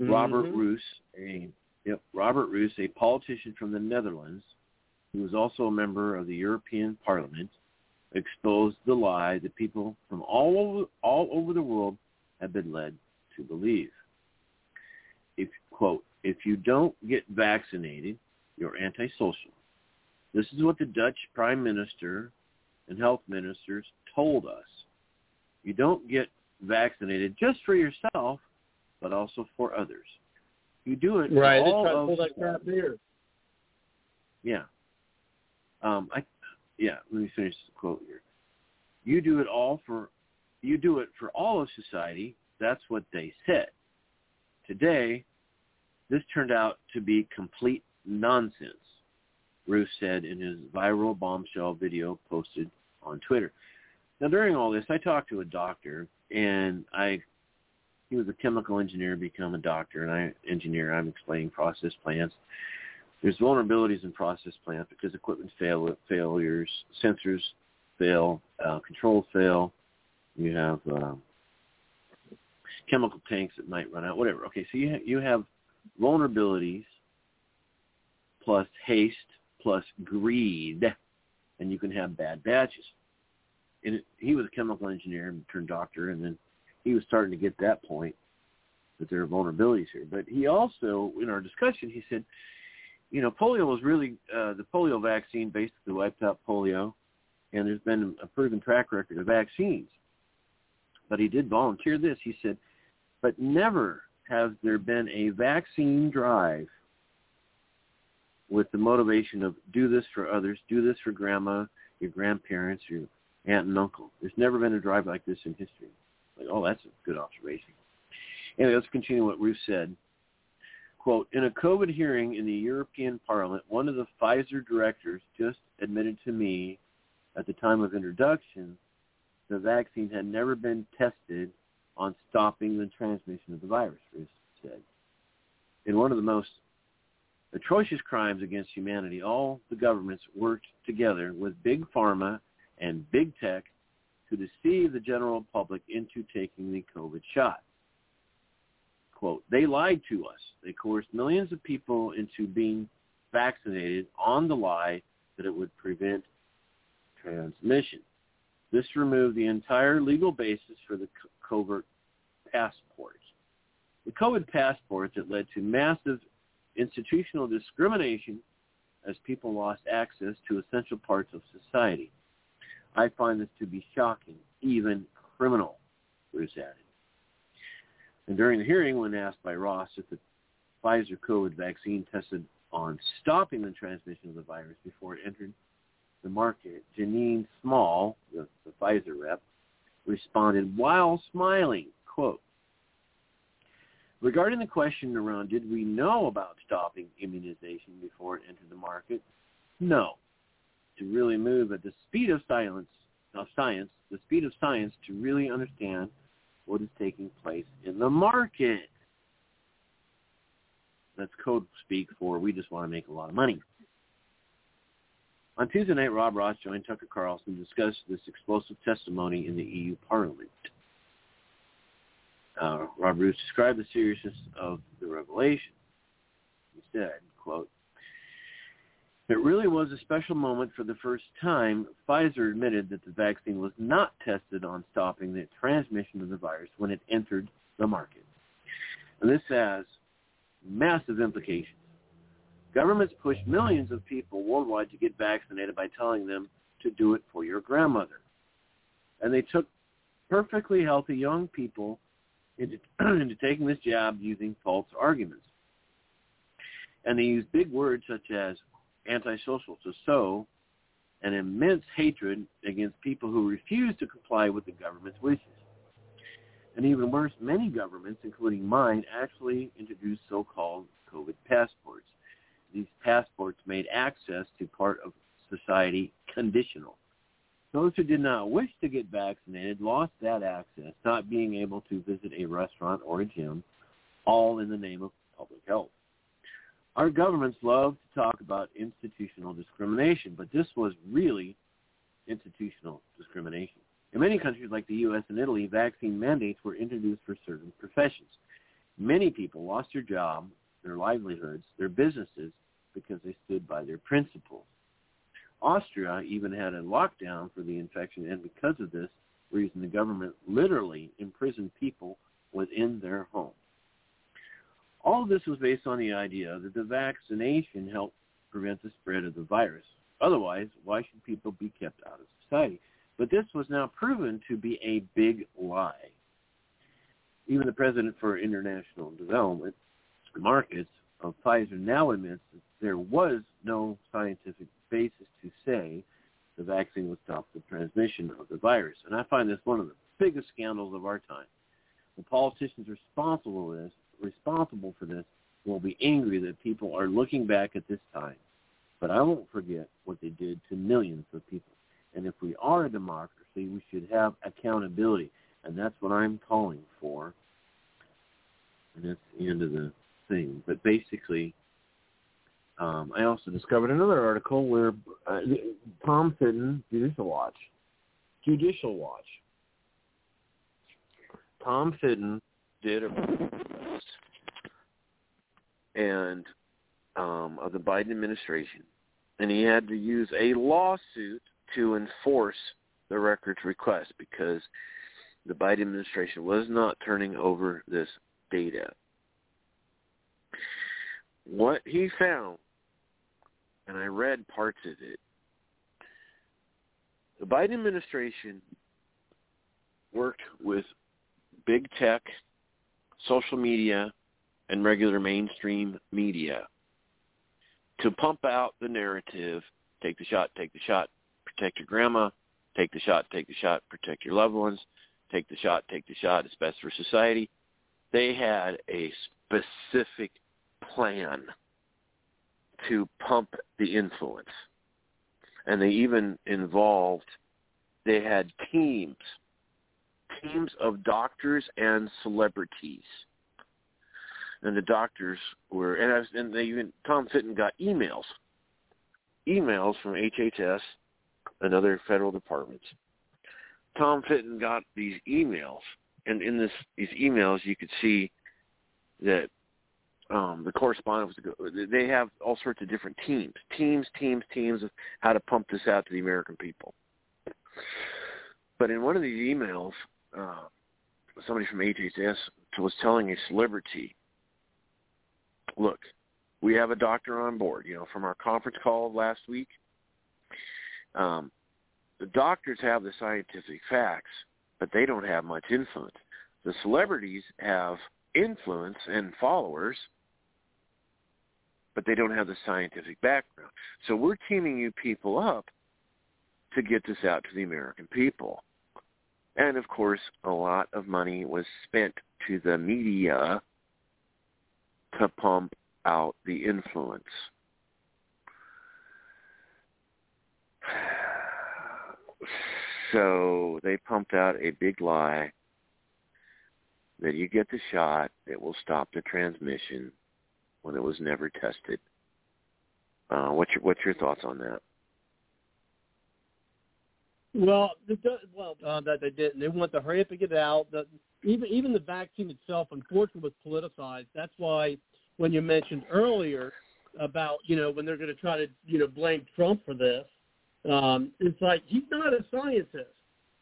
Mm-hmm. Robert Roos, a politician from the Netherlands, who was also a member of the European Parliament, exposed the lie that people from all over the world have been led to believe. If, quote, if you don't get vaccinated, you're antisocial. This is what the Dutch Prime Minister and health ministers told us. You don't get vaccinated just for yourself, but also for others. You do it right. They try to pull that crap here. Yeah. Let me finish the quote here. You do it for all of society. That's what they said. Today, this turned out to be complete nonsense, Roos said in his viral bombshell video posted on Twitter. Now, during all this, I talked to a doctor, and he was a chemical engineer, become a doctor, and I'm explaining process plants. There's vulnerabilities in process plants because equipment failures, sensors fail, controls fail. You have chemical tanks that might run out, whatever. Okay, so you have vulnerabilities plus haste plus greed, and you can have bad batches. And he was a chemical engineer and turned doctor, and then he was starting to get that point that there are vulnerabilities here. But he also, in our discussion, he said, you know, polio was really, the polio vaccine basically wiped out polio, and there's been a proven track record of vaccines. But he did volunteer this. He said, but never has there been a vaccine drive with the motivation of do this for others, do this for grandma, your grandparents, your aunt and uncle. There's never been a drive like this in history. Like, oh, that's a good observation. Anyway, let's continue what Ruth said. Quote, in a COVID hearing in the European Parliament, one of the Pfizer directors just admitted to me at the time of introduction the vaccine had never been tested on stopping the transmission of the virus, Roos said. In one of the most atrocious crimes against humanity, all the governments worked together with big pharma and big tech to deceive the general public into taking the COVID shot. Quote, they lied to us. They coerced millions of people into being vaccinated on the lie that it would prevent transmission. This removed the entire legal basis for the covert passports. The COVID passports that led to massive institutional discrimination as people lost access to essential parts of society. I find this to be shocking, even criminal, Roos added. And during the hearing, when asked by Ross if the Pfizer COVID vaccine tested on stopping the transmission of the virus before it entered the market, Janine Small, the Pfizer rep, responded while smiling, quote, regarding the question around did we know about stopping immunization before it entered the market, no. To really move at the speed of science, the speed of science to really understand what is taking place in the market. That's code speak for we just want to make a lot of money. On Tuesday night, Rob Roos joined Tucker Carlson to discuss this explosive testimony in the EU Parliament. Rob Roos described the seriousness of the revelation. He said, quote, it really was a special moment. For the first time, Pfizer admitted that the vaccine was not tested on stopping the transmission of the virus when it entered the market. And this has massive implications. Governments push millions of people worldwide to get vaccinated by telling them to do it for your grandmother. And they took perfectly healthy young people into taking this jab using false arguments. And they use big words such as antisocial to sow an immense hatred against people who refuse to comply with the government's wishes. And even worse, many governments, including mine, actually introduced so-called COVID passports. These passports made access to part of society conditional. Those who did not wish to get vaccinated lost that access, not being able to visit a restaurant or a gym, all in the name of public health. Our governments love to talk about institutional discrimination, but this was really institutional discrimination. In many countries like the U.S. and Italy, vaccine mandates were introduced for certain professions. Many people lost their job, their livelihoods, their businesses, because they stood by their principles. Austria even had a lockdown for the infection, and because of this reason, the government literally imprisoned people within their homes. All of this was based on the idea that the vaccination helped prevent the spread of the virus. Otherwise, why should people be kept out of society? But this was now proven to be a big lie. Even the president for international development markets of Pfizer now admits that there was no scientific basis to say the vaccine would stop the transmission of the virus. And I find this one of the biggest scandals of our time. The politicians responsible for this will be angry that people are looking back at this time. But I won't forget what they did to millions of people. And if we are a democracy, we should have accountability. And that's what I'm calling for. And that's the end of the thing. But basically, I also discovered another article where Tom Fitton, Judicial Watch. Tom Fitton did a press and of the Biden administration, and he had to use a lawsuit to enforce the records request because the Biden administration was not turning over this data. What he found, and I read parts of it, the Biden administration worked with big tech, social media, and regular mainstream media to pump out the narrative, take the shot, protect your grandma, take the shot, protect your loved ones, take the shot, it's best for society. They had a specific plan to pump the influence. And they even they had teams of doctors and celebrities. And the doctors were, Tom Fitton got emails from HHS and other federal departments. Tom Fitton got these emails, and in these emails you could see that the correspondence, they have all sorts of different teams of how to pump this out to the American people. But in one of these emails, somebody from HHS was telling a celebrity, look, we have a doctor on board, from our conference call last week. The doctors have the scientific facts, but they don't have much influence. The celebrities have influence and followers, but they don't have the scientific background. So we're teaming you people up to get this out to the American people. And, of course, a lot of money was spent to the media to pump out the influence. So they pumped out a big lie that you get the shot, it will stop the transmission, when it was never tested. What's your thoughts on that? Well, they didn't. They want the hurry up and get it out. Even the vaccine itself, unfortunately, was politicized. That's why when you mentioned earlier about, you know, when they're going to try to, you know, blame Trump for this, it's like he's not a scientist.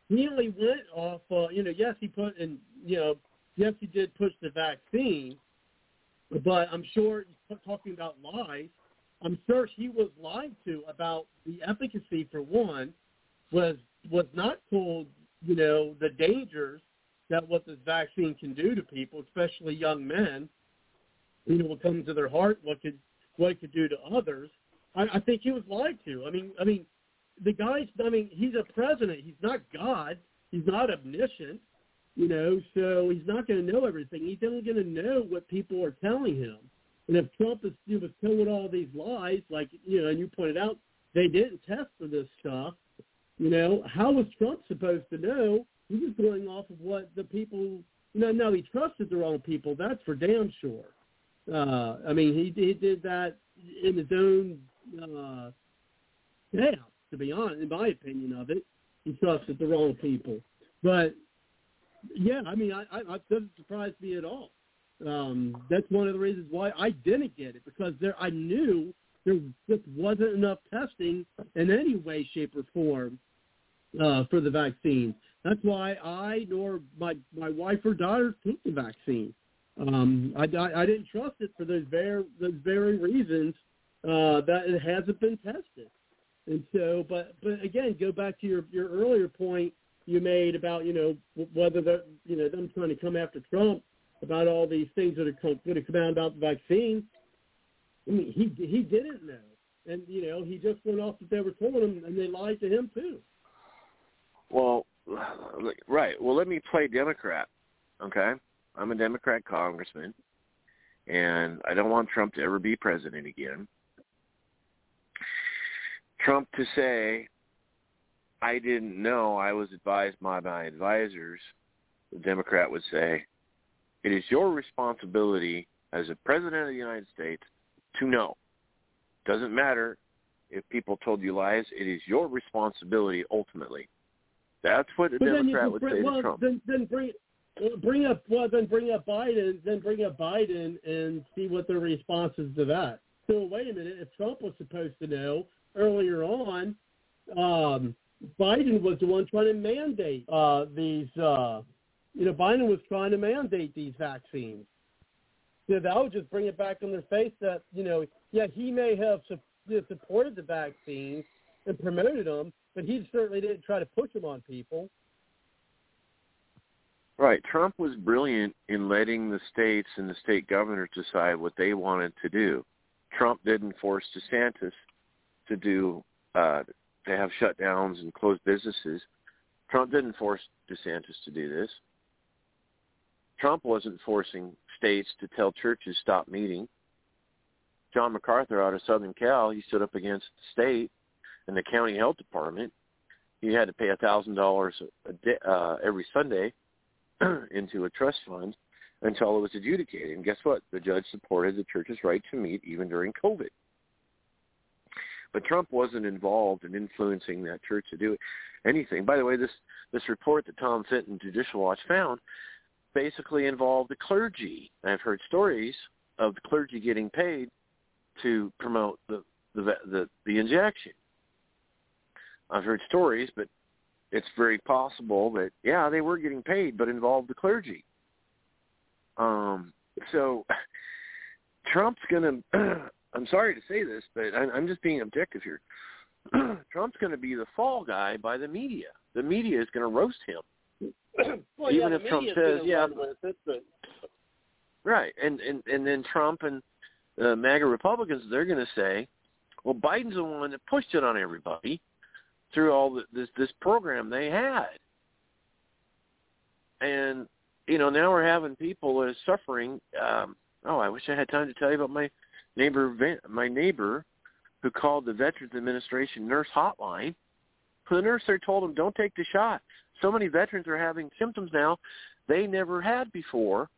He only went off, yes, he put in, yes, he did push the vaccine, but I'm sure, talking about lies, I'm sure he was lied to about the efficacy, for one, was not told, the dangers that what this vaccine can do to people, especially young men, what comes to their heart, what it could do to others. I think he was lied to. I mean, the guy's, he's a president. He's not God. He's not omniscient. So he's not going to know everything. He's only going to know what people are telling him. And if Trump was telling all these lies, like, and you pointed out, they didn't test for this stuff, how was Trump supposed to know? He was going off of what the people, no, he trusted the wrong people. That's for damn sure. He did that in his own chaos, to be honest, in my opinion of it. He trusted the wrong people. But, yeah, it doesn't surprise me at all. That's one of the reasons why I didn't get it, because I knew there just wasn't enough testing in any way, shape, or form for the vaccine. That's why I nor my wife or daughter took the vaccine. I didn't trust it for those very reasons that it hasn't been tested. And so, but again, go back to your earlier point you made about, whether them trying to come after Trump about all these things that are going to come out about the vaccine. He didn't know. And, he just went off that they were telling him, and they lied to him too. Well, right. Well, let me play Democrat, okay? I'm a Democrat congressman, and I don't want Trump to ever be president again. Trump to say, I didn't know, I was advised by my advisors, the Democrat would say, it is your responsibility as a president of the United States to know. Doesn't matter if people told you lies, it is your responsibility ultimately. That's what a Democrat would say to Trump. Then bring up Biden and see what their response is to that. So wait a minute, if Trump was supposed to know earlier on, Biden was the one trying to mandate Biden was trying to mandate these vaccines. So that would just bring it back on their face that, he may have supported the vaccines and promoted them, but he certainly didn't try to push them on people. Right. Trump was brilliant in letting the states and the state governors decide what they wanted to do. Trump didn't force DeSantis to to have shutdowns and close businesses. Trump didn't force DeSantis to do this. Trump wasn't forcing states to tell churches stop meeting. John MacArthur out of Southern Cal, he stood up against the state and the county health department. He had to pay $1,000 every Sunday into a trust fund until it was adjudicated. And guess what? The judge supported the church's right to meet even during COVID. But Trump wasn't involved in influencing that church to do anything. By the way, this report that Tom Fitton, Judicial Watch, found basically involved the clergy. I've heard stories of the clergy getting paid to promote the injection. I've heard stories, but it's very possible that, yeah, they were getting paid, but involved the clergy. So Trump's going to... I'm sorry to say this, but I'm just being objective here. Trump's going to be the fall guy by the media. The media is going to roast him. Even if Trump says, Right. And then Trump and MAGA Republicans, they're going to say, well, Biden's the one that pushed it on everybody through all this program they had. And, you know, now we're having people that are suffering. I wish I had time to tell you about my neighbor who called the Veterans Administration nurse hotline. The nurse there told him, don't take the shot. So many veterans are having symptoms now they never had before.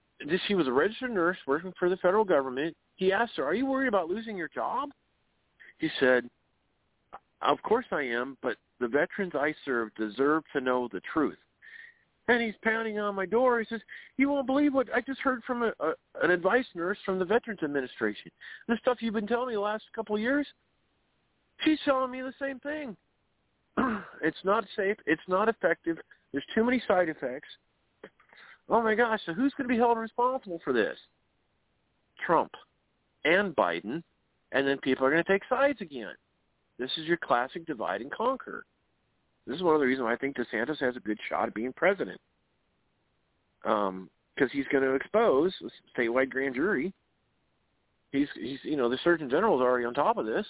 She was a registered nurse working for the federal government. He asked her, are you worried about losing your job? He said, of course I am, but the veterans I serve deserve to know the truth. And he's pounding on my door. He says, you won't believe what I just heard from an advice nurse from the Veterans Administration. The stuff you've been telling me the last couple of years, she's telling me the same thing. It's not safe. It's not effective. There's too many side effects. Oh, my gosh. So who's going to be held responsible for this? Trump and Biden. And then people are going to take sides again. This is your classic divide and conquer. This is one of the reasons why I think DeSantis has a good shot at being president. Because he's going to expose a statewide grand jury. He's you know, the Surgeon General is already on top of this.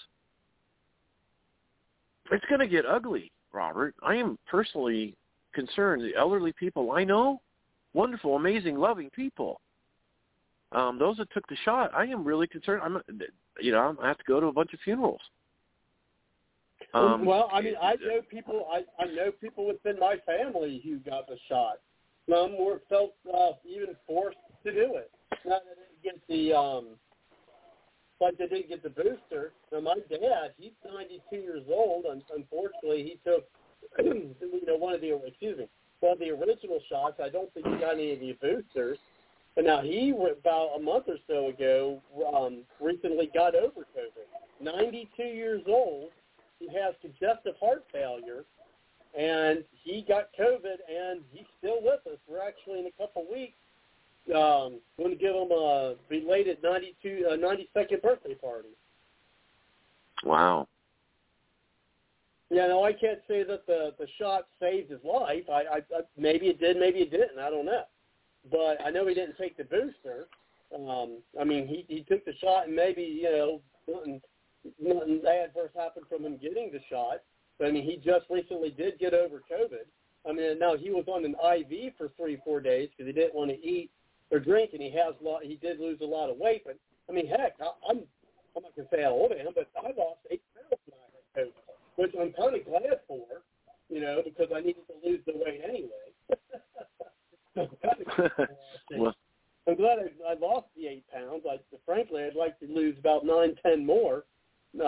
It's going to get ugly, Robert. I am personally concerned. The elderly people I know, wonderful, amazing, loving people. Those that took the shot, I am really concerned. I have to go to a bunch of funerals. I know people within my family who got the shot. Some were felt even forced to do it. Not that they didn't get they didn't get the booster. Now my dad, he's 92 years old, and unfortunately he took one of the original shots. I don't think he got any of the boosters. And now he, about a month or so ago, recently got over COVID. 92 years old, he has congestive heart failure, and he got COVID, and he's still with us. We're actually in a couple weeks going to give him a belated 92nd birthday party. Wow. Yeah, no, I can't say that the shot saved his life. I maybe it did, maybe it didn't. I don't know. But I know he didn't take the booster. He took the shot, and maybe, nothing adverse happened from him getting the shot. But, he just recently did get over COVID. Now he was on an IV for 3-4 days because he didn't want to eat or drink, and he did lose a lot of weight. But, I'm not going to say how old I am, but I lost 8 pounds when I had COVID, which I'm kind of glad for, because I needed to lose the weight anyway. Well, I'm glad I lost the 8 pounds. Frankly, I'd like to lose about 9-10 more. I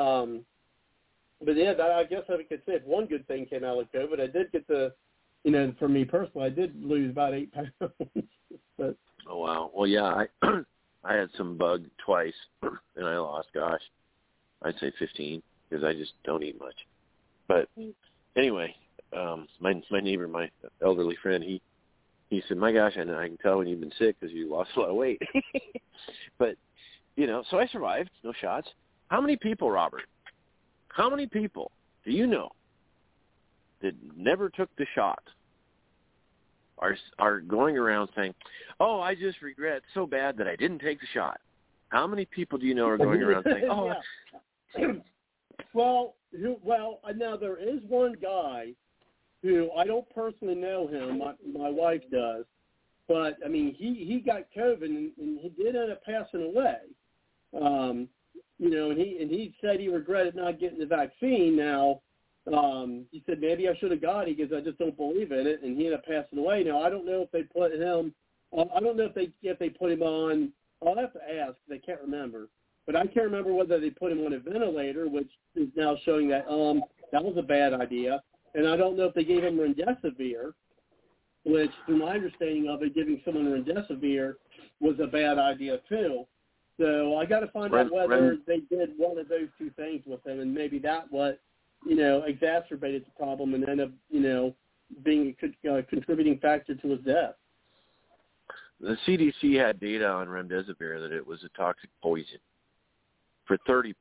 guess I could say if one good thing came out of COVID, I did get for me personally, I did lose about 8 pounds. But, oh, wow. Well, yeah, I had some bug twice, and I lost, gosh, I'd say 15 because I just don't eat much. But anyway, my neighbor, my elderly friend, He said, my gosh, I can tell when you've been sick because you lost a lot of weight. But, so I survived, no shots. How many people, Robert, do you know that never took the shot are going around saying, oh, I just regret so bad that I didn't take the shot? How many people do you know are going around saying, oh. Yeah. Well, now there is one guy who I don't personally know him, my wife does, but, he got COVID, and he did end up passing away, and he said he regretted not getting the vaccine. Now, he said, maybe I should have got it because I just don't believe in it, and he ended up passing away. Now, I don't know if they put him, I don't know if they put him on, I'll have to ask, because I can't remember, but I can't remember whether they put him on a ventilator, which is now showing that that was a bad idea. And I don't know if they gave him remdesivir, which, from my understanding of it, giving someone remdesivir was a bad idea, too. So I got to find out whether they did one of those two things with him, and maybe that what, exacerbated the problem and ended up, being a contributing factor to his death. The CDC had data on remdesivir that it was a toxic poison for 30%.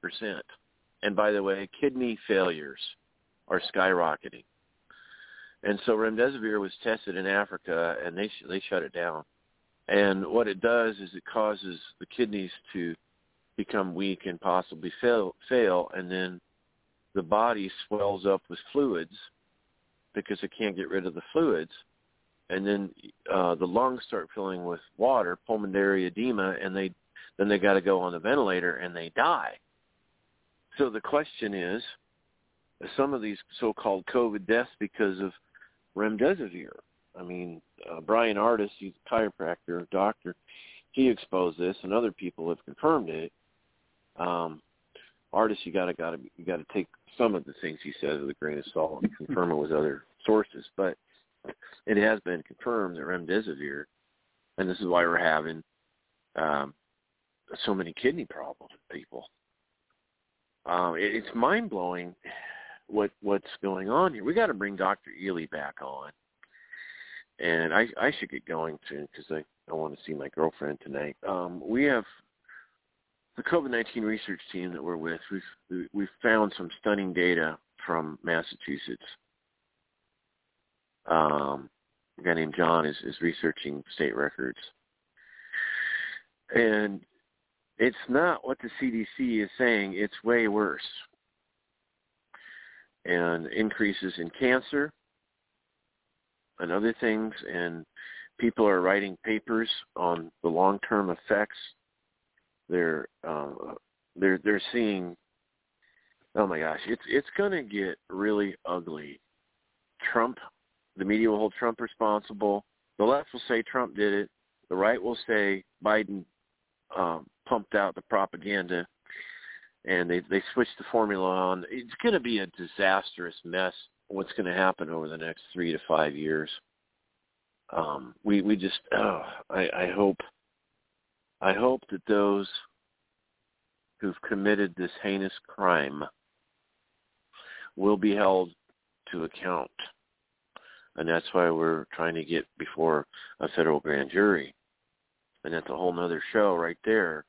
And, by the way, kidney failures are skyrocketing. And so remdesivir was tested in Africa, and they shut it down. And what it does is it causes the kidneys to become weak and possibly fail, and then the body swells up with fluids because it can't get rid of the fluids. And then the lungs start filling with water, pulmonary edema, and they got to go on the ventilator and they die. So the question is, some of these so-called COVID deaths because of remdesivir. I mean, Brian Artis, he's a chiropractor, doctor, he exposed this, and other people have confirmed it. Artis, you got to take some of the things he says with a grain of salt and confirm it with other sources, but it has been confirmed that remdesivir, and this is why we're having so many kidney problems with people. It's mind blowing what's going on here. We got to bring Dr. Ely back on, and I should get going soon because I want to see my girlfriend tonight. We have the COVID-19 research team that we're with. We've found some stunning data from Massachusetts. A guy named John is researching state records, and it's not what the CDC is saying. It's way worse. And increases in cancer and other things, and people are writing papers on the long-term effects. They're seeing. Oh my gosh, it's going to get really ugly. Trump. The media will hold Trump responsible. The left will say Trump did it. The right will say Biden pumped out the propaganda, and they switched the formula on. It's going to be a disastrous mess, what's going to happen over the next 3 to 5 years. I hope that those who've committed this heinous crime will be held to account. And that's why we're trying to get before a federal grand jury. And that's a whole nother show right there,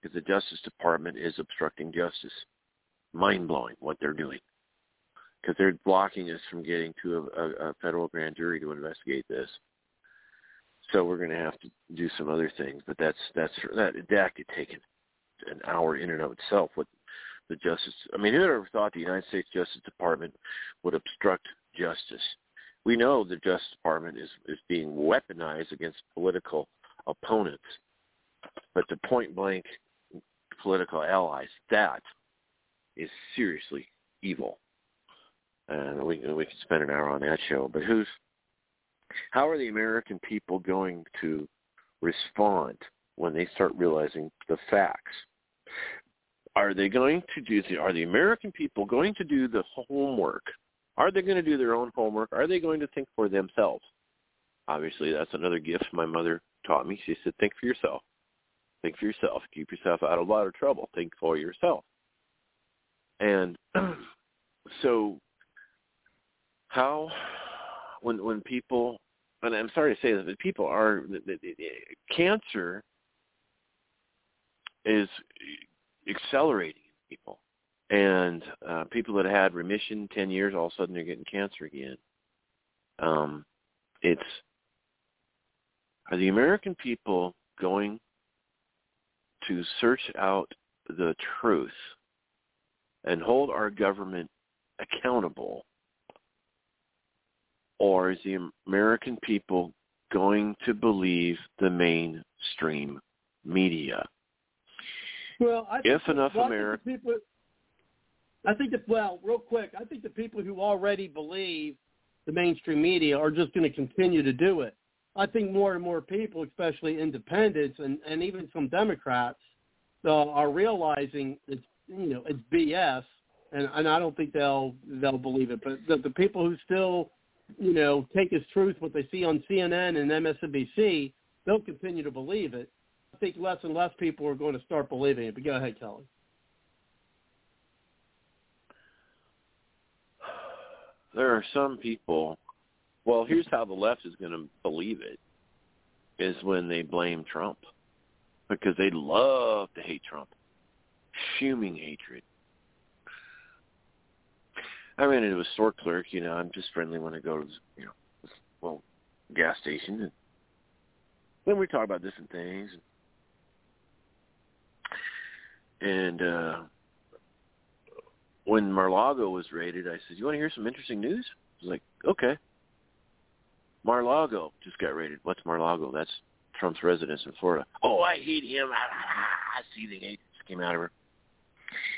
because the Justice Department is obstructing justice. Mind-blowing what they're doing, because they're blocking us from getting to a federal grand jury to investigate this. So we're going to have to do some other things, but that could take an hour in and of itself. With the justice, I mean, who ever thought the United States Justice Department would obstruct justice? We know the Justice Department is being weaponized against political opponents, but to point-blank political allies, that is seriously evil. And we could spend an hour on that show. But how are the American people going to respond when they start realizing the facts? Are the American people going to do the homework? Are they going to do their own homework? Are they going to think for themselves? Obviously, that's another gift my mother taught me. She said, think for yourself. Think for yourself. Keep yourself out of a lot of trouble. Think for yourself. And so how, when people, and I'm sorry to say this, but people are, cancer is accelerating in people. And people that had remission 10 years, all of a sudden they're getting cancer again. Are the American people going to search out the truth and hold our government accountable? Or is the American people going to believe the mainstream media? Well, I think the people who already believe the mainstream media are just going to continue to do it. I think more and more people, especially independents and even some Democrats, are realizing it's BS, and I don't think they'll believe it. But the people who still, take as truth what they see on CNN and MSNBC, they'll continue to believe it. I think less and less people are going to start believing it. But go ahead, Kelly. There are some people, well, here's how the left is going to believe it, is when they blame Trump, because they love to hate Trump. Fuming hatred. I ran into a store clerk, I'm just friendly when I go to, gas station. And Then we talk about different things. And when Mar-a-Lago was raided, I said, you want to hear some interesting news? I was like, okay. Mar-a-Lago just got raided. What's Mar-a-Lago? That's Trump's residence in Florida. Oh, I hate him. I see the hate just came out of her.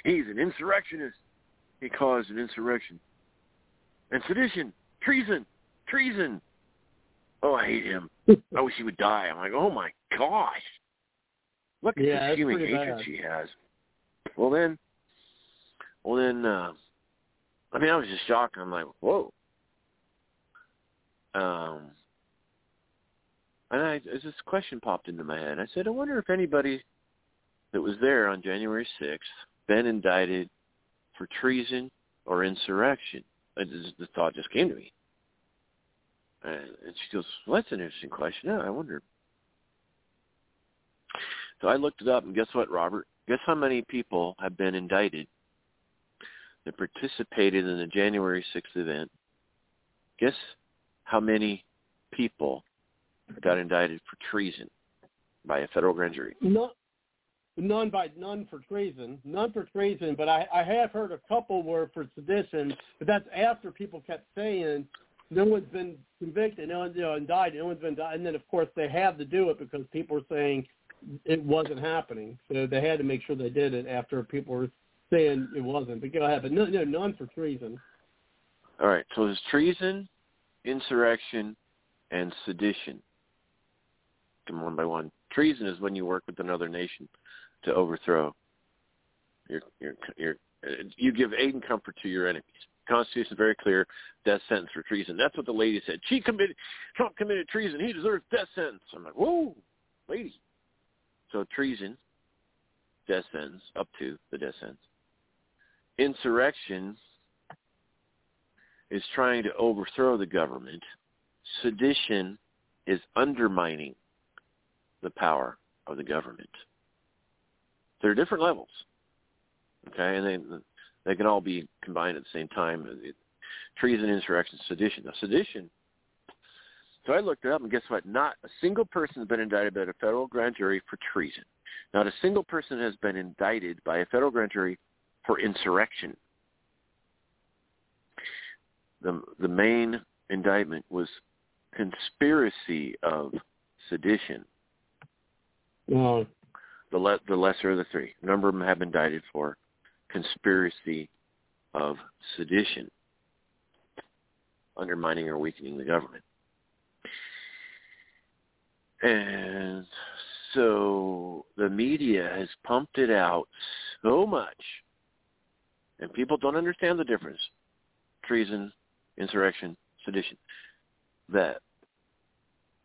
He's an insurrectionist. He caused an insurrection. And sedition. Treason. Oh, I hate him. I wish he would die. I'm like, oh, my gosh. Look at the human hatred she has. Well, then, I mean, I was just shocked. I'm like, whoa. And this question popped into my head. I said, I wonder if anybody that was there on January 6th been indicted for treason or insurrection. The thought just came to me. And she goes, well, that's an interesting question. Yeah, I wonder. So I looked it up, and guess what, Robert? Guess how many people have been indicted that participated in the January 6th event? Guess how many people got indicted for treason by a federal grand jury? None for treason, but I have heard a couple were for sedition, but that's after people kept saying no one's been convicted, no one's been indicted, and then of course they had to do it because people were saying it wasn't happening, so they had to make sure they did it after people were saying it wasn't. But go ahead, but no, none for treason. All right, so there's treason, insurrection, and sedition. Come one by one. Treason is when you work with another nation to overthrow. You give aid and comfort to your enemies. The Constitution is very clear. Death sentence for treason. That's what the lady said. Trump committed treason. He deserves death sentence. I'm like, whoa, lady. So treason, death sentence, up to the death sentence. Insurrection is trying to overthrow the government. Sedition is undermining the power of the government. There are different levels, okay, and they can all be combined at the same time. Treason, insurrection, sedition. Now, sedition, so I looked it up, and guess what? Not a single person has been indicted by a federal grand jury for treason. Not a single person has been indicted by a federal grand jury for insurrection. The main indictment was conspiracy of sedition. Well, the lesser of the three. A number of them have been indicted for conspiracy of sedition, undermining or weakening the government. And so the media has pumped it out so much, and people don't understand the difference. Treason, insurrection, sedition. That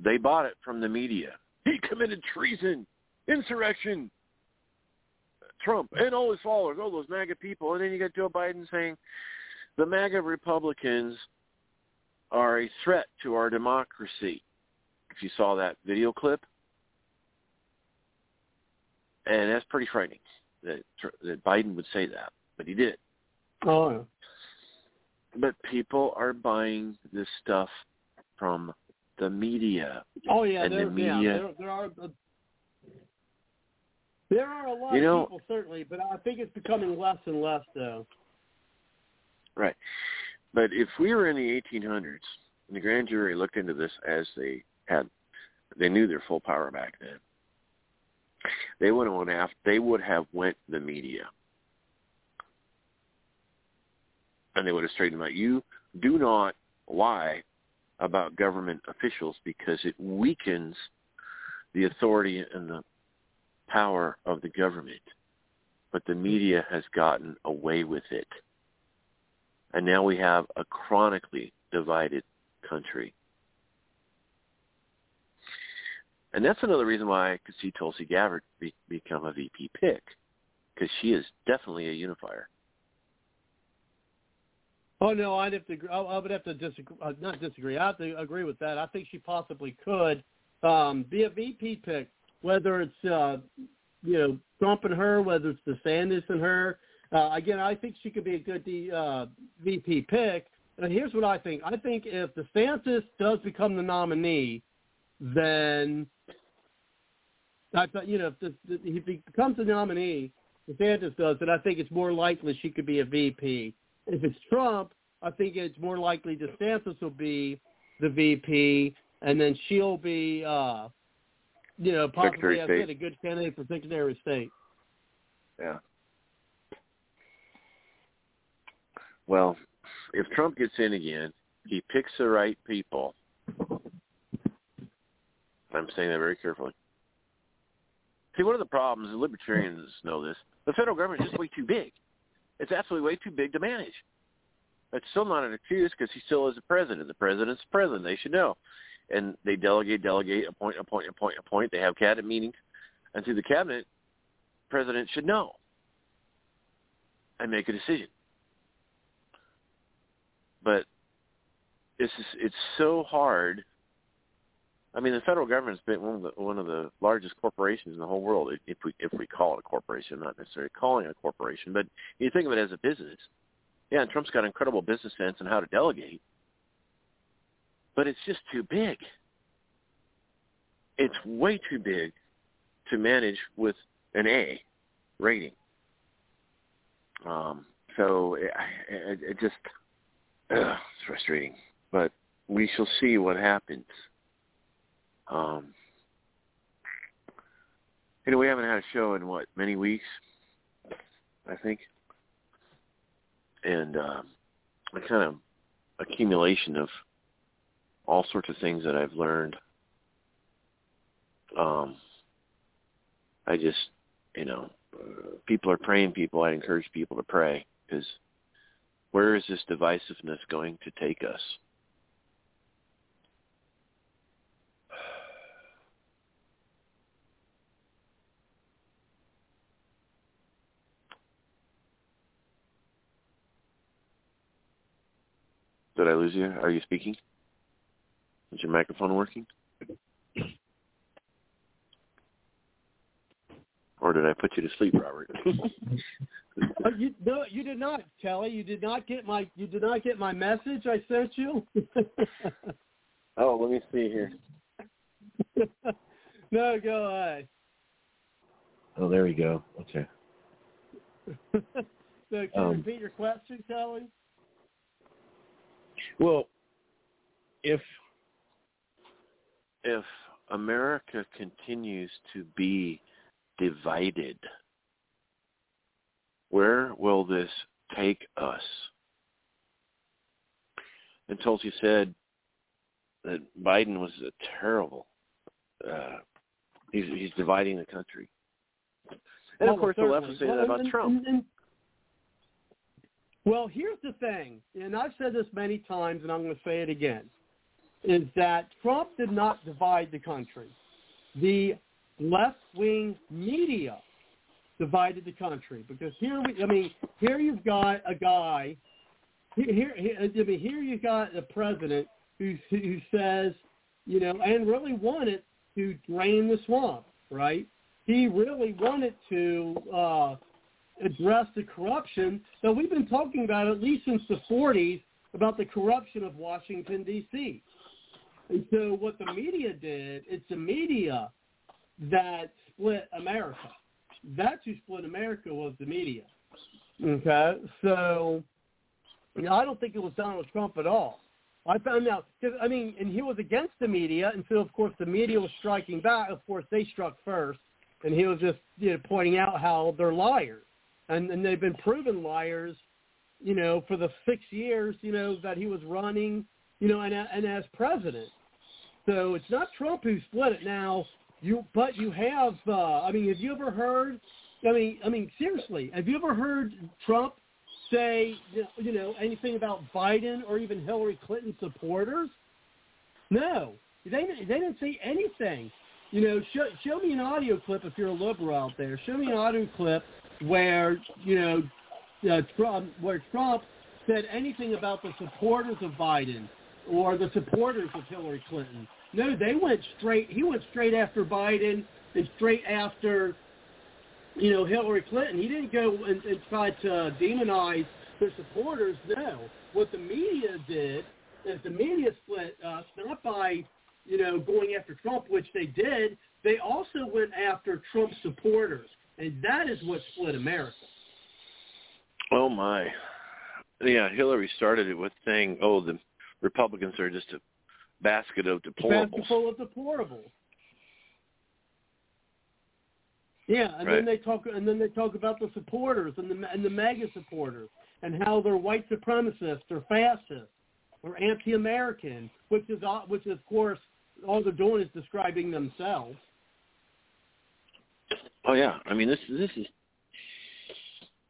they bought it from the media. He committed treason, insurrection, Trump, and all his followers, all those MAGA people. And then you got Joe Biden saying the MAGA Republicans are a threat to our democracy. If you saw that video clip, and that's pretty frightening that Biden would say that, but he did. Oh. But people are buying this stuff from the media. Oh yeah, and the media. Yeah, there are a lot of people certainly, but I think it's becoming less and less though. Right, but if we were in the 1800s, and the grand jury looked into this as they knew their full power back then, they would have went the media, and they would have straightened them out. You do not lie about government officials because it weakens the authority and the power of the government. But the media has gotten away with it. And now we have a chronically divided country. And that's another reason why I could see Tulsi Gabbard become a VP pick, because she is definitely a unifier. Oh no, I'd have to. I would have to disagree. Not disagree. I have to agree with that. I think she possibly could be a VP pick, whether it's Trump and her, whether it's DeSantis and her. Again, I think she could be a good VP pick. And here's what I think. I think if DeSantis does become the nominee, then I thought, you know, if he becomes a nominee, DeSantis does, then I think it's more likely she could be a VP. If it's Trump, I think it's more likely DeSantis will be the VP, and then she'll be, you know, possibly a good candidate for Secretary of State. Yeah. Well, if Trump gets in again, he picks the right people. I'm saying that very carefully. See, one of the problems, and libertarians know this, the federal government is just way too big. It's absolutely way too big to manage. That's still not an excuse because he still is the president. The president's the president. They should know. And they delegate, appoint. They have cabinet meetings. And through the cabinet, the president should know and make a decision. But it's so hard. I mean, the federal government's been one of the largest corporations in the whole world. If we call it a corporation, I'm not necessarily calling it a corporation, but you think of it as a business. Yeah, and Trump's got incredible business sense in how to delegate, but it's just too big. It's way too big to manage with an A rating. So it just it's frustrating, but we shall see what happens. You know, we haven't had a show in, many weeks, I think. And a kind of accumulation of all sorts of things that I've learned. I just, you know, people are praying people. I encourage people to pray because where is this divisiveness going to take us? Did I lose you? Are you speaking? Is your microphone working? Or did I put you to sleep, Robert? No, you did not, Kelly. You did not get my message I sent you. Oh, let me see here. No, go ahead. Oh, there we go. Okay. So can you repeat your question, Kelly? Well, if America continues to be divided, where will this take us? And Tulsi said that Biden was a terrible. He's dividing the country, and of course the left will say that about Trump. Well, here's the thing, and I've said this many times, and I'm going to say it again, is that Trump did not divide the country. The left-wing media divided the country because here you've got a guy, here you've got a president who says, you know, and really wanted to drain the swamp, right? He really wanted to address the corruption. So we've been talking about, at least since the 40s, about the corruption of Washington, D.C. And so what the media did, it's the media that split America. That's who split America, was the media. Okay? So, you know, I don't think it was Donald Trump at all. I found out, cause, I mean, and he was against the media, and so, of course, the media was striking back. Of course, they struck first, and he was just, you know, pointing out how they're liars. And they've been proven liars, you know, for the 6 years, you know, that he was running, you know, and as president. So it's not Trump who split it now. But you have, I mean, have you ever heard? I mean, seriously, have you ever heard Trump say, you know, anything about Biden or even Hillary Clinton supporters? No, they didn't say anything. You know, show me an audio clip if you're a liberal out there. Show me an audio clip where, you know, Trump said anything about the supporters of Biden or the supporters of Hillary Clinton. No, they went straight. He went straight after Biden and straight after, you know, Hillary Clinton. He didn't go and try to demonize their supporters. No, what the media did is the media split us, not by going after Trump, which they did, they also went after Trump supporters. And that is what split America. Oh, my. Yeah, Hillary started it with saying, the Republicans are just a basket of deplorables. Yeah, and then they talk about the supporters and the MAGA supporters and how they're white supremacists or fascists or anti-American, which of course all they're doing is describing themselves. Oh yeah, I mean this is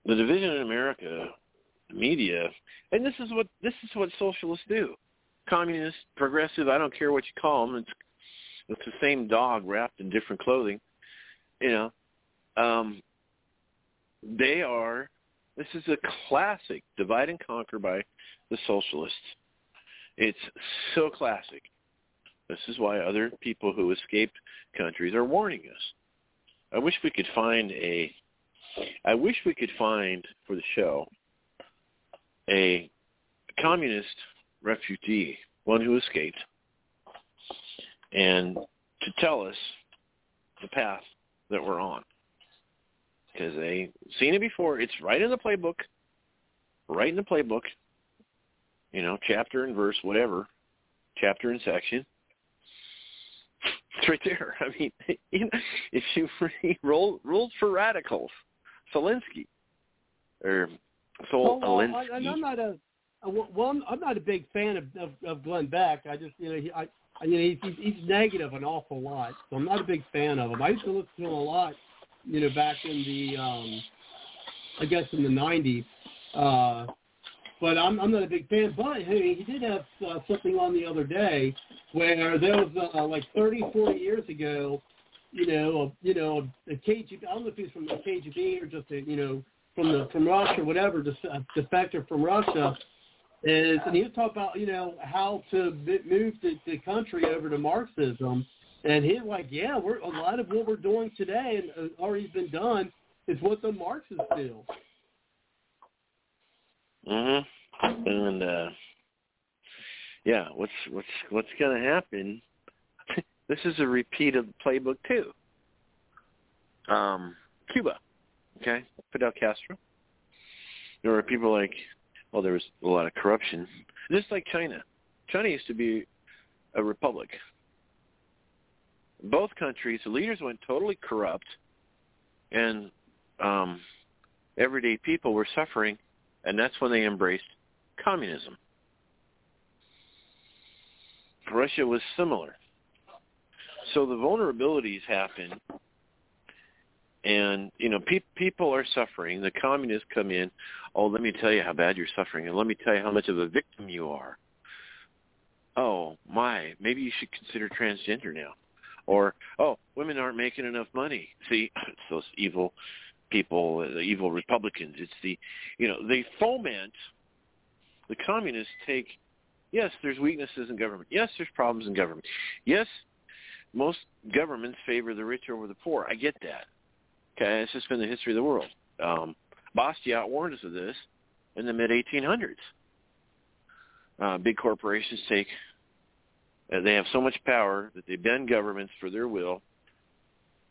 the division in America, the media, and this is what socialists do, communist, progressive, I don't care what you call them. It's the same dog wrapped in different clothing, this is a classic divide and conquer by the socialists. It's so classic. This is why other people who escaped countries are warning us. I wish we could find for the show a communist refugee, one who escaped, and to tell us the path that we're on, because they've seen it before. It's right in the playbook, chapter and verse, whatever, chapter and section. It's right there. I mean, if you rules for radicals, Zelensky. I'm not a big fan of Glenn Beck. I just, he's negative an awful lot, so I'm not a big fan of him. I used to listen to him a lot, back in the, in the 90s. But I'm not a big fan. But hey, he did have something on the other day where there was 34 years ago, a KGB. I don't know if he's from the KGB or just from Russia, whatever, just a defector from Russia. And he was talking about, how to move the country over to Marxism. And he's like, a lot of what we're doing today and already been done is what the Marxists do. Mm-hmm. And, what's going to happen, this is a repeat of the playbook, too. Cuba, okay, Fidel Castro. There were people like... Well, there was a lot of corruption. Just like China. China used to be a republic. Both countries, the leaders went totally corrupt, and everyday people were suffering, and that's when they embraced communism. Russia was similar. So the vulnerabilities happen, and, people are suffering. The communists come in, let me tell you how bad you're suffering, and let me tell you how much of a victim you are. Oh, my, maybe you should consider transgender now. Or, women aren't making enough money. See, it's those evil people, the evil Republicans. It's they foment, the communists take, yes, there's weaknesses in government. Yes, there's problems in government. Yes, most governments favor the rich over the poor. I get that. Okay, it's just been the history of the world. Bastiat warned us of this in the mid-1800s. Big corporations they have so much power that they bend governments for their will,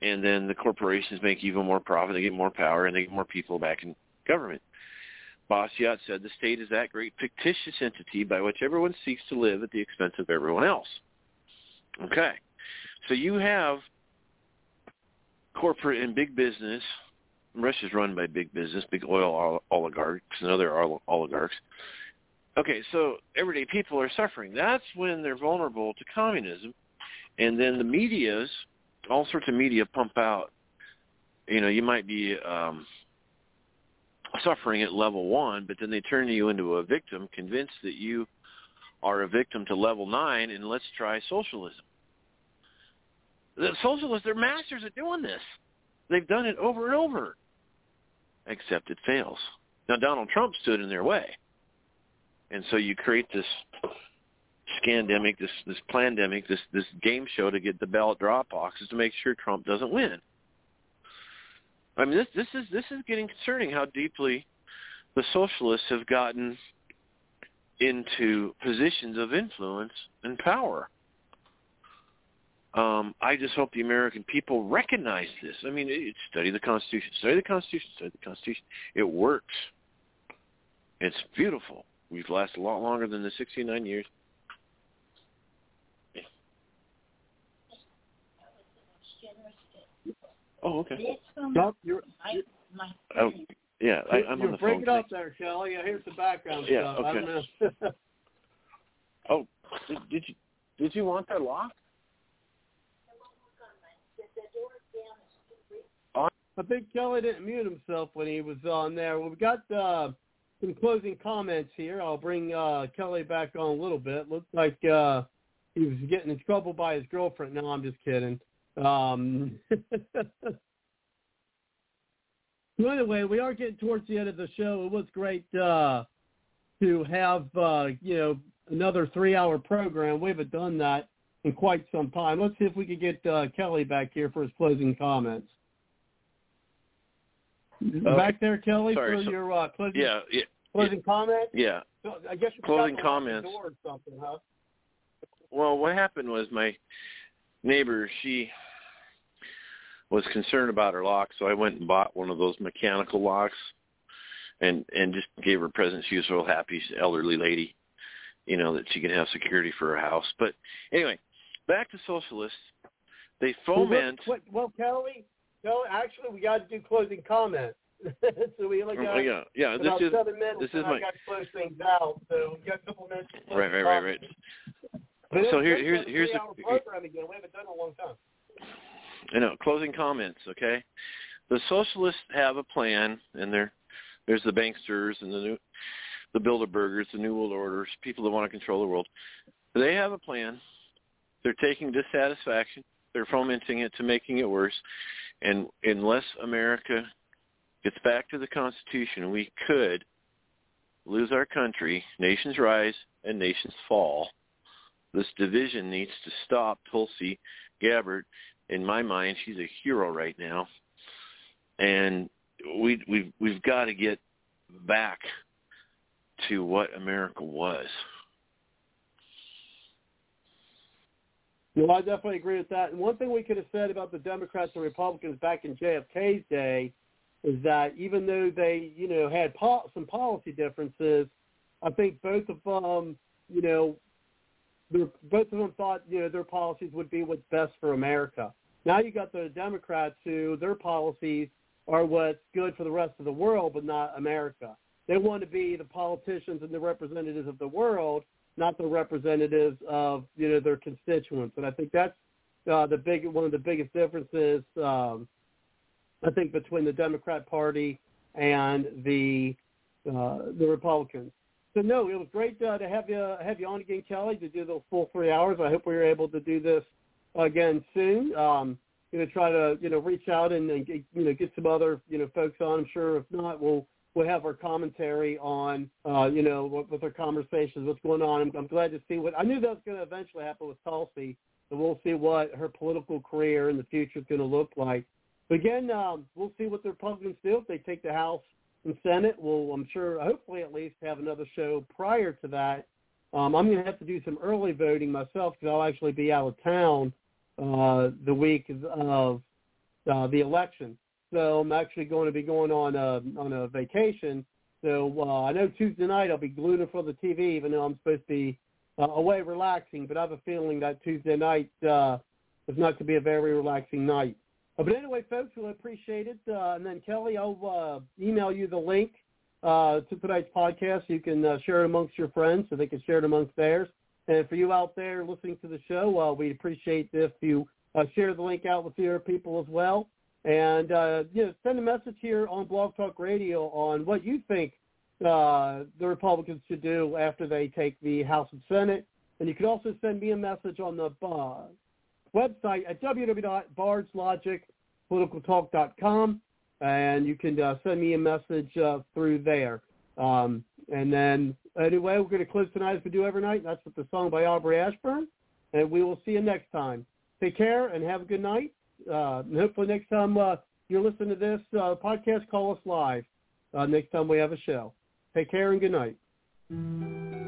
and then the corporations make even more profit, they get more power, and they get more people back in government. Bastiat said, the state is that great fictitious entity by which everyone seeks to live at the expense of everyone else. Okay, so you have... corporate and big business. Russia's run by big business, big oil oligarchs and other oligarchs. Okay, so everyday people are suffering. That's when they're vulnerable to communism. And then the medias, all sorts of media pump out, you might be suffering at level 1, but then they turn you into a victim, convinced that you are a victim to level 9, and let's try socialism. The socialists, they're masters at doing this. They've done it over and over, except it fails. Now, Donald Trump stood in their way. And so you create this scandemic, this plandemic, this game show to get the ballot drop boxes to make sure Trump doesn't win. I mean, this is getting concerning how deeply the socialists have gotten into positions of influence and power. I just hope the American people recognize this. I mean, study the Constitution, study the Constitution, study the Constitution. It works. It's beautiful. We've lasted a lot longer than the 69 years. Yeah. Oh, okay. Doc, I'm on the phone. You're breaking up there, Shelley. I hear some background stuff. Okay. I oh, did you want that locked? I think Kelly didn't mute himself when he was on there. Well, we've got some closing comments here. I'll bring Kelly back on a little bit. Looks like he was getting in trouble by his girlfriend. No, I'm just kidding. So anyway, we are getting towards the end of the show. It was great to have, another 3-hour program. We haven't done that in quite some time. Let's see if we can get Kelly back here for his closing comments. Back there, Kelly, your closing, closing comments? Yeah. So I guess you closing comments. Or something, huh? Well, what happened was my neighbor, she was concerned about her lock, so I went and bought one of those mechanical locks and just gave her a present. She was real happy. She's an elderly lady, that she could have security for her house. But anyway, back to socialists. They foment. Well, Kelly? No, actually, we got to do closing comments. So we only got about 7 minutes. This is I got to close things out, so we got a couple minutes. Right. But so here's the program again. We haven't done it in a long time. I know. Closing comments. Okay, the socialists have a plan, and there's the banksters and the Bilderbergers, the New World Orders, people that want to control the world. They have a plan. They're taking dissatisfaction. They're fomenting it to making it worse. And unless America gets back to the Constitution, we could lose our country. Nations rise and nations fall. This division needs to stop. Tulsi Gabbard, in my mind, she's a hero right now. And we've got to get back to what America was. Well, I definitely agree with that. And one thing we could have said about the Democrats and Republicans back in JFK's day is that even though they, had some policy differences, I think both of them, thought, their policies would be what's best for America. Now you got the Democrats who their policies are what's good for the rest of the world, but not America. They want to be the politicians and the representatives of the world, not the representatives of their constituents, and I think that's one of the biggest differences I think between the Democrat Party and the Republicans. So no, it was great to have you on again, Kelly, to do the full 3 hours. I hope we were able to do this again soon. Try to reach out and get some other folks on. I'm sure if not, we'll have our commentary on, with our conversations, what's going on. I'm glad to see I knew that was going to eventually happen with Tulsi, and we'll see what her political career in the future is going to look like. But again, we'll see what the Republicans do if they take the House and Senate. We'll, I'm sure, hopefully at least have another show prior to that. I'm going to have to do some early voting myself because I'll actually be out of town the week of the election. So I'm actually going to be going on a vacation. So I know Tuesday night I'll be glued in front of the TV, even though I'm supposed to be away relaxing. But I have a feeling that Tuesday night is not going to be a very relaxing night. But anyway, folks, we'll appreciate it. And then, Kelly, I'll email you the link to tonight's podcast. You can share it amongst your friends so they can share it amongst theirs. And for you out there listening to the show, we appreciate if you share the link out with your people as well. And send a message here on Blog Talk Radio on what you think the Republicans should do after they take the House and Senate. And you can also send me a message on the website at www.bardslogicpoliticaltalk.com, and you can send me a message through there. And then, anyway, we're going to close tonight as we do every night. That's with the song by Aubrey Ashburn, and we will see you next time. Take care and have a good night. And hopefully next time you're listening to this podcast, call us live next time we have a show. Take care and good night.